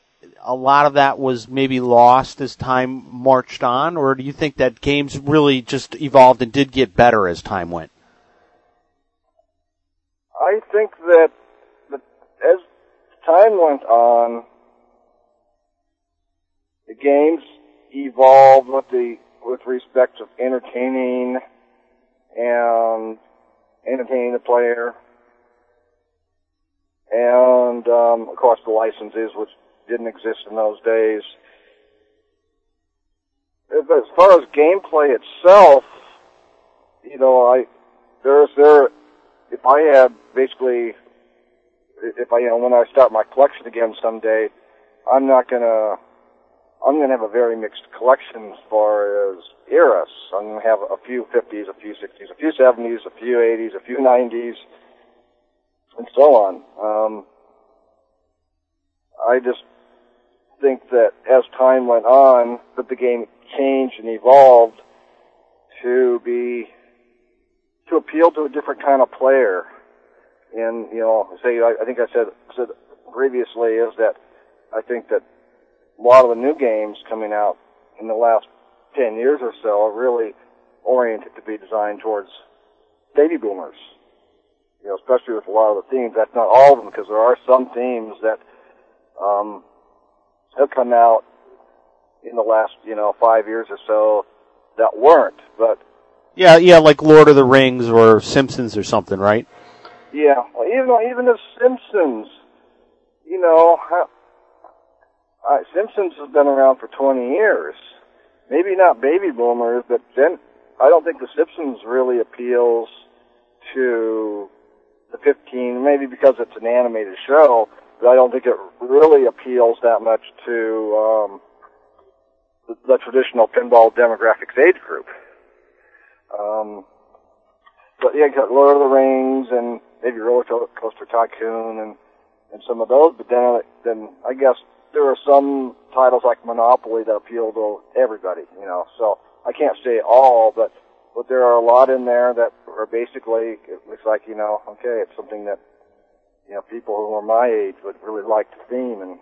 a lot of that was maybe lost as time marched on, or do you think that games really just evolved and did get better as time went? I think that as time went on, the games evolved with respect of entertaining and entertaining the player, and of course the licenses, which didn't exist in those days. As far as gameplay itself, you know, if I had basically, when I start my collection again someday, I'm going to have a very mixed collection as far as eras. I'm going to have a few 50s, a few 60s, a few 70s, a few 80s, a few 90s, and so on. I just think that as time went on, that the game changed and evolved to appeal to a different kind of player. And, you know, say, I think I said previously is that I think that a lot of the new games coming out in the last 10 years or so are really oriented to be designed towards baby boomers. You know, especially with a lot of the themes. That's not all of them, because there are some themes that have come out in the last, 5 years or so that weren't, but... Yeah, like Lord of the Rings or Simpsons or something, right? Yeah, well, even the Simpsons, Simpsons has been around for 20 years. Maybe not baby boomers, but then I don't think the Simpsons really appeals to the 15, maybe because it's an animated show, but I don't think it really appeals that much to the traditional pinball demographics age group. But yeah, Lord of the Rings and maybe Roller Coaster Tycoon and some of those, but then I guess there are some titles like Monopoly that appeal to everybody, so I can't say all, but there are a lot in there that are basically, it looks like, it's something that, people who are my age would really like the theme, and,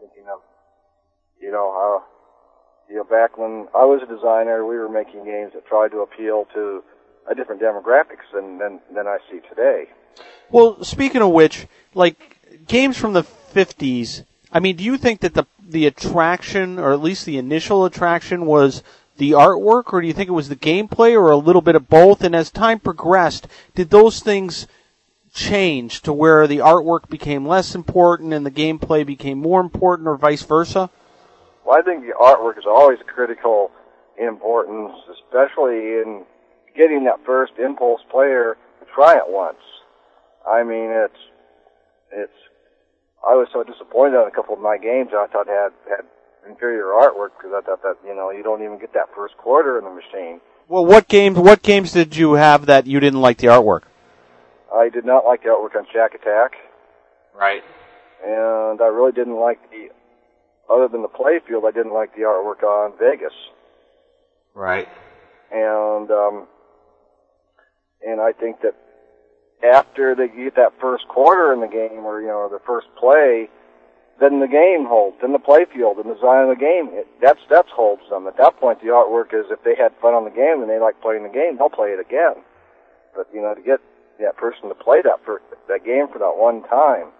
thinking of, back when I was a designer, we were making games that tried to appeal to a different demographics than I see today. Well, speaking of which, like, games from the 50s, I mean, do you think that the attraction, or at least the initial attraction, was the artwork, or do you think it was the gameplay, or a little bit of both? And as time progressed, did those things change to where the artwork became less important and the gameplay became more important, or vice versa? Well, I think the artwork is always critical in importance, especially in getting that first impulse player to try it once. I mean, I was so disappointed on a couple of my games I thought had inferior artwork, because I thought that, you don't even get that first quarter in the machine. Well, what games did you have that you didn't like the artwork? I did not like the artwork on Shack Attack. Right. And I really didn't like other than the playfield, I didn't like the artwork on Vegas. Right. And I think that after they get that first quarter in the game, or the first play, then the game holds, then the play field, and the design of the game, that holds them. At that point, the artwork is, if they had fun on the game and they like playing the game, they'll play it again. But to get that person to play that game for that one time,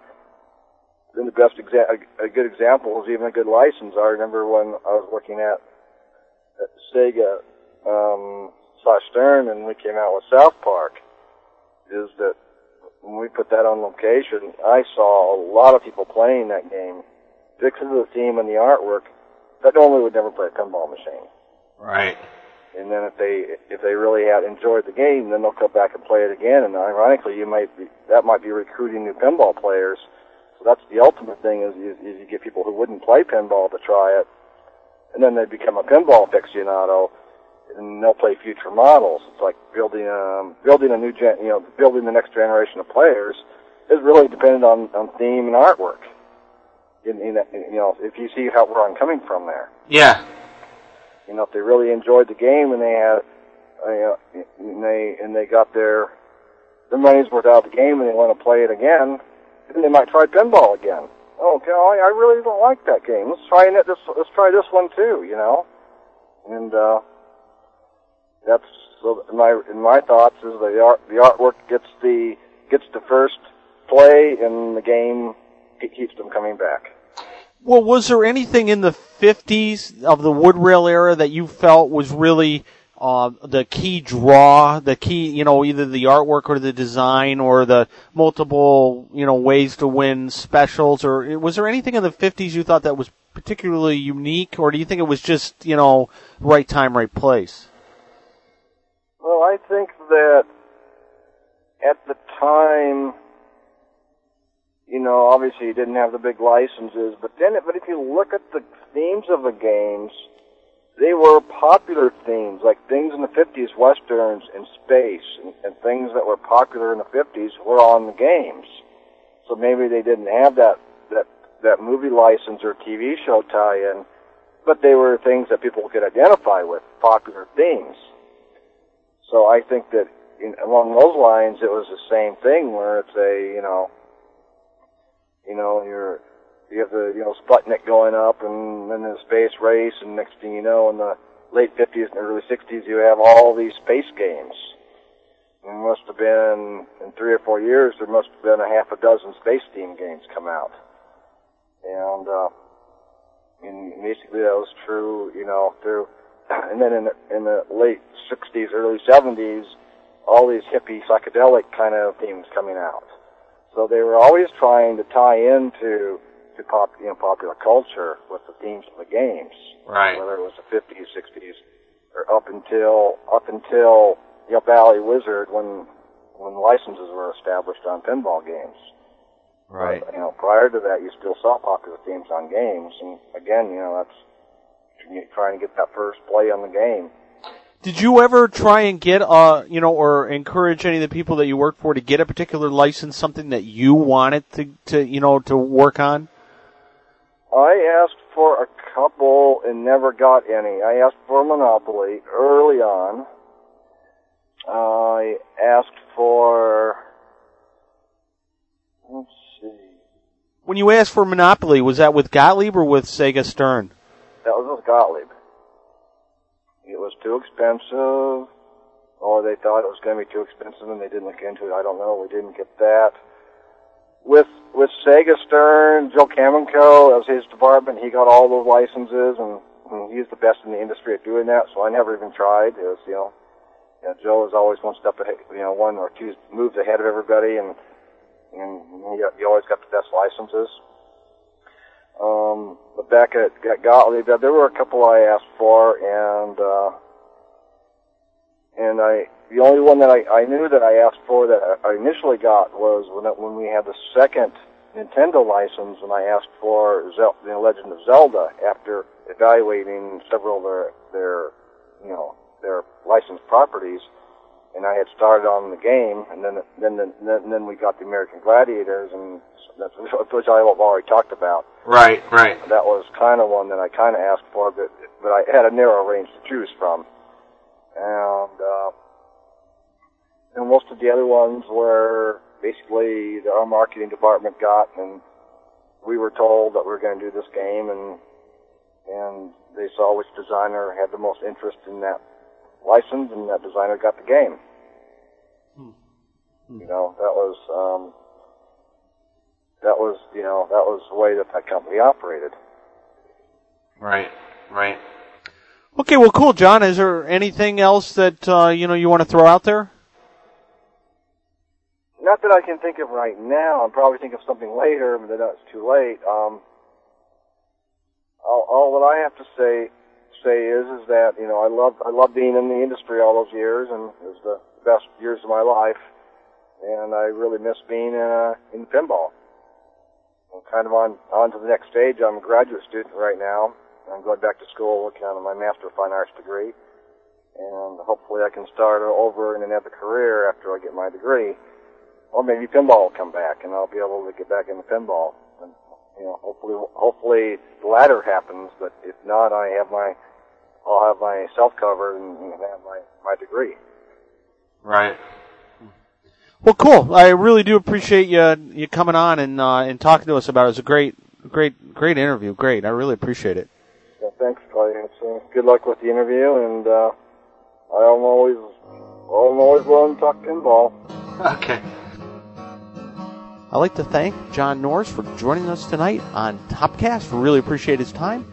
then the best a good example is even a good license. I remember when I was looking at Sega / Stern, and we came out with South Park. Is that when we put that on location, I saw a lot of people playing that game because of the theme and the artwork that normally would never play a pinball machine. Right. And then if they really had enjoyed the game, then they'll come back and play it again. And ironically, that might be recruiting new pinball players. So that's the ultimate thing is you get people who wouldn't play pinball to try it, and then they become a pinball aficionado, and they'll play future models. It's like building a new building the next generation of players is really dependent on theme and artwork. If you see how where I'm coming from there. Yeah. You know, if they really enjoyed the game and they had, and they got their money's worth out of the game and they want to play it again, then they might try pinball again. Oh, okay, I really don't like that game. Let's try this one too. You know, and that's so my thoughts is the artwork gets the first play and the game. It keeps them coming back. Well, was there anything in the 50s of the wood rail era that you felt was really the key draw, either the artwork or the design or the multiple, ways to win specials? Or was there anything in the 50s you thought that was particularly unique, or do you think it was just, right time, right place? Well, I think that at the time... obviously you didn't have the big licenses, but if you look at the themes of the games, they were popular themes, like things in the 50s, westerns and space, and things that were popular in the 50s were on the games. So maybe they didn't have that movie license or TV show tie-in, but they were things that people could identify with, popular themes. So I think that along those lines, it was the same thing where it's a, you have the, Sputnik going up and then the space race, and next thing you know, in the late 50s and early 60s, you have all these space games. And it must have been, in 3 or 4 years, there must have been a half a dozen space theme games come out. And basically that was true, and then in the late 60s, early 70s, all these hippie psychedelic kind of themes coming out. So they were always trying to tie into popular culture with the themes of the games, right? Whether it was the 50s, 60s, or up until Valley Wizard when licenses were established on pinball games, right? But, prior to that, you still saw popular themes on games, and again, that's trying to get that first play on the game. Did you ever try and get, or encourage any of the people that you worked for to get a particular license, something that you wanted to work on? I asked for a couple and never got any. I asked for Monopoly early on. I asked for, let's see. When you asked for Monopoly, was that with Gottlieb or with Sega Stern? That was with Gottlieb. It was too expensive, or they thought it was going to be too expensive and they didn't look into it. I don't know. We didn't get that. With Sega Stern, Joe Camonco, that was his department. He got all those licenses, and he's the best in the industry at doing that, so I never even tried. It was, Joe is always one step ahead, one or two moves ahead of everybody, and he always got the best licenses. But back at Gottlieb, there were a couple I asked for, and the only one that I knew that I asked for that I initially got was when we had the second Nintendo license, and I asked for the Legend of Zelda after evaluating several of their licensed properties, and I had started on the game, and then we got the American Gladiators, and that's, which I have already talked about. Right. That was kind of one that I kind of asked for, but I had a narrow range to choose from, and most of the other ones were basically our marketing department got, and we were told that we were going to do this game, and they saw which designer had the most interest in that license, and that designer got the game. Hmm. That was. That was the way that company operated. Right. Okay, well, cool, John. Is there anything else that, you want to throw out there? Not that I can think of right now. I'll probably think of something later, but then it's too late. All that I have to say is that, I love being in the industry all those years, and it was the best years of my life, and I really miss being in pinball. I'm kind of on to the next stage. I'm a graduate student right now. I'm going back to school working on my Master of Fine Arts degree, and hopefully I can start over in another career after I get my degree. Or maybe pinball will come back, and I'll be able to get back into pinball. And, you know, hopefully the latter happens. But if not, I'll have my self covered and have my degree. Right. Well, cool. I really do appreciate you coming on and talking to us about it. It was a great interview. Great. I really appreciate it. Yeah, thanks, Clay. Good luck with the interview, and I'm always willing to talk pinball. Okay. I'd like to thank John Norris for joining us tonight on Topcast. We really appreciate his time.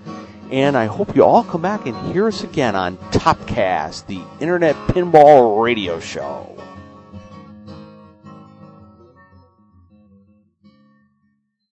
And I hope you all come back and hear us again on Topcast, the Internet Pinball Radio Show.